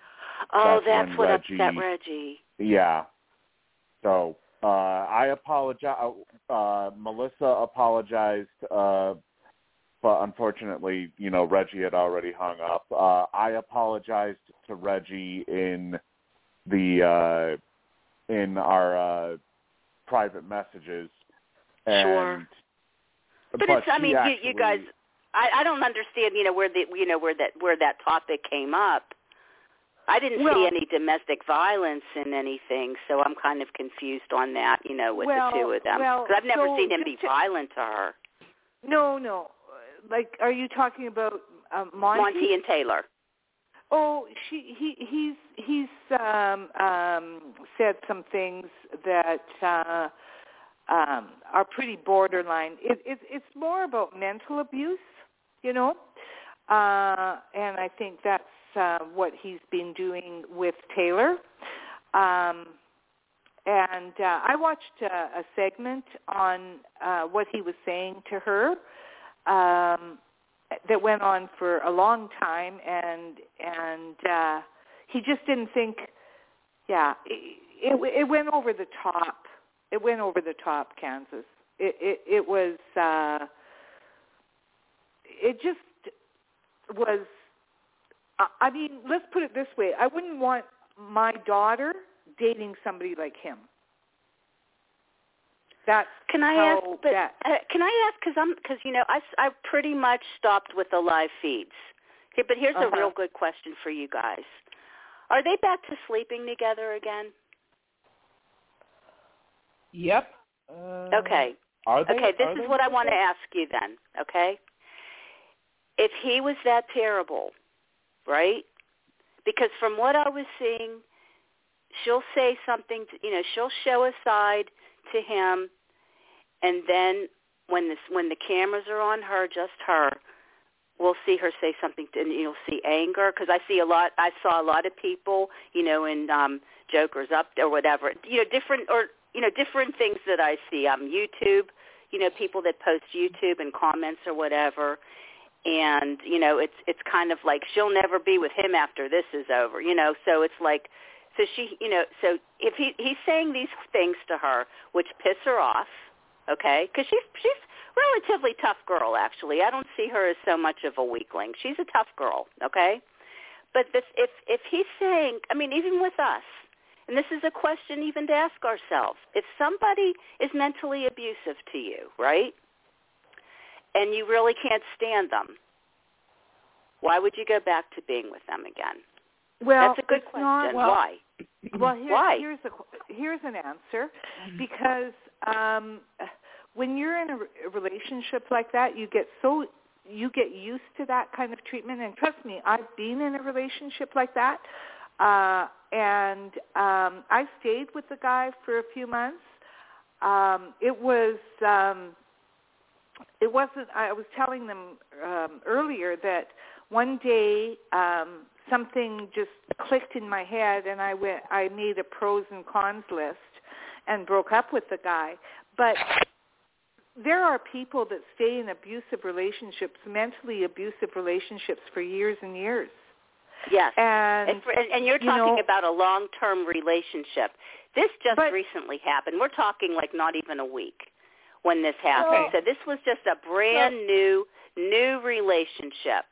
oh that's, that's what Reggie, upset Reggie. Yeah. So uh I apologize. Uh, Melissa apologized, uh, but unfortunately, you know, Reggie had already hung up. Uh, I apologized to Reggie in the uh, in our uh, private messages. And, sure. But, but it's I mean, actually, you, you guys. I, I don't understand, you know, where the you know where that where that topic came up. I didn't well, see any domestic violence in anything, so I'm kind of confused on that, you know, with well, the two of them. Well, I've never so seen him be to, violent to her. No, no. Like, are you talking about uh, Monte? Monte and Taylor. Oh, she he he's he's um, um, said some things that. Uh, Um, are pretty borderline. It, it, it's more about mental abuse, you know, uh, and I think that's uh, what he's been doing with Taylor. Um, and uh, I watched uh, a segment on uh, what he was saying to her um, that went on for a long time, and and uh, he just didn't think, yeah, it, it, it went over the top. It went over the top, Kansas. It it, it was, uh, it just was, I mean, let's put it this way. I wouldn't want my daughter dating somebody like him. That's can I how ask, but, that. Uh, can I ask, because I'm, because, you know, I, I pretty much stopped with the live feeds. Okay, but here's uh-huh. a real good question for you guys. Are they back to sleeping together again? Yep. Uh, okay. Are they, okay, this is what I want to ask you then, okay? If he was that terrible, right? Because from what I was seeing, she'll say something, to, you know, she'll show a side to him, and then when this when the cameras are on her, just her, we'll see her say something, to, and you'll see anger, because I see a lot, I saw a lot of people, you know, in um, Jokers Up or whatever, you know, different, or, you know, different things that I see on um, YouTube, you know, people that post YouTube and comments or whatever. And, you know, it's it's kind of like she'll never be with him after this is over, you know. So it's like, so she, you know, so if he he's saying these things to her, which piss her off, okay, because she's, she's a relatively tough girl, actually. I don't see her as so much of a weakling. She's a tough girl, okay. But this, if if he's saying, I mean, even with us, and this is a question even to ask ourselves. If somebody is mentally abusive to you, right, and you really can't stand them, why would you go back to being with them again? Well, that's a good question. Not, well, why? Well, here, why? Here's, a, here's an answer. Because um, when you're in a relationship like that, you get so you get used to that kind of treatment. And trust me, I've been in a relationship like that. Uh, and um, I stayed with the guy for a few months. Um, it was, um, it wasn't, I was telling them um, earlier that one day um, something just clicked in my head, and I went, I made a pros and cons list and broke up with the guy. But there are people that stay in abusive relationships, mentally abusive relationships, for years and years. Yes, and, and, for, and, and you're talking you know, about a long-term relationship. This just but, recently happened. We're talking like not even a week when this happened. Okay. So this was just a brand so, new, new relationship.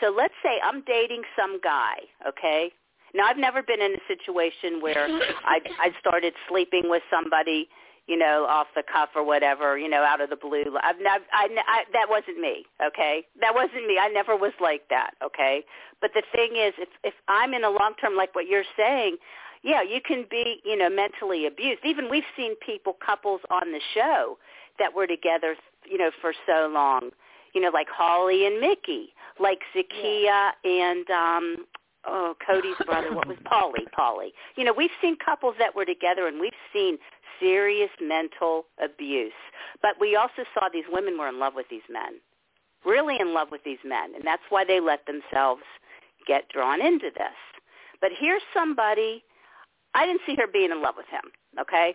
So let's say I'm dating some guy, okay? Now, I've never been in a situation where I, I started sleeping with somebody, you know, off the cuff or whatever, you know, out of the blue. I've, I've, I, I, that wasn't me, okay? That wasn't me. I never was like that, okay? But the thing is, if, if I'm in a long-term, like what you're saying, yeah, you can be, you know, mentally abused. Even we've seen people, couples on the show that were together, you know, for so long, you know, like Holly and Mickey, like Zakiya yeah. and um, oh, Cody's brother, what was Polly, Polly. You know, we've seen couples that were together, and we've seen serious mental abuse. But we also saw these women were in love with these men, really in love with these men, and that's why they let themselves get drawn into this. But here's somebody, I didn't see her being in love with him, okay?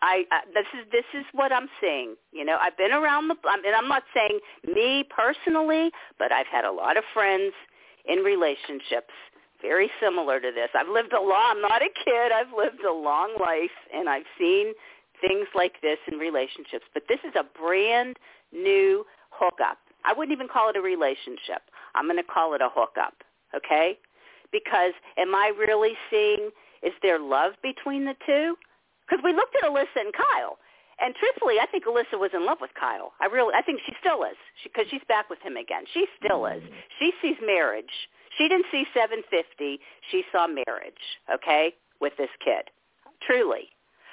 I, I this is this is what I'm seeing. You know, I've been around the, and I'm not saying me personally, but I've had a lot of friends in relationships very similar to this. I've lived a long, I'm not a kid, I've lived a long life, and I've seen things like this in relationships. But this is a brand new hookup. I wouldn't even call it a relationship. I'm going to call it a hookup, okay? Because am I really seeing, is there love between the two? Because we looked at Alyssa and Kyle, and truthfully, I think Alyssa was in love with Kyle. I really, I think she still is, because she, she's back with him again. She still is. She sees marriage. She didn't see seven fifty. She saw marriage, okay, with this kid, truly.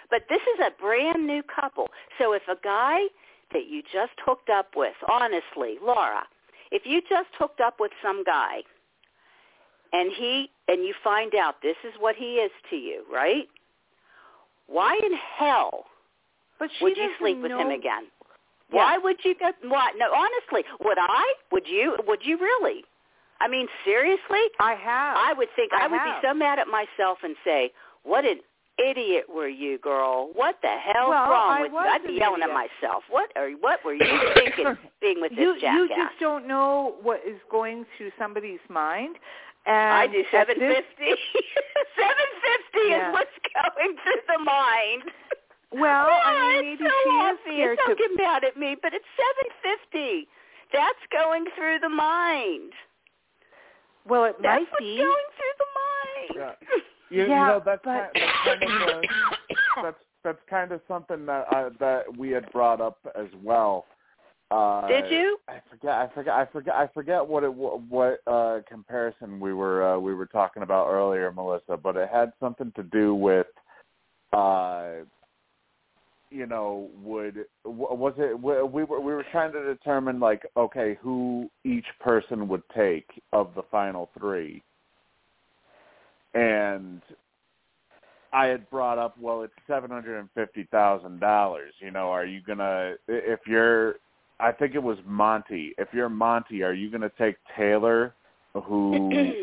But this is a brand new couple. So if a guy that you just hooked up with, honestly, Laura, if you just hooked up with some guy, and he, and you find out this is what he is to you, right? Why in hell but she would you sleep with know. him again? Yeah. Why would you? Why? No, honestly, would I? Would you? Would you really? I mean, seriously? I have. I would think I, I would have. be so mad at myself and say, "What an idiot were you, girl? What the hell well, wrong I with you?" I'd be yelling idiot. at myself. What are? What were you thinking? Being with this you, jackass? You just don't know what is going through somebody's mind. And I do seven fifty. seven fifty yeah. is what's going through the mind. Well, yeah, I mean, maybe so she is scared. Don't get mad at me, but it's seven fifty. That's going through the mind. Well, it that's might be. That's what's going through the mind. Yeah, you, yeah you know, that's, but... kind, that's, kind of a, that's, that's kind of something that uh, that we had brought up as well. Uh, Did you? I forget. I forget. I forget. I forget what it what uh, comparison we were uh, we were talking about earlier, Melissa. But it had something to do with, uh, you know, would was it we were we were trying to determine like okay who each person would take of the final three, and I had brought up well it's seven hundred and fifty thousand dollars. You know, are you gonna if you're I think it was Monte. If you're Monte, are you going to take Taylor, who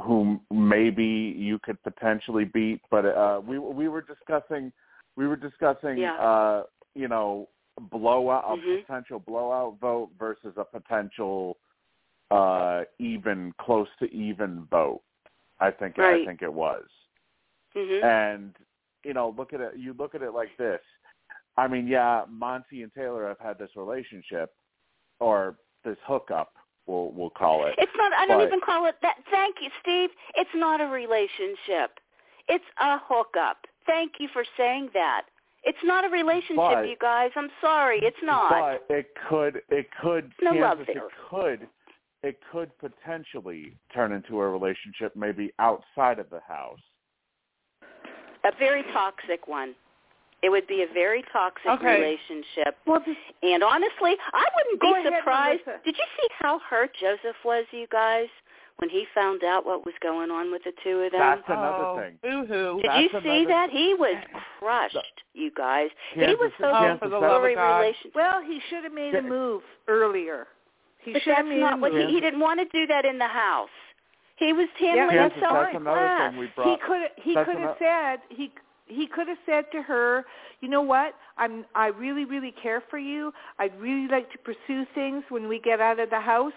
who maybe you could potentially beat? But uh, we we were discussing we were discussing yeah. uh, you know blowout mm-hmm. a potential blowout vote versus a potential uh, even close to even vote. I think right. I think it was, mm-hmm. and you know look at it. You look at it like this. I mean, yeah, Monte and Taylor have had this relationship, or this hookup, we'll, we'll call it. It's not. I don't but, even call it that. Thank you, Steve. It's not a relationship. It's a hookup. Thank you for saying that. It's not a relationship, but, you guys. I'm sorry, it's not. But it could. It could. No Kansas, love there. It could. It could potentially turn into a relationship, maybe outside of the house. A very toxic one. It would be a very toxic okay. relationship. Well, this, and honestly, I wouldn't be surprised. Ahead, Did you see how hurt Joseph was, you guys, when he found out what was going on with the two of them? That's another oh, thing. Boo-hoo. Did That's you see that? Thing. He was crushed, you guys. Kansas, he was hoping for the love of God. Relationship. Well, he should have made a move earlier. He but that's made not what he, he didn't want to do that in the house. He was handling yeah, himself in class. He could he could have said he. He could have said to her, you know what, I'm, I really, really care for you. I'd really like to pursue things when we get out of the house.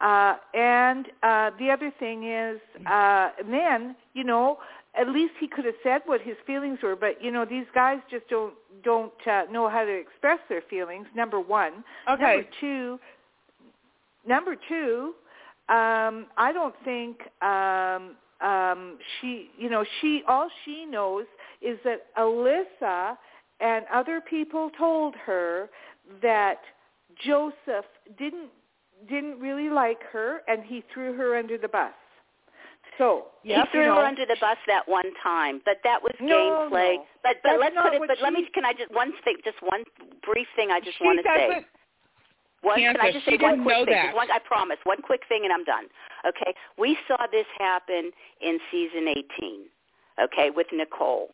Uh, and uh, the other thing is, uh, man, you know, at least he could have said what his feelings were. But, you know, these guys just don't don't uh, know how to express their feelings, number one. Okay. Number two, number two um, I don't think um, – Um, she, you know, she, all she knows is that Alyssa and other people told her that Joseph didn't, didn't really like her and he threw her under the bus. So he yep, threw you know, her under the bus that one time, but that was no, gameplay. No, but, but let's put it, but she, let me, can I just, one thing, just one brief thing I just want to say. One, can I just say one quick thing? Just one, I promise. One quick thing and I'm done. Okay? We saw this happen in season eighteen, okay, with Nicole.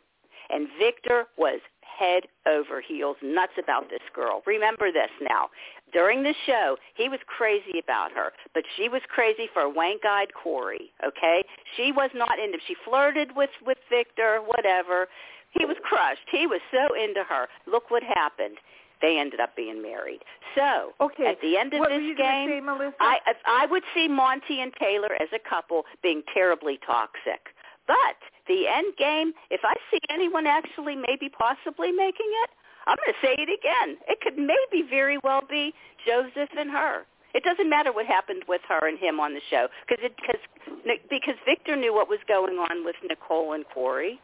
And Victor was head over heels nuts about this girl. Remember this now. During the show, he was crazy about her, but she was crazy for wank-eyed Corey, okay? She was not into She flirted with, with Victor, whatever. He was crushed. He was so into her. Look what happened. They ended up being married. So, okay. At the end of what this game, say, I, I would see Monte and Taylor as a couple being terribly toxic. But the end game, if I see anyone actually maybe possibly making it, I'm going to say it again. It could maybe very well be Joseph and her. It doesn't matter what happened with her and him on the show cause it, cause, because Victor knew what was going on with Nicole and Corey,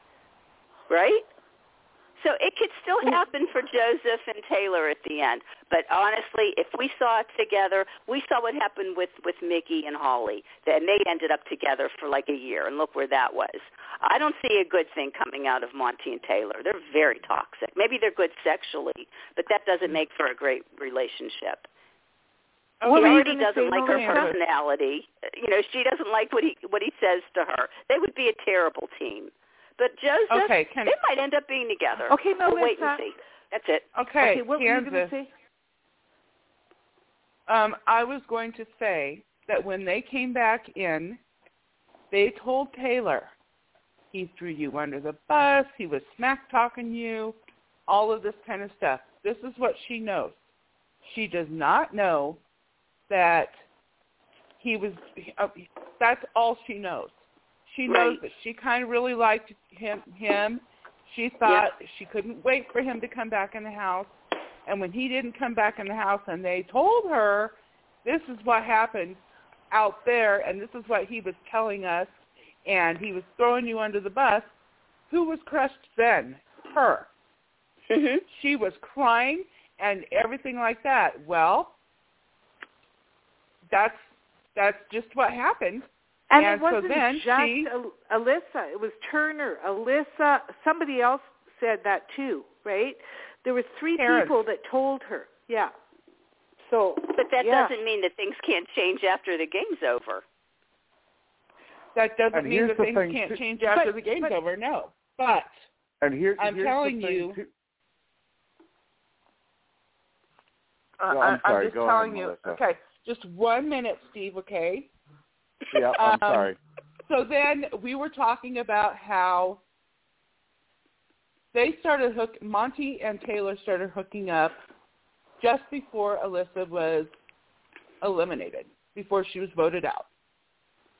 right? So it could still happen for Joseph and Taylor at the end. But honestly, if we saw it together, we saw what happened with, with Mickey and Holly. Then they ended up together for like a year, and look where that was. I don't see a good thing coming out of Monte and Taylor. They're very toxic. Maybe they're good sexually, but that doesn't make for a great relationship. What he already doesn't like her personality. You know, she doesn't like what he what he says to her. They would be a terrible team. But Joseph, okay, can, they might end up being together. Okay, Melissa. We'll wait and see. That's it. Okay, okay what Kansas. Were you going to say? Um, I was going to say that when they came back in, they told Taylor, he threw you under the bus, he was smack-talking you, all of this kind of stuff. This is what she knows. She does not know that he was uh, – that's all she knows. She knows that she kind of really liked him. him. She thought yeah. she couldn't wait for him to come back in the house. And when he didn't come back in the house and they told her, this is what happened out there and this is what he was telling us and he was throwing you under the bus, who was crushed then? Her. Mm-hmm. She was crying and everything like that. Well, that's that's just what happened. And, and it wasn't so then just she, Alyssa. It was Turner, Alyssa. Somebody else said that too, right? There were three Terrance. people that told her. Yeah. So, But that yeah. doesn't mean that things can't change after the game's over. That doesn't and mean that things thing can't too, change after but, the game's but, over, no. But and here, I'm here's telling you. Too. Uh, well, I'm, sorry, I'm just go telling on, you. Melissa. Okay, just one minute, Steve, okay? Yeah, I'm sorry. Um, so then we were talking about how they started hook. Monte and Taylor started hooking up just before Alyssa was eliminated, before she was voted out,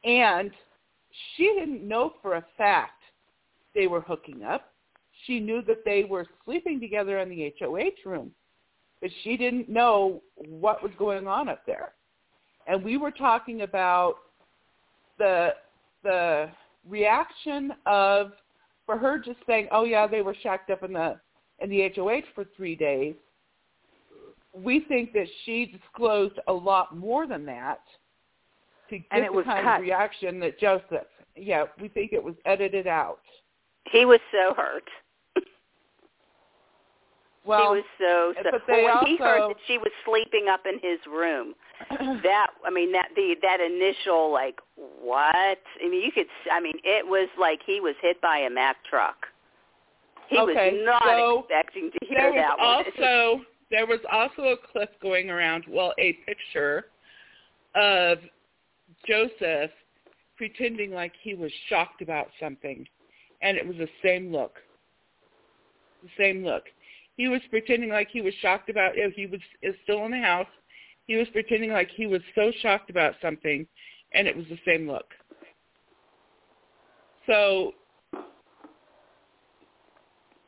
and she didn't know for a fact they were hooking up. She knew that they were sleeping together in the H O H room, but she didn't know what was going on up there. And we were talking about the the reaction of for her just saying, oh yeah, they were shacked up in the in the H O H for three days. We think that she disclosed a lot more than that to get the kind of reaction that Joseph. Yeah, we think it was edited out. He was so hurt. Well, he was so, so but they well, when also, he heard that she was sleeping up in his room, that I mean that the that initial like what I mean you could I mean it was like he was hit by a Mack truck. He okay, was not so expecting to hear there that was one. Also, there was also a clip going around. Well, a picture of Joseph pretending like he was shocked about something, and it was the same look. The same look. He was pretending like he was shocked about it. He was is still in the house. He was pretending like he was so shocked about something, and it was the same look. So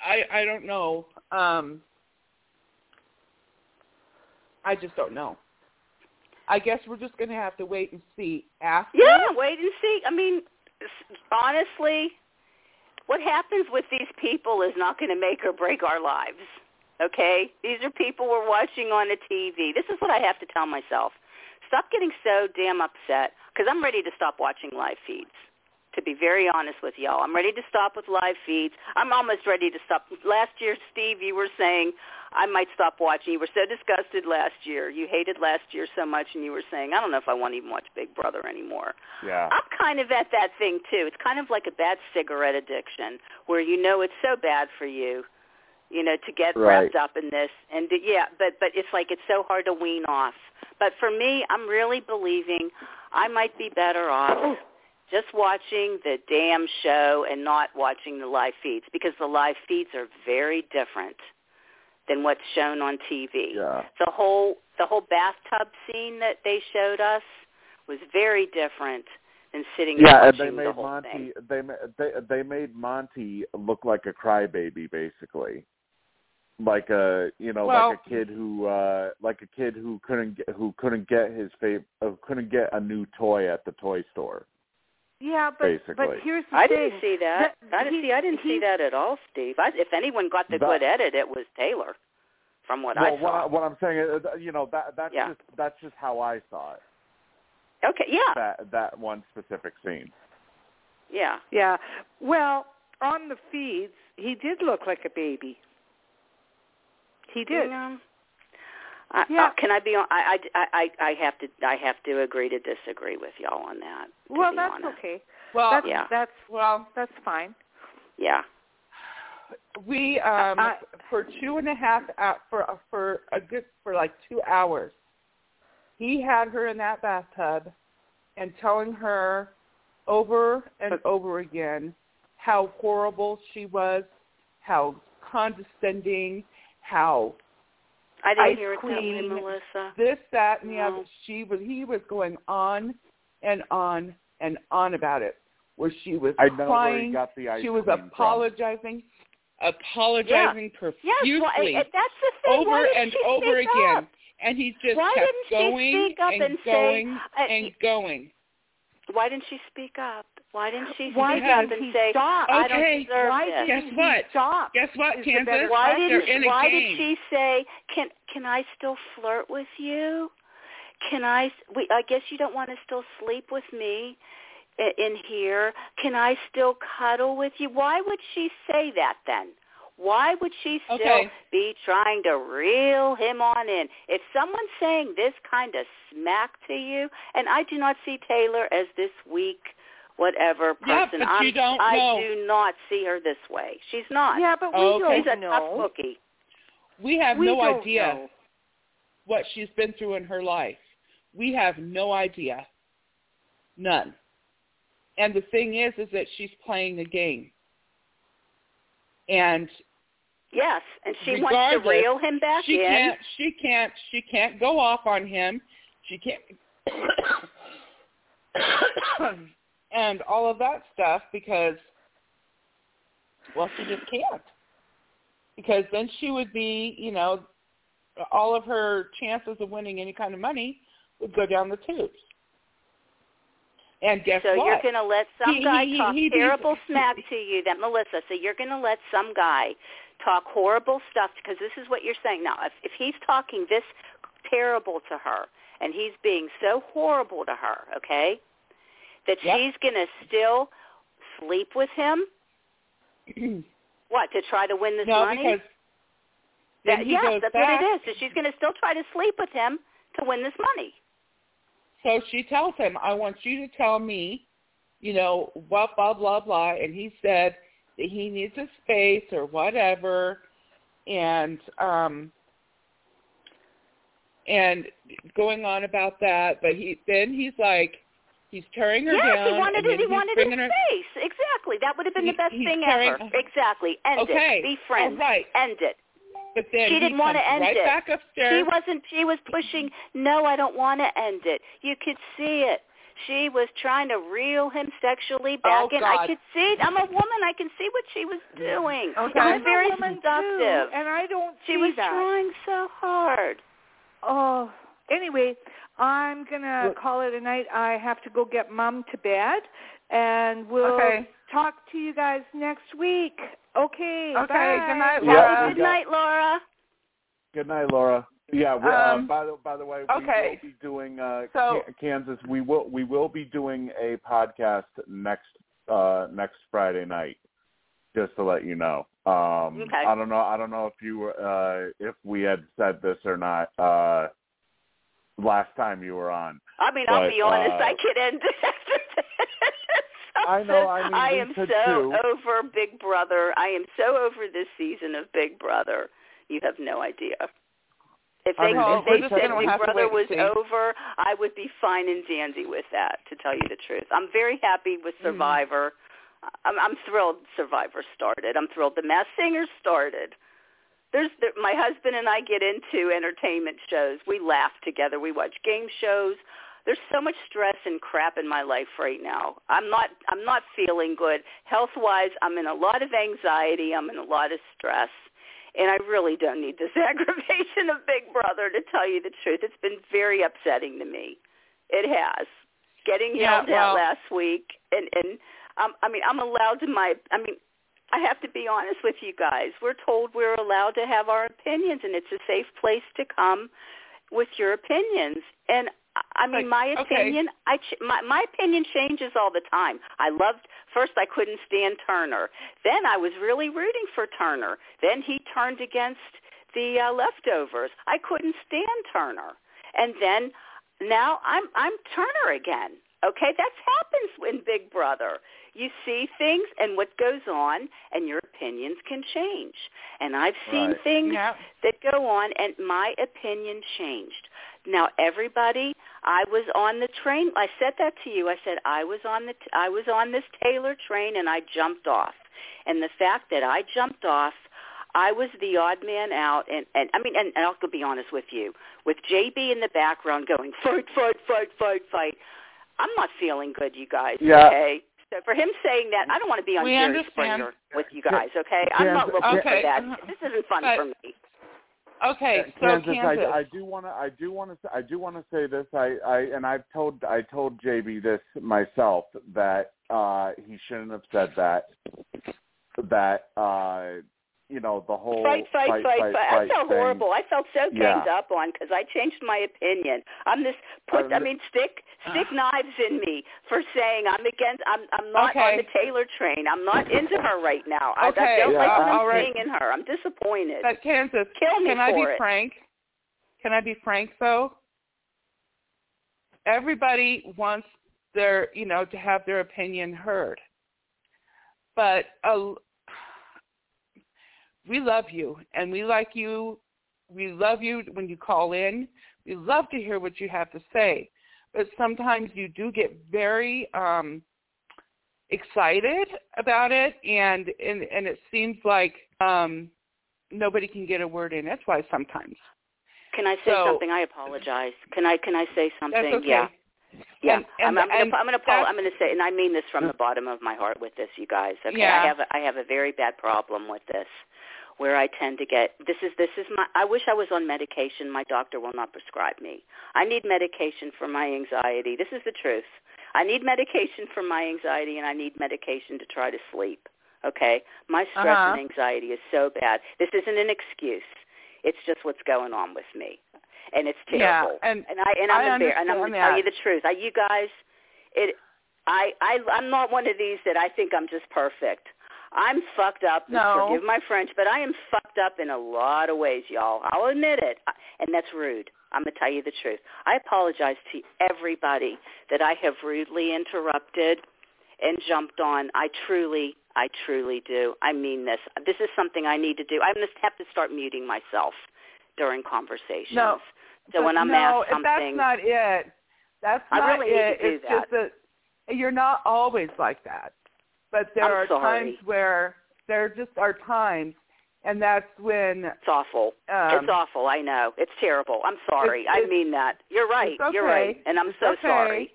I I don't know. Um, I just don't know. I guess we're just going to have to wait and see after. Yeah, wait and see. I mean, honestly, what happens with these people is not going to make or break our lives. Okay? These are people we're watching on a T V. This is what I have to tell myself. Stop getting so damn upset because I'm ready to stop watching live feeds. to be very honest with y'all. I'm ready to stop with live feeds. I'm almost ready to stop. Last year, Steve, you were saying I might stop watching. You were so disgusted last year. You hated last year so much, and you were saying, I don't know if I want to even watch Big Brother anymore. Yeah. I'm kind of at that thing, too. It's kind of like a bad cigarette addiction where you know it's so bad for you, you know, to get right. wrapped up in this. And, yeah, but, but it's like it's so hard to wean off. But for me, I'm really believing I might be better off just watching the damn show and not watching the live feeds, because the live feeds are very different than what's shown on T V. Yeah. The whole the whole bathtub scene that they showed us was very different than sitting yeah, and watching and they made the whole Monte, thing. They, they, they made Monte look like a crybaby, basically. Like a you know well, like a kid who uh, like a kid who couldn't get, who couldn't get his fav- uh, couldn't get a new toy at the toy store. Yeah, but basically. but here's the I thing. I didn't see that. that I didn't he, see. I didn't he, see that at all, Steve. I, if anyone got the that, good edit, it was Taylor. From what well, I saw. Well, what I'm saying is, you know, that that's yeah. just that's just how I saw it. Okay. Yeah. That that one specific scene. Yeah. Yeah. Well, on the feeds, he did look like a baby. He did. Yeah. I, yeah. I, can I be? On, I, I, I, I have to. I have to agree to disagree with y'all on that. Well, that's honest. okay. Well, that's, yeah. that's well, that's fine. Yeah. We um I, for two and a half uh, for uh, for a good for like two hours. He had her in that bathtub, and telling her over and over again how horrible she was, how condescending. How? I didn't hear it clean, tell me, Melissa. This, that, and the no. other. She was. He was going on and on and on about it. Where she was I know crying. Where he got the ice she was cream apologizing, from. apologizing yeah. profusely yes, well, it, that's the thing. over and over again. Up? And he just Why kept going and, and going say, and uh, going. Why didn't she speak up? Why didn't she speak why up and say, stop? I don't okay. deserve why this? Guess what? Stop. Guess what, Kansas? The why did, in why did she say, can can I still flirt with you? Can I, we, I guess you don't want to still sleep with me in here. Can I still cuddle with you? Why would she say that then? Why would she still okay. be trying to reel him on in? If someone's saying this kind of smack to you, and I do not see Taylor as this weak, whatever person, yeah, but you don't I know. do not see her this way. She's not. Yeah, but we oh, okay. don't She's a know. tough cookie. We have we no idea know. what she's been through in her life. We have no idea. None. And the thing is, is that she's playing a game. And yes, and she wants to reel him back she in. Can't, she can't. She can't go off on him. She can't, and all of that stuff because, well, she just can't. Because then she would be, you know, all of her chances of winning any kind of money would go down the tubes. And guess so what? You're going to let some he, guy he, talk he, he, terrible he, smack he, to you, that Melissa. So you're going to let some guy talk horrible stuff, because this is what you're saying. Now, if, if he's talking this terrible to her and he's being so horrible to her, okay, that yep. she's going to still sleep with him? What, to try to win this no, money? Because that, yes, that's back. what it is. So she's going to still try to sleep with him to win this money. So she tells him, I want you to tell me, you know, blah, blah, blah, blah. And he said that he needs a space or whatever. And um, and going on about that. But he then he's like, he's tearing her yes, down. Yes, he wanted, it, he wanted his her, space. Exactly. That would have been he, the best thing tearing, ever. Exactly. End okay. it. Be friends. Right. End it. But then she didn't want to end right it. Back upstairs. She wasn't. She was pushing. No, I don't want to end it. You could see it. She was trying to reel him sexually back oh, in. God. I could see it. I'm a woman. I can see what she was doing. Okay. It was very seductive, and I don't. She see was that. trying so hard. Oh. Anyway, I'm gonna what? call it a night. I have to go get Mom to bed, and we'll okay. talk to you guys next week. Okay. Okay. Bye. Good night, Laura. Yeah, good night, Laura. Good night, Laura. Yeah. We, um, uh, by the by the way, we okay. will be doing uh, so, Kansas. We will we will be doing a podcast next uh, next Friday night, just to let you know. Um, okay. I don't know. I don't know if you uh, if we had said this or not uh, last time you were on. I mean, but, I'll be honest. Uh, I could end it after that. I know. I, mean, I am so too. over Big Brother. I am so over this season of Big Brother. You have no idea. If they, I mean, if they said Big Brother was over, I would be fine and dandy with that, to tell you the truth. I'm very happy with Survivor. Mm. I'm, I'm thrilled Survivor started. I'm thrilled the Masked Singer started. There's there, my husband and I get into entertainment shows. We laugh together. We watch game shows. There's so much stress and crap in my life right now. I'm not I'm not feeling good. Health-wise, I'm in a lot of anxiety. I'm in a lot of stress. And I really don't need this aggravation of Big Brother, to tell you the truth. It's been very upsetting to me. It has. Getting yelled yeah, well, at last week. And, and um, I mean, I'm allowed to my – I mean, I have to be honest with you guys. We're told we're allowed to have our opinions, and it's a safe place to come with your opinions. And – I mean, my opinion, okay. I ch- my, my opinion changes all the time. I loved, first I couldn't stand Turner. Then I was really rooting for Turner. Then he turned against the uh, leftovers. I couldn't stand Turner. And then now I'm I'm Turner again. Okay, that happens in Big Brother. You see things and what goes on, and your opinions can change. And I've seen right. things yeah. that go on, and my opinion changed. Now, everybody, I was on the train. I said that to you. I said, I was on the, I was on this Taylor train, and I jumped off. And the fact that I jumped off, I was the odd man out. And, and I mean, and, and I'll be honest with you, with J B in the background going, fight, fight, fight, fight, fight. I'm not feeling good, you guys, yeah. okay? So for him saying that, I don't want to be on Jerry Springer with you guys, okay? Kansas, I'm not looking okay. for that. This isn't fun but, for me. Okay, so Kansas. Kansas. I, I do want to I do want to I do want to say this. I, I and I've told I told J B this myself, that uh, he shouldn't have said that. That uh, you know, the whole fight, fight, fight, fight, fight, fight I felt thing. horrible. I felt so ganged yeah. up on because I changed my opinion. I'm this. Put, I mean, stick, stick knives in me for saying I'm against. I'm, I'm not okay. on the Taylor train. I'm not into her right now. Okay. I, I don't yeah, like what I'm right. seeing in her. I'm disappointed. But Kansas, kill me can for I be it. frank? Can I be frank though? Everybody wants their, you know, to have their opinion heard, but a. We love you, and we like you. We love you when you call in. We love to hear what you have to say. But sometimes you do get very um, excited about it, and, and, and it seems like um, nobody can get a word in. That's why sometimes. Can I say so, something? I apologize. Can I Can I say something? That's okay. Yeah. Yeah, and, and, I'm, I'm going to I'm going to say, and I mean this from the bottom of my heart with this, you guys. Okay, yeah. I have a, I have a very bad problem with this, where I tend to get this is this is my. I wish I was on medication. My doctor will not prescribe me. I need medication for my anxiety. This is the truth. I need medication for my anxiety, and I need medication to try to sleep. Okay, my stress uh-huh. and anxiety is so bad. This isn't an excuse. It's just what's going on with me. And it's terrible. Yeah, and, and I and I'm I embarrassed. And I'm going to tell you the truth. I, you guys, it. I, I I'm not one of these that I think I'm just perfect. I'm fucked up. No. Forgive my French, but I am fucked up in a lot of ways, y'all. I'll admit it, and that's rude. I'm going to tell you the truth. I apologize to everybody that I have rudely interrupted and jumped on. I truly, I truly do. I mean this. This is something I need to do. I must have to start muting myself during conversations. No. So but when I'm no, asked something, that's not it. That's not I really it. Need to do it's that. Just that you're not always like that. But there I'm are sorry. times where there just are times, and that's when it's awful. Um, it's awful. I know. It's terrible. I'm sorry. It's, it's, I mean that. You're right. Okay. You're right. And I'm it's so okay. sorry.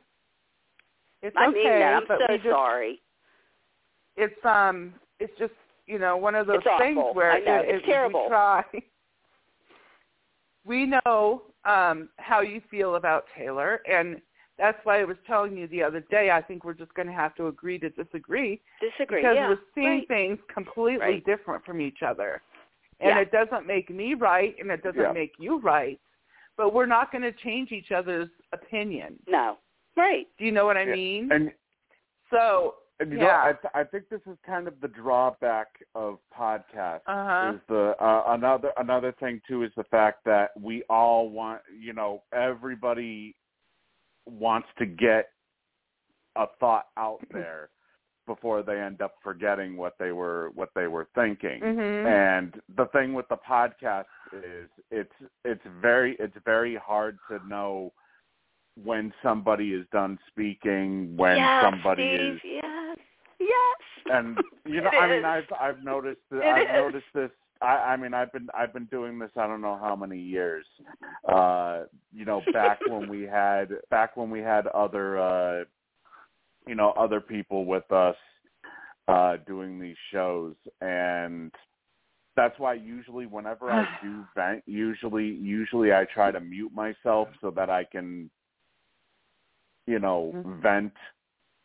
It's I mean okay, that. I'm so just, sorry. It's um. It's just you know one of those it's things awful. where I know. It, it's it, terrible. We try. We know um, how you feel about Taylor, and that's why I was telling you the other day, I think we're just going to have to agree to disagree. Disagree, Because yeah. we're seeing right. things completely right. different from each other. And yeah. it doesn't make me right, and it doesn't yeah. make you right, but we're not going to change each other's opinion. No. Right. Do you know what I yeah. mean? And so And you yeah. know, I, th- I think this is kind of the drawback of podcasts. Uh-huh. Is the uh, another another thing too is the fact that we all want, you know, everybody wants to get a thought out there before they end up forgetting what they were what they were thinking. Mm-hmm. And the thing with the podcast is it's it's very it's very hard to know when somebody is done speaking, when yes, somebody Steve, is yes, yes, and you know, I mean, I've I've noticed that I've is. noticed this. I, I mean, I've been I've been doing this. I don't know how many years. Uh, you know, back when we had back when we had other, uh, you know, other people with us uh, doing these shows, and that's why usually whenever I do vent, usually usually I try to mute myself so that I can, you know, mm-hmm. vent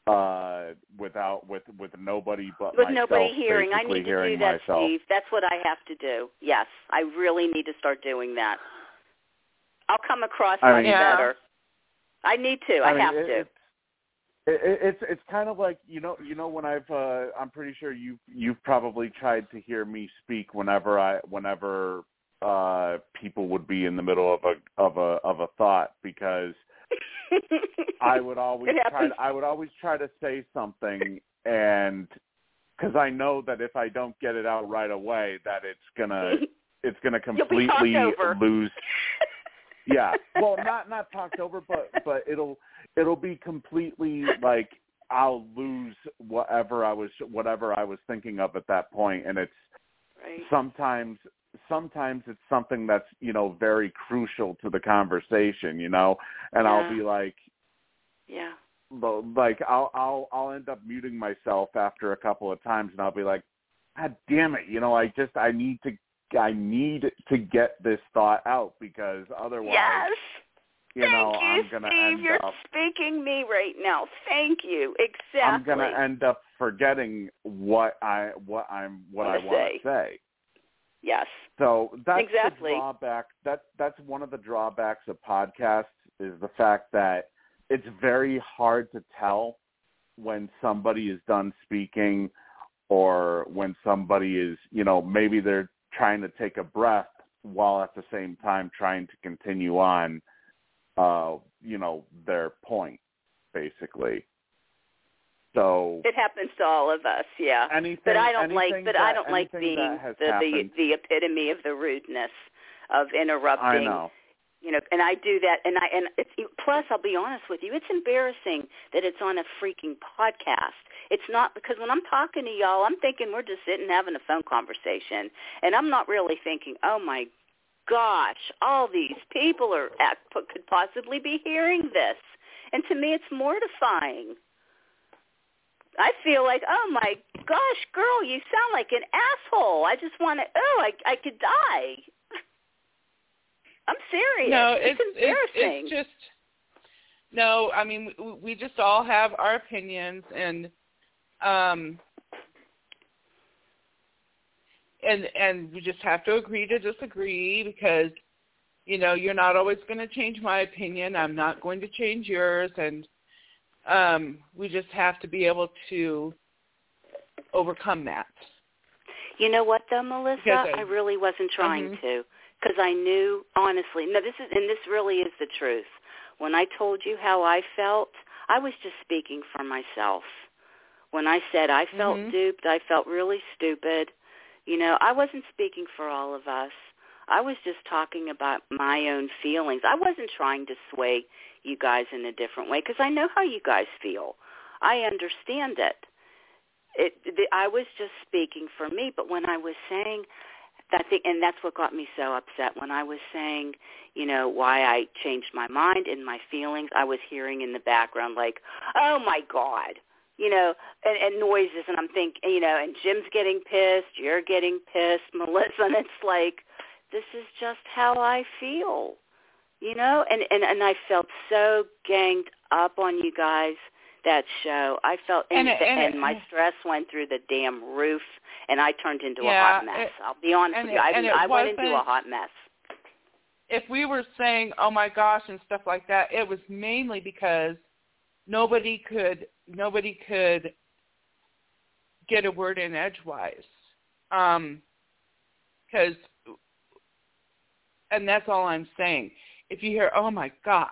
uh, without with with nobody but with myself, nobody hearing. I need to do that, myself. Steve. That's what I have to do. Yes, I really need to start doing that. I'll come across I much mean, better. Yeah. I need to. I, I mean, have it, to. It, it, it's it's kind of like you know you know when I've uh, I'm pretty sure you you've probably tried to hear me speak whenever I whenever uh, people would be in the middle of a of a of a thought because. I would always try. To, I would always try to say something, and because I know that if I don't get it out right away, that it's gonna, it's gonna completely lose. Yeah, well, not not talked over, but but it'll it'll be completely like I'll lose whatever I was whatever I was thinking of at that point, and it's right. sometimes. Sometimes it's something that's, you know, very crucial to the conversation, you know, and yeah. I'll be like, yeah, like I'll, I'll, I'll end up muting myself after a couple of times and I'll be like, God damn it. You know, I just, I need to, I need to get this thought out because otherwise, yes. you Thank know, you, I'm going to end you're up speaking me right now. Thank you. Exactly. I'm going to end up forgetting what I, what I'm, what I want to say. Yes. So that's exactly. the drawback. That that's one of the drawbacks of podcasts is the fact that it's very hard to tell when somebody is done speaking or when somebody is, you know, maybe they're trying to take a breath while at the same time trying to continue on, uh, you know, their point, basically. So it happens to all of us, yeah. Anything, but I don't like. But that, I don't like being the, the the epitome of the rudeness of interrupting. I know. You know, and I do that, and I and it's, plus I'll be honest with you, it's embarrassing that it's on a freaking podcast. It's not because when I'm talking to y'all, I'm thinking we're just sitting having a phone conversation, and I'm not really thinking, oh my gosh, all these people are could possibly be hearing this, and to me, it's mortifying. I feel like, oh, my gosh, girl, you sound like an asshole. I just want to, oh, I, I could die. I'm serious. No, it's, it's embarrassing. It's, it's just, no, I mean, we just all have our opinions, and um, and and we just have to agree to disagree because, you know, you're not always going to change my opinion. I'm not going to change yours, and Um, we just have to be able to overcome that. You know what, though, Melissa? I, I really wasn't trying mm-hmm. to because I knew, honestly, no, this is, and this really is the truth. When I told you how I felt, I was just speaking for myself. When I said I felt mm-hmm. duped, I felt really stupid. You know, I wasn't speaking for all of us. I was just talking about my own feelings. I wasn't trying to sway you guys in a different way because I know how you guys feel. I understand it. It, the, I was just speaking for me, but when I was saying that thing, and that's what got me so upset, when I was saying, you know, why I changed my mind and my feelings, I was hearing in the background like, oh, my God, you know, and, and noises, and I'm thinking, you know, and Jim's getting pissed, you're getting pissed, Melissa, and it's like, this is just how I feel, you know? And, and, and I felt so ganged up on you guys, that show. I felt, and, and, it, and, and it, my stress went through the damn roof, and I turned into yeah, a hot mess. It, I'll be honest with it, you. I, I went into a hot mess. If we were saying, oh, my gosh, and stuff like that, it was mainly because nobody could, nobody could get a word in edgewise. Um, cause, and that's all I'm saying. If you hear, oh my gosh,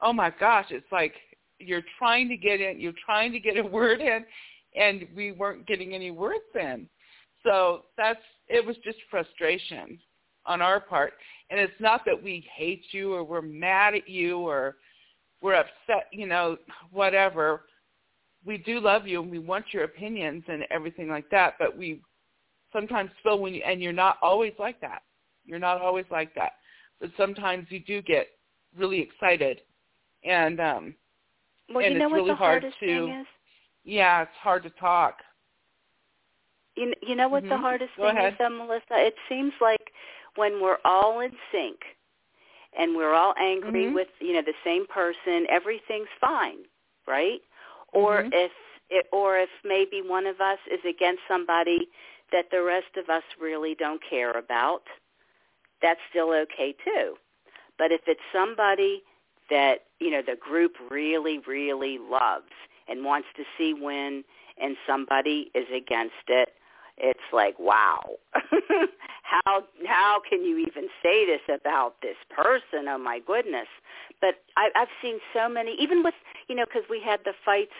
oh my gosh, it's like you're trying to get in, you're trying to get a word in, and we weren't getting any words in. So that's, it was just frustration on our part. And it's not that we hate you or we're mad at you or we're upset, you know, whatever. We do love you and we want your opinions and everything like that, but we sometimes feel when you, and you're not always like that. You're not always like that. But sometimes you do get really excited and, um, well, and you know it's really hard to, yeah, it's hard to talk. You, you know what mm-hmm. the hardest Go thing ahead. Is, though, Melissa? It seems like when we're all in sync and we're all angry mm-hmm. with, you know, the same person, everything's fine, right? Or mm-hmm. if it, or if maybe one of us is against somebody that the rest of us really don't care about, that's still okay too. But if it's somebody that, you know, the group really, really loves and wants to see win and somebody is against it, it's like, wow, how how can you even say this about this person? Oh, my goodness. But I, I've seen so many, even with, you know, because we had the fights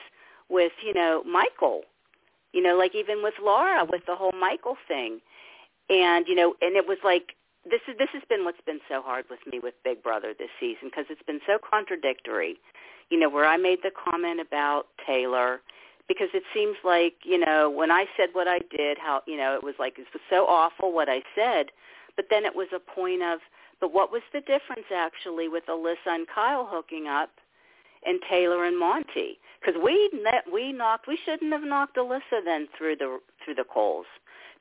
with, you know, Michael, you know, like even with Laura, with the whole Michael thing. And, you know, and it was like, this is this has been what's been so hard with me with Big Brother this season, because it's been so contradictory, you know, where I made the comment about Taylor, because it seems like, you know, when I said what I did, how, you know, it was like, it was so awful what I said, but then it was a point of, but what was the difference actually with Alyssa and Kyle hooking up and Taylor and Monte? Because we, we knocked, we shouldn't have knocked Alyssa then through the, through the coals,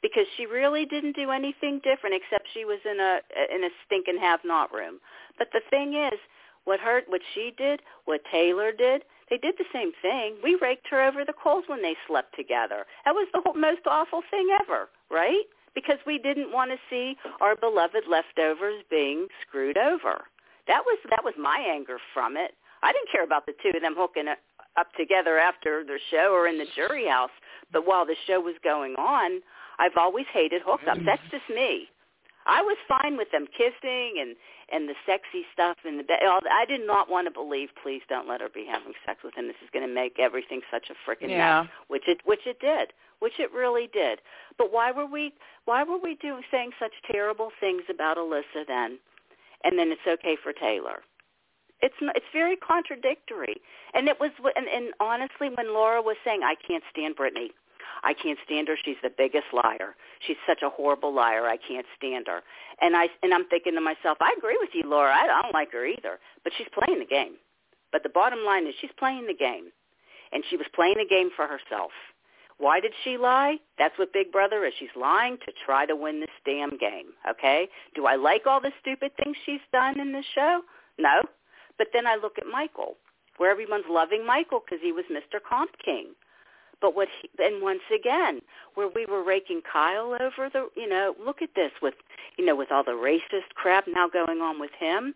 because she really didn't do anything different except she was in a, in a stinking have-not room. But the thing is, what her, what she did, what Taylor did, they did the same thing. We raked her over the coals when they slept together. That was the whole, most awful thing ever, right? Because we didn't want to see our beloved leftovers being screwed over. That was that was my anger from it. I didn't care about the two of them hooking up together after their show or in the jury house. But while the show was going on, I've always hated hookups. That's just me. I was fine with them kissing and, and the sexy stuff and the bed. I did not want to believe, please don't let her be having sex with him. This is going to make everything such a freaking yeah. mess, which it which it did, which it really did. But why were we why were we doing saying such terrible things about Alyssa then? And then it's okay for Taylor. It's not, it's very contradictory. And it was and, and honestly, when Laura was saying, I can't stand Brittany. I can't stand her. She's the biggest liar. She's such a horrible liar. I can't stand her. And, I, and I'm thinking to myself, I agree with you, Laura. I don't like her either. But she's playing the game. But the bottom line is she's playing the game. And she was playing the game for herself. Why did she lie? That's what Big Brother is. She's lying to try to win this damn game, okay? Do I like all the stupid things she's done in this show? No. But then I look at Michael, where everyone's loving Michael because he was Mister Comp King. But what he, and once again, where we were raking Kyle over the, you know, look at this with, you know, with all the racist crap now going on with him.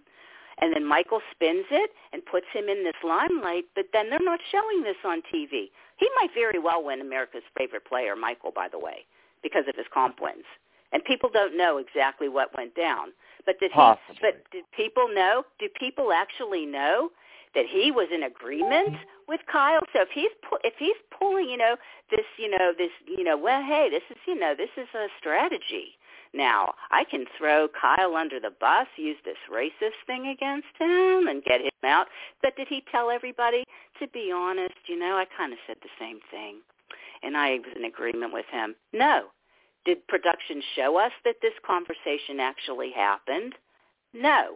And then Michael spins it and puts him in this limelight, but then they're not showing this on T V. He might very well win America's Favorite Player, Michael, by the way, because of his comp wins. And people don't know exactly what went down. But did he, but did people know? Do people actually know that he was in agreement with Kyle? So if he's pu- if he's pulling, you know, this, you know, this, you know, well, hey, this is, you know, this is a strategy. Now I can throw Kyle under the bus, use this racist thing against him, and get him out. But did he tell everybody? To be honest, you know, I kind of said the same thing, and I was in agreement with him. No. Did production show us that this conversation actually happened? No.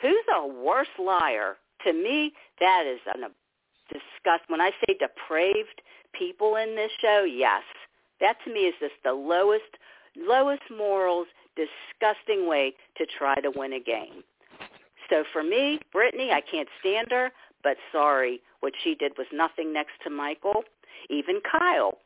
Who's a worse liar? To me, that is a disgust. When I say depraved people in this show, yes. That to me is just the lowest, lowest morals, disgusting way to try to win a game. So for me, Brittany, I can't stand her, but sorry, what she did was nothing next to Michael. Even Kyle.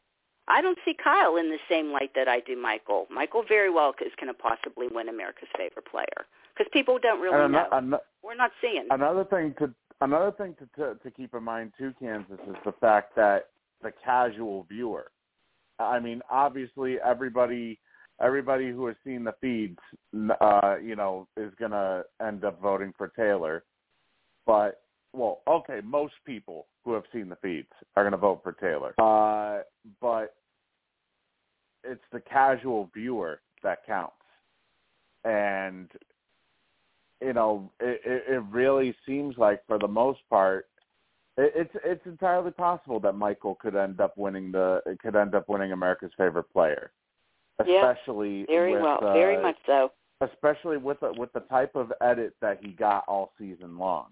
I don't see Kyle in the same light that I do Michael. Michael very well is going to possibly win America's Favorite Player. Because people don't really and know. An- We're not seeing. Another thing to another thing to, to to keep in mind too, Kansas, is the fact that the casual viewer, I mean, obviously everybody everybody who has seen the feeds, uh, you know, is going to end up voting for Taylor. But, well, okay, most people who have seen the feeds are going to vote for Taylor. Uh, but it's the casual viewer that counts. And, you know, it, it really seems like for the most part, It's it's entirely possible that Michael could end up winning the could end up winning America's Favorite Player, especially yeah, very with, well, uh, very much so. Especially with the, with the type of edit that he got all season long.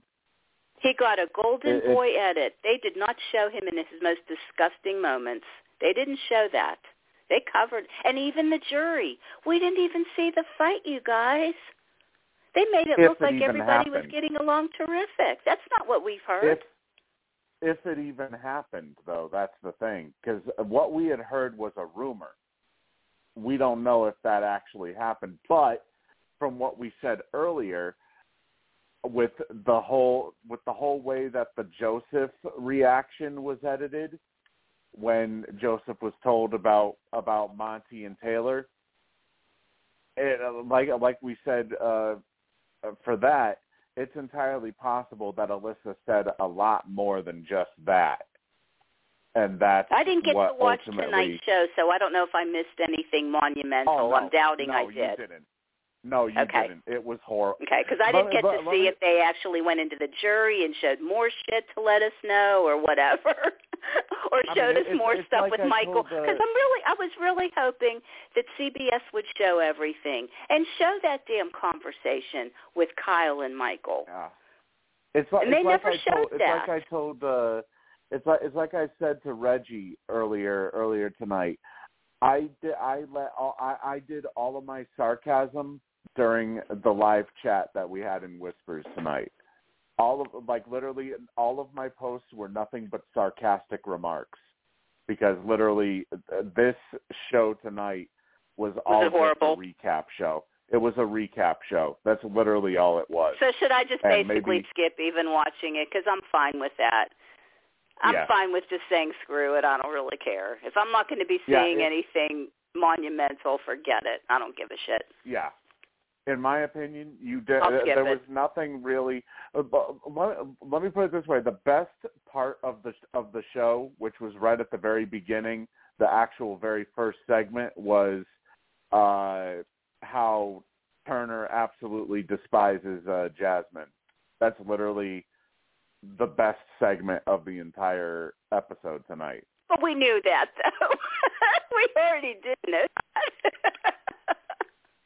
He got a golden it, boy edit. They did not show him in his most disgusting moments. They didn't show that. They covered, and even the jury. We didn't even see the fight, you guys. They made it look like everybody was getting along terrific. That's not what we've heard. If, If it even happened, though, that's the thing. Because what we had heard was a rumor. We don't know if that actually happened. But from what we said earlier, with the whole with the whole way that the Joseph reaction was edited, when Joseph was told about about Monte and Taylor, it, like like we said uh, for that. It's entirely possible that Alyssa said a lot more than just that, and that's I didn't get to watch tonight's show, so I don't know if I missed anything monumental. Oh, no, I'm doubting no, I did. No, you didn't. No, you okay. didn't. It was horrible. Okay, because I didn't but, get but, to but, see me... if they actually went into the jury and showed more shit to let us know or whatever, or I showed mean, us it, more stuff like with I Michael. Because the... I'm really, I was really hoping that C B S would show everything and show that damn conversation with Kyle and Michael. Yeah. It's like, and they it's never like showed told, that. It's like I told, uh, it's like it's like I said to Reggie earlier earlier tonight. I did, I let all, I, I did all of my sarcasm during the live chat that we had in Whispers tonight. All of like literally all of my posts were nothing but sarcastic remarks because literally this show tonight was, was all horrible. Just a recap show. It was a recap show. That's literally all it was. So should I just and basically maybe, skip even watching it because I'm fine with that. I'm yeah. fine with just saying screw it. I don't really care. If I'm not going to be seeing yeah, it, anything monumental, forget it. I don't give a shit. Yeah. In my opinion, you did. I'll skip there it. was nothing really. Uh, let, let me put it this way: the best part of the of the show, which was right at the very beginning, the actual very first segment, was uh, how Turner absolutely despises uh, Jasmine. That's literally the best segment of the entire episode tonight. But we knew that, though. We already did know that.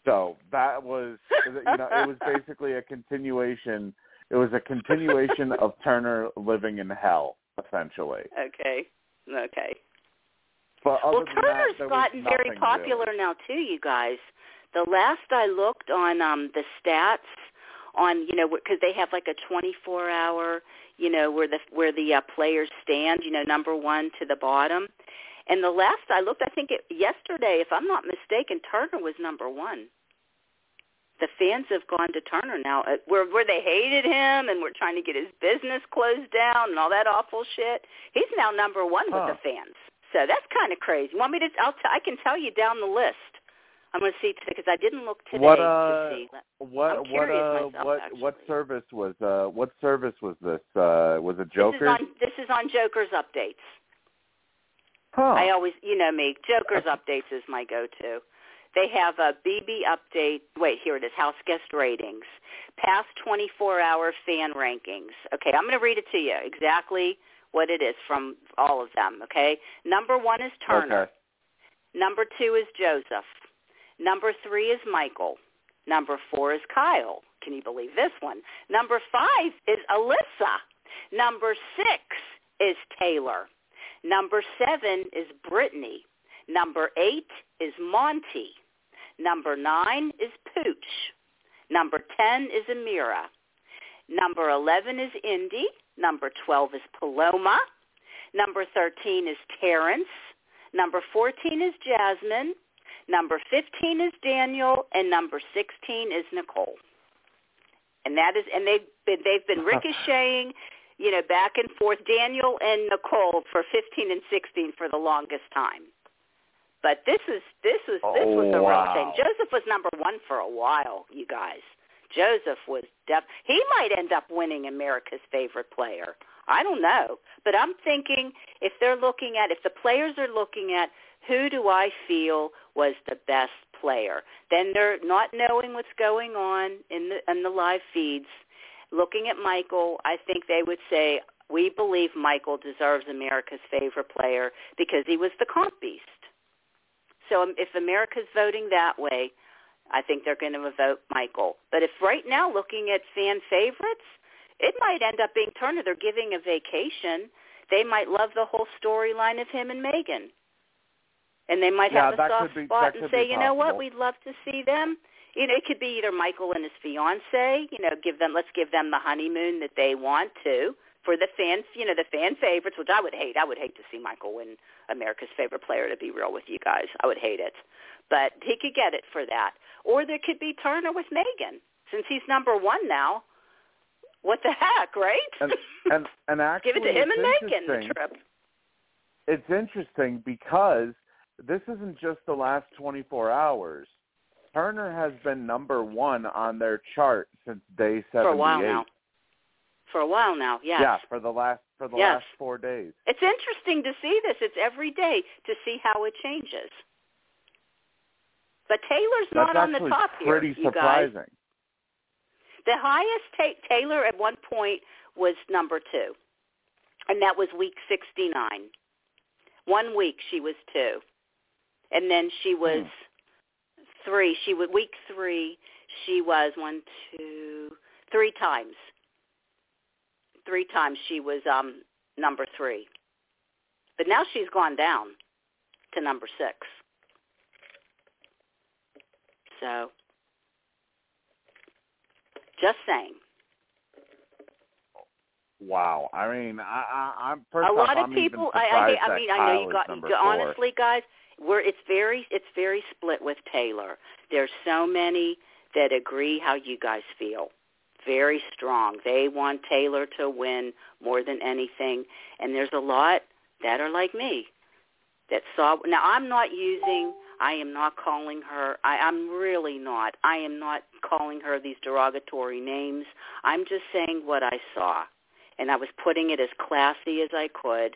So that was, you know, it was basically a continuation. It was a continuation of Turner living in hell, essentially. Okay. Okay. But well, Turner's that, gotten very popular really. now, too, you guys. The last I looked on um, the stats on, you know, because they have like a twenty-four hour, you know, where the where the uh, players stand, you know, number one to the bottom. And the last I looked, I think it, yesterday, if I'm not mistaken, Turner was number one. The fans have gone to Turner now, where where they hated him and were trying to get his business closed down and all that awful shit. He's now number one huh. with the fans, so that's kind of crazy. Want me to? I'll t- I can tell you down the list. I'm going to see because I didn't look today what, uh, to see. What I'm what uh, myself, what actually. what service was uh, what service was this? Uh, was it Jokers? This is on, this is on Jokers Updates. Huh. I always, you know me, Jokers Updates is my go-to. They have a B B update. Wait, here it is, House Guest Ratings, past twenty-four hour fan rankings. Okay, I'm going to read it to you, exactly what it is from all of them, okay? Number one is Turner. Okay. Number two is Joseph. Number three is Michael. Number four is Kyle. Can you believe this one? Number five is Alyssa. Number six is Taylor. Number seven is Brittany. Number eight is Monte. Number nine is Pooch. Number ten is Amira. Number eleven is Indy. Number twelve is Paloma. Number thirteen is Terrance. Number fourteen is Jasmine. Number fifteen is Daniel, and number sixteen is Nicole. And that is, and they've been, they've been ricocheting. You know, back and forth, Daniel and Nicole for fifteen and sixteen for the longest time. But this is this was this oh, was a wow. real thing. Joseph was number one for a while, you guys. Joseph was def- he might end up winning America's Favorite Player. I don't know, but I'm thinking if they're looking at, if the players are looking at who do I feel was the best player, then they're not knowing what's going on in the in the live feeds. Looking at Michael, I think they would say we believe Michael deserves America's Favorite Player because he was the comp beast. So if America's voting that way, I think they're going to vote Michael. But if right now looking at fan favorites, it might end up being Turner. They're giving a vacation. They might love the whole storyline of him and Megan. And they might yeah, have a soft be, spot and say, you know what, we'd love to see them. You know, it could be either Michael and his fiancée, you know, give them, let's give them the honeymoon that they want to for the fans, you know, the fan favorites, which I would hate. I would hate to see Michael win America's Favorite Player, to be real with you guys. I would hate it. But he could get it for that. Or there could be Turner with Megan. Since he's number one now, what the heck, right? And, and, and actually, give it to him and Megan, the trip. It's interesting because this isn't just the last twenty-four hours. Turner has been number one on their chart since day seventy-eight. For a while now. For a while now, yes. Yeah, for the last for the yes. last four days. It's interesting to see this. It's every day to see how it changes. But Taylor's That's not on the top here, you guys. That's pretty surprising. The highest ta- Taylor at one point was number two, and that was week sixty-nine. One week she was two, and then she was hmm. three. She was week three. She was one, two, three times. Three times she was um, number three. But now she's gone down to number six. So, just saying. Wow. I mean, I, I, I'm personally. A lot of I'm people. I, I, I mean, I know you got. You, honestly, guys, we're it's very it's very split with Taylor. There's so many that agree how you guys feel. Very strong. They want Taylor to win more than anything. And there's a lot that are like me that saw. Now, I'm not using, I am not calling her, I, I'm really not. I am not calling her these derogatory names. I'm just saying what I saw. And I was putting it as classy as I could.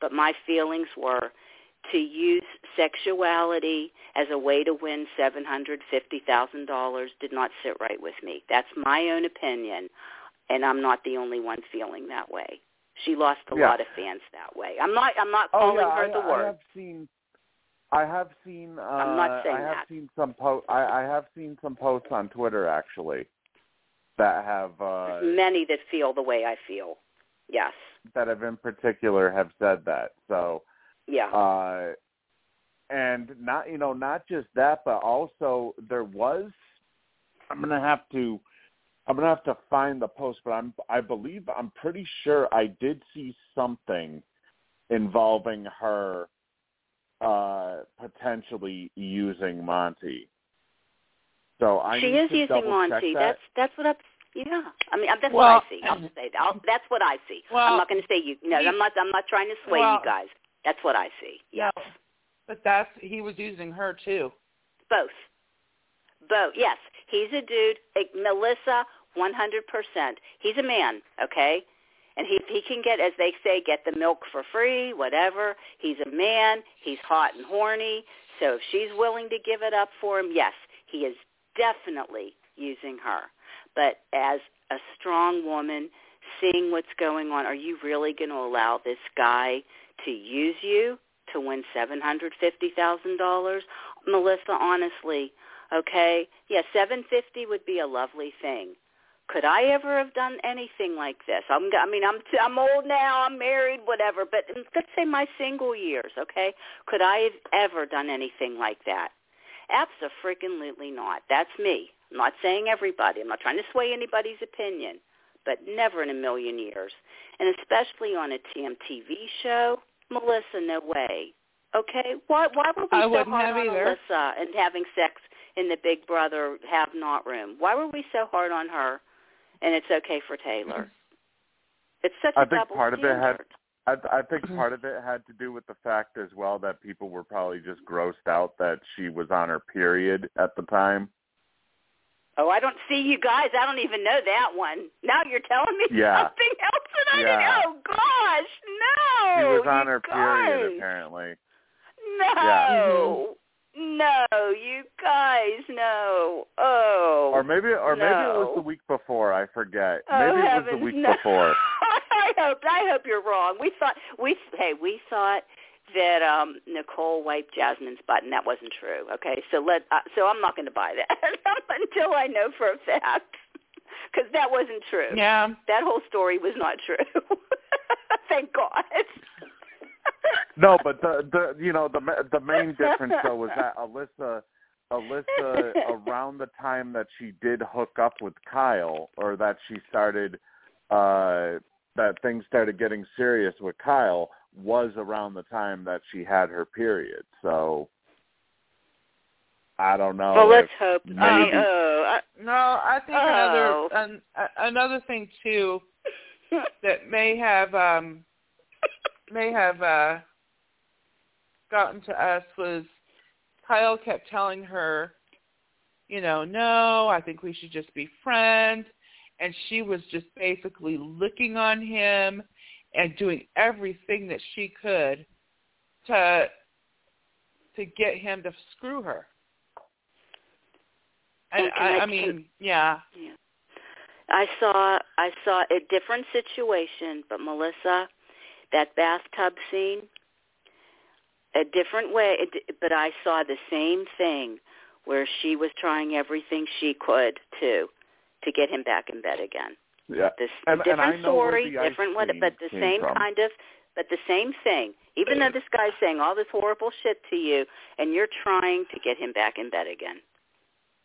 But my feelings were to use sexuality as a way to win seven hundred fifty thousand dollars did not sit right with me. That's my own opinion, and I'm not the only one feeling that way. She lost a yeah. lot of fans that way. I'm not. I'm not calling oh, yeah, her I, the word. I have seen. I have seen. Uh, I'm not saying I have that. Seen some po- I, I have seen some posts on Twitter actually that have uh, many that feel the way I feel. Yes. That have in particular have said that. So. Yeah. Uh, and not, you know, not just that, but also there was, I'm going to have to, I'm going to have to find the post, but I'm, I believe, I'm pretty sure I did see something involving her uh, potentially using Monte. So I She is using Monte. That. That's, that's what I'm Yeah, I mean that's well, what I see. I'll say that. I'll, that's what I see. Well, I'm not going to say you. No, I'm not. I'm not trying to sway well, you guys. That's what I see. Yes. No, but that's he was using her too. Both. Both. Yes, he's a dude. Like Melissa, one hundred percent. He's a man, okay, and he he can get, as they say, get the milk for free, whatever. He's a man. He's hot and horny. So if she's willing to give it up for him, yes, he is definitely using her. But as a strong woman, seeing what's going on, are you really going to allow this guy to use you to win seven hundred fifty thousand dollars? Melissa, honestly, okay, yeah, seven hundred fifty thousand dollars would be a lovely thing. Could I ever have done anything like this? I'm, I mean, I'm t- I'm old now, I'm married, whatever, but let's say my single years, okay? Could I have ever done anything like that? Abso-freaking-lutely not. That's me. I'm not saying everybody. I'm not trying to sway anybody's opinion, but never in a million years. And especially on a T M T V show, Melissa, no way. Okay, why, why were we I so hard on either. Alyssa and having sex in the Big Brother Have Not room? Why were we so hard on her and it's okay for Taylor? It's such I a double standard. I think part of it had I, I think part of it had to do with the fact as well that people were probably just grossed out that she was on her period at the time. Oh, I don't see you guys. I don't even know that one. Now you're telling me yeah. something else that I yeah. didn't. Oh, gosh, no. She was on her guys. period, apparently. No. Yeah. No, you guys, no. Oh, Or maybe or no. maybe it was the week before. I forget. Oh, maybe it heavens, was the week no. before. I hope I hope you're wrong. We thought we hey we thought that um, Nicole wiped Jasmine's butt, and that wasn't true. Okay, so let uh, so I'm not going to buy that until I know for a fact, because that wasn't true. Yeah, that whole story was not true. Thank God. No, but the the you know the the main difference though was that Alyssa. Alyssa around the time that she did hook up with Kyle, or that she started. Uh, that things started getting serious with Kyle was around the time that she had her period. So I don't know. Well, let's hope. Maybe... Um, oh, I, no, I think oh. another an, another thing too that may have um, may have uh, gotten to us was Kyle kept telling her, you know, no, I think we should just be friends. And she was just basically licking on him and doing everything that she could to to get him to screw her. And, and I, I mean, can, yeah. yeah. I saw I saw a different situation, but Melissa, that bathtub scene, a different way. But I saw the same thing where she was trying everything she could too. to get him back in bed again. Yeah. This and, different and story, different one, but the same from. kind of, but the same thing. Even though this guy's saying all this horrible shit to you, and you're trying to get him back in bed again.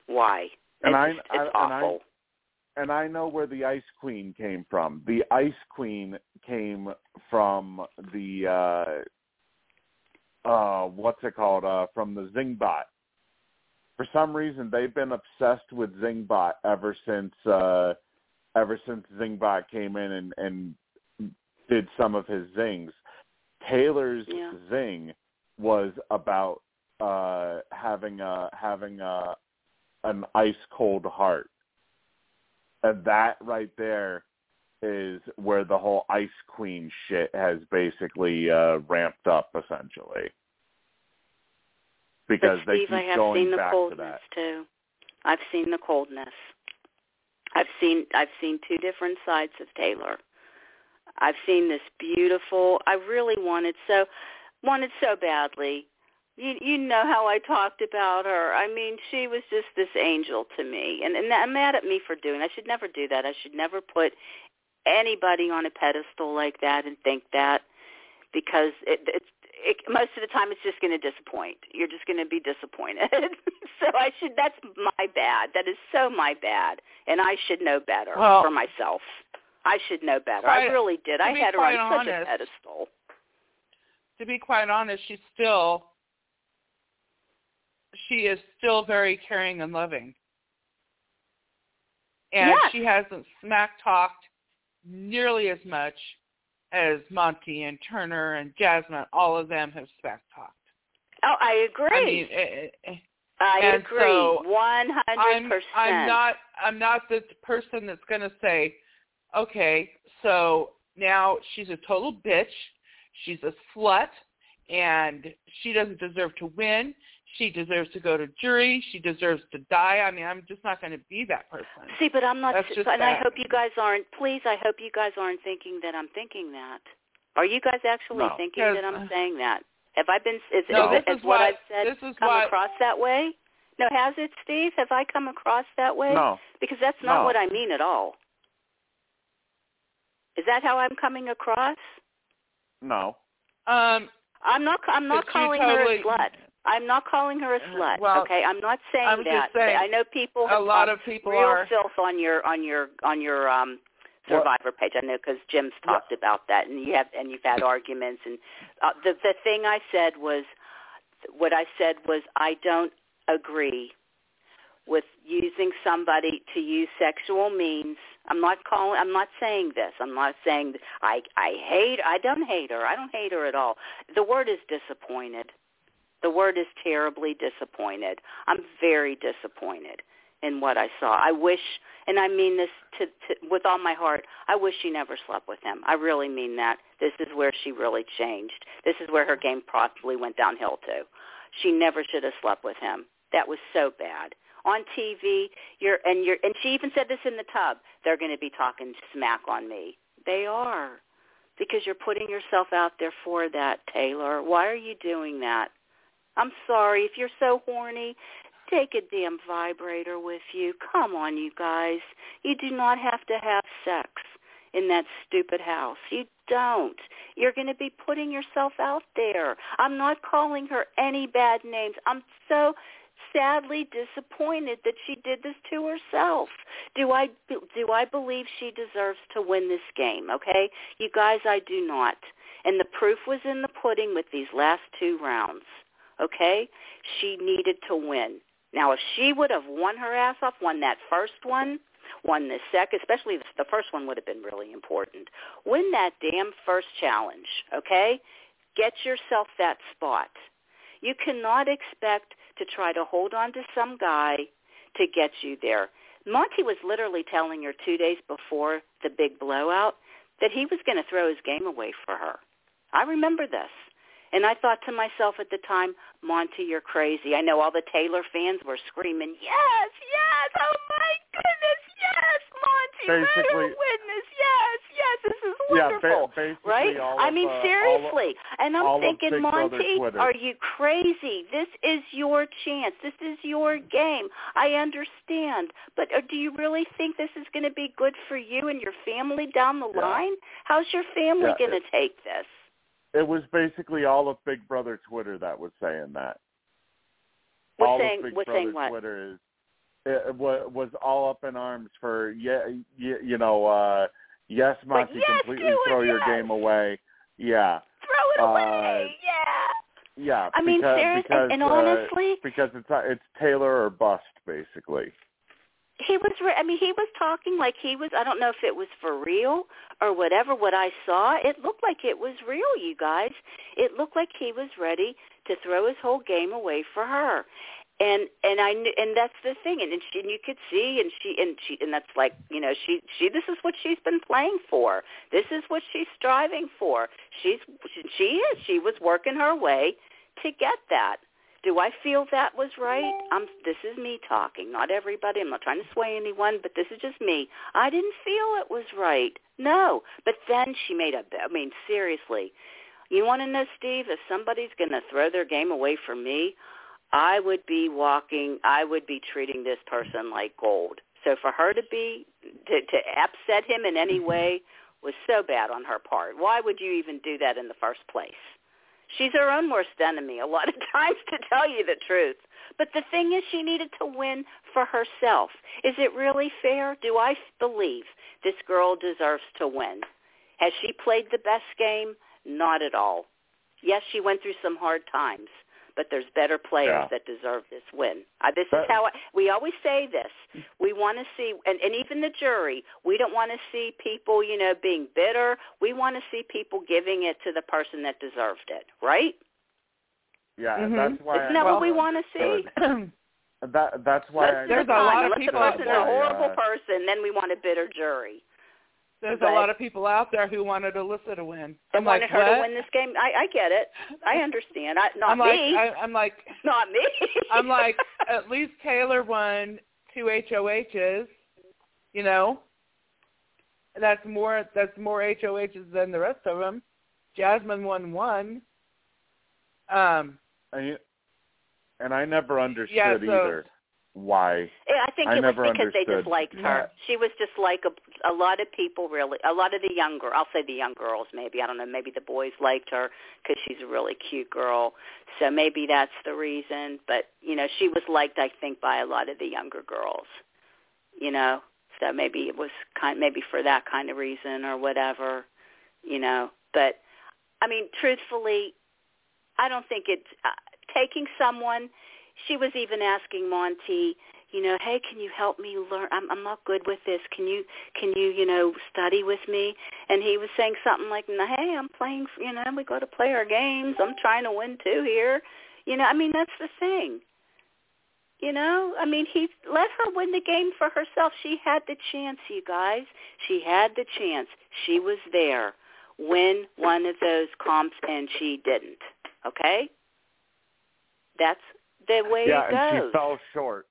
Why? And it's, I, just, it's I, awful. And I, and I know where the Ice Queen came from. The Ice Queen came from the, uh, uh, what's it called, uh, from the Zingbot. For some reason, they've been obsessed with Zingbot ever since uh, ever since Zingbot came in and, and did some of his zings. Taylor's yeah. zing was about uh, having a having a an ice cold heart, and that right there is where the whole Ice Queen shit has basically uh, ramped up, essentially. Because but Steve, they keep I have going seen the back coldness to that. too. I've seen the coldness. I've seen I've seen two different sides of Taylor. I've seen this beautiful. I really wanted so wanted so badly. You you know how I talked about her. I mean, she was just this angel to me, and and I'm mad at me for doing. I should never do that. I should never put anybody on a pedestal like that and think that, because it, it's. It, most of the time, it's just going to disappoint. You're just going to be disappointed. so I should. That's my bad. That is so my bad, and I should know better well, for myself. I should know better. Quite, I really did. I had her on honest, such a pedestal. To be quite honest, she's still. She is still very caring and loving, and yes. she hasn't smack talked nearly as much as Monte and Turner and Jasmine, all of them have smack talked. Oh, I agree. I, mean, it, it, I agree, so one hundred percent. I'm not. I'm not the person that's going to say, okay, so now she's a total bitch, she's a slut, and she doesn't deserve to win. She deserves to go to jury. She deserves to die. I mean, I'm just not going to be that person. See, but I'm not, That's just and that. I hope you guys aren't, please, I hope you guys aren't thinking that I'm thinking that. Are you guys actually no, thinking that I'm saying that? Have I been, is, no, is, is, is what, what I've said this is come what, across that way? No, has it, Steve? Have I come across that way? No. Because that's not no. what I mean at all. Is that how I'm coming across? No. Um, I'm not, I'm not calling totally, her a slut. I'm not calling her a slut, well, okay? I'm not saying I'm that. Saying, I know people have a lot of people real are, filth on your on your on your um, Survivor well, page. I know because Jim's talked well, about that, and you have and you've had arguments. And uh, the the thing I said was, what I said was I don't agree with using somebody to use sexual means. I'm not calling. I'm not saying this. I'm not saying I. I hate. I don't hate her. I don't hate her at all. The word is disappointed. The word is terribly disappointed. I'm very disappointed in what I saw. I wish, and I mean this to, to, with all my heart, I wish she never slept with him. I really mean that. This is where she really changed. This is where her game probably went downhill to. She never should have slept with him. That was so bad. On T V, you're and you're and she even said this in the tub, they're going to be talking smack on me. They are, because you're putting yourself out there for that, Taylor. Why are you doing that? I'm sorry. If you're so horny, take a damn vibrator with you. Come on, you guys. You do not have to have sex in that stupid house. You don't. You're going to be putting yourself out there. I'm not calling her any bad names. I'm so sadly disappointed that she did this to herself. Do I, do I believe she deserves to win this game, okay? You guys, I do not. And the proof was in the pudding with these last two rounds, okay? She needed to win. Now, if she would have won her ass off, won that first one, won the second, especially the first one would have been really important. Win that damn first challenge, okay? Get yourself that spot. You cannot expect to try to hold on to some guy to get you there. Monte was literally telling her two days before the big blowout that he was going to throw his game away for her. I remember this. And I thought to myself at the time, Monte, you're crazy. I know all the Taylor fans were screaming, yes, yes, oh my goodness, yes, Monte, let her win this, yes, yes, this is wonderful, yeah, ba- right? Of, I mean, seriously. Uh, of, and I'm thinking, Monte, are you crazy? This is your chance. This is your game. I understand. But do you really think this is going to be good for you and your family down the yeah. line? How's your family yeah, going to take this? It was basically all of Big Brother Twitter that was saying that. All saying, of Big Brother what? Twitter is it was all up in arms for yeah, you know, uh, yes, Monty, yes, completely throw it, your yes. game away. Yeah, throw it away. Uh, yeah, yeah. I because, mean, seriously, because, and, and uh, honestly, because it's it's Taylor or bust, basically. He was, re- I mean, he was talking like he was, I don't know if it was for real or whatever, what I saw, it looked like it was real, you guys. It looked like he was ready to throw his whole game away for her. And and I knew, and that's the thing, and, and she and you could see, and she and she and that's like, you know, she she this is what she's been playing for. This is what she's striving for. She's she is she was working her way to get that. Do I feel that was right? I'm, this is me talking, not everybody. I'm not trying to sway anyone, but this is just me. I didn't feel it was right. No. But then she made a, I mean, seriously. You want to know, Steve, if somebody's going to throw their game away for me, I would be walking, I would be treating this person like gold. So for her to be, to, to upset him in any way was so bad on her part. Why would you even do that in the first place? She's her own worst enemy a lot of times, to tell you the truth. But the thing is, she needed to win for herself. Is it really fair? Do I believe this girl deserves to win? Has she played the best game? Not at all. Yes, she went through some hard times, but there's better players yeah. that deserve this win. Uh, this but, is how I, we always say this. We want to see, and, and even the jury, we don't want to see people, you know, being bitter. We want to see people giving it to the person that deserved it, right? Yeah, mm-hmm. and that's why. Isn't I, that well, what we want to see? that, that's why. Let's, I there's a lot of people. Unless the person's a horrible uh, person, then we want a bitter jury. There's but, a lot of people out there who wanted Alyssa to win. They wanted like, her what? to win this game. I, I get it. I understand. I, not I'm me. Like, I, I'm like. Not me. I'm like, at least Taylor won two H O H's, you know. That's more, that's more H O H's than the rest of them. Jasmine won one. Um, and, you, and I never understood yeah, so, either. Why? I think I it was because they disliked her. That. She was just like a, a lot of people really, a lot of the young girls, I'll say the young girls maybe, I don't know, maybe the boys liked her because she's a really cute girl. So maybe that's the reason. But, you know, she was liked, I think, by a lot of the younger girls, you know. So maybe it was kind, maybe for that kind of reason or whatever, you know. But, I mean, truthfully, I don't think it's uh, taking someone. She was even asking Monte, you know, hey, can you help me learn? I'm, I'm not good with this. Can you, can you, you know, study with me? And he was saying something like, hey, I'm playing, you know, we got to play our games. I'm trying to win too here. You know, I mean, that's the thing. You know, I mean, he let her win the game for herself. She had the chance, you guys. She had the chance. She was there. Win one of those comps, and she didn't. Okay? That's the way yeah, it goes. Yeah, and she fell short.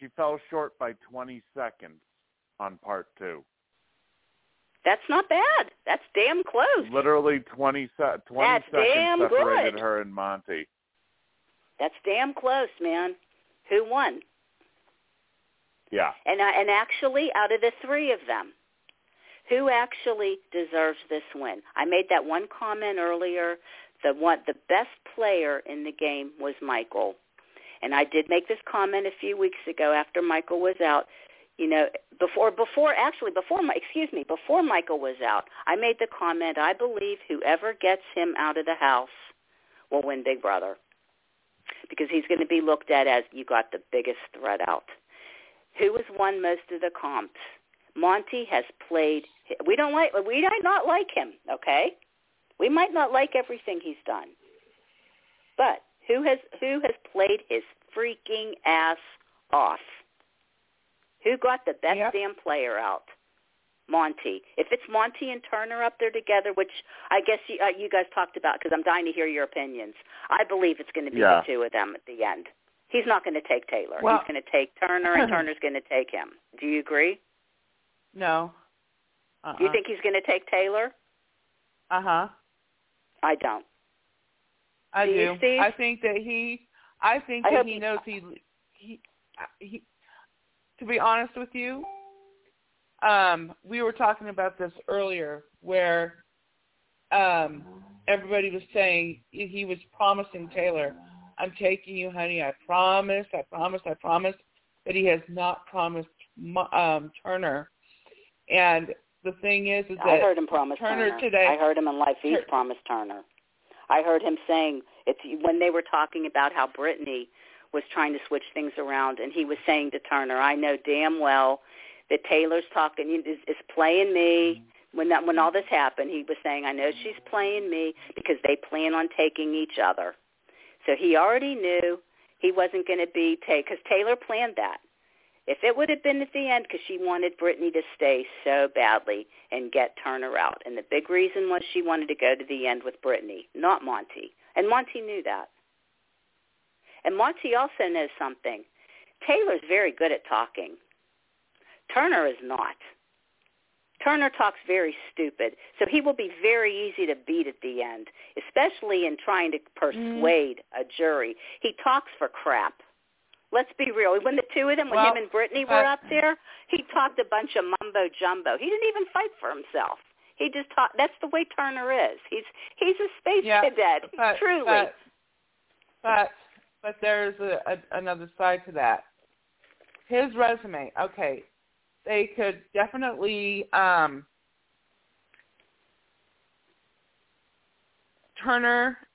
She fell short by twenty seconds on part two. That's not bad. That's damn close. Literally twenty, twenty seconds separated good. Her and Monte. That's damn close, man. Who won? Yeah. And I, and actually, out of the three of them, who actually deserves this win? I made that one comment earlier. The one, the best player in the game was Michael. And I did make this comment a few weeks ago after Michael was out. You know, before, before actually, before, excuse me, before Michael was out, I made the comment, I believe whoever gets him out of the house will win Big Brother. Because he's going to be looked at as, you got the biggest threat out. Who has won most of the comps? Monte has played. We don't like. We might not like him. Okay, we might not like everything he's done. But who has who has played his freaking ass off? Who got the best yep. damn player out? Monte. If it's Monte and Turner up there together, which I guess you, uh, you guys talked about, because I'm dying to hear your opinions. I believe it's going to be yeah. the two of them at the end. He's not going to take Taylor. Well, he's going to take Turner, and Turner's going to take him. Do you agree? No. Uh-uh. You think he's going to take Taylor? Uh-huh. I don't. I do. do. You, I think that he. I think I that he, he knows he, he. He. To be honest with you. Um, we were talking about this earlier where um, everybody was saying he was promising Taylor, I'm taking you, honey. I promise, I promise, I promise. But he has not promised um, Turner. And the thing is, is that I heard him promise Turner, Turner today. I heard him in Life East Tur- promise Turner. I heard him saying, it's when they were talking about how Brittany was trying to switch things around, and he was saying to Turner, I know damn well that Taylor's talking, is, is playing me. When that, when all this happened, he was saying, I know she's playing me because they plan on taking each other. So he already knew he wasn't going to be taken, because Taylor planned that. If it would have been at the end, because she wanted Brittany to stay so badly and get Turner out. And the big reason was she wanted to go to the end with Brittany, not Monte. And Monte knew that. And Monte also knows something. Taylor's very good at talking. Turner is not. Turner talks very stupid, so he will be very easy to beat at the end, especially in trying to persuade mm. a jury. He talks for crap. Let's be real. When the two of them, when well, him and Brittany were uh, up there, he talked a bunch of mumbo-jumbo. He didn't even fight for himself. He just talked. That's the way Turner is. He's he's a space yeah, cadet, but, truly. But, but, but there's a, a, another side to that. His resume, okay. They could definitely, um, Turner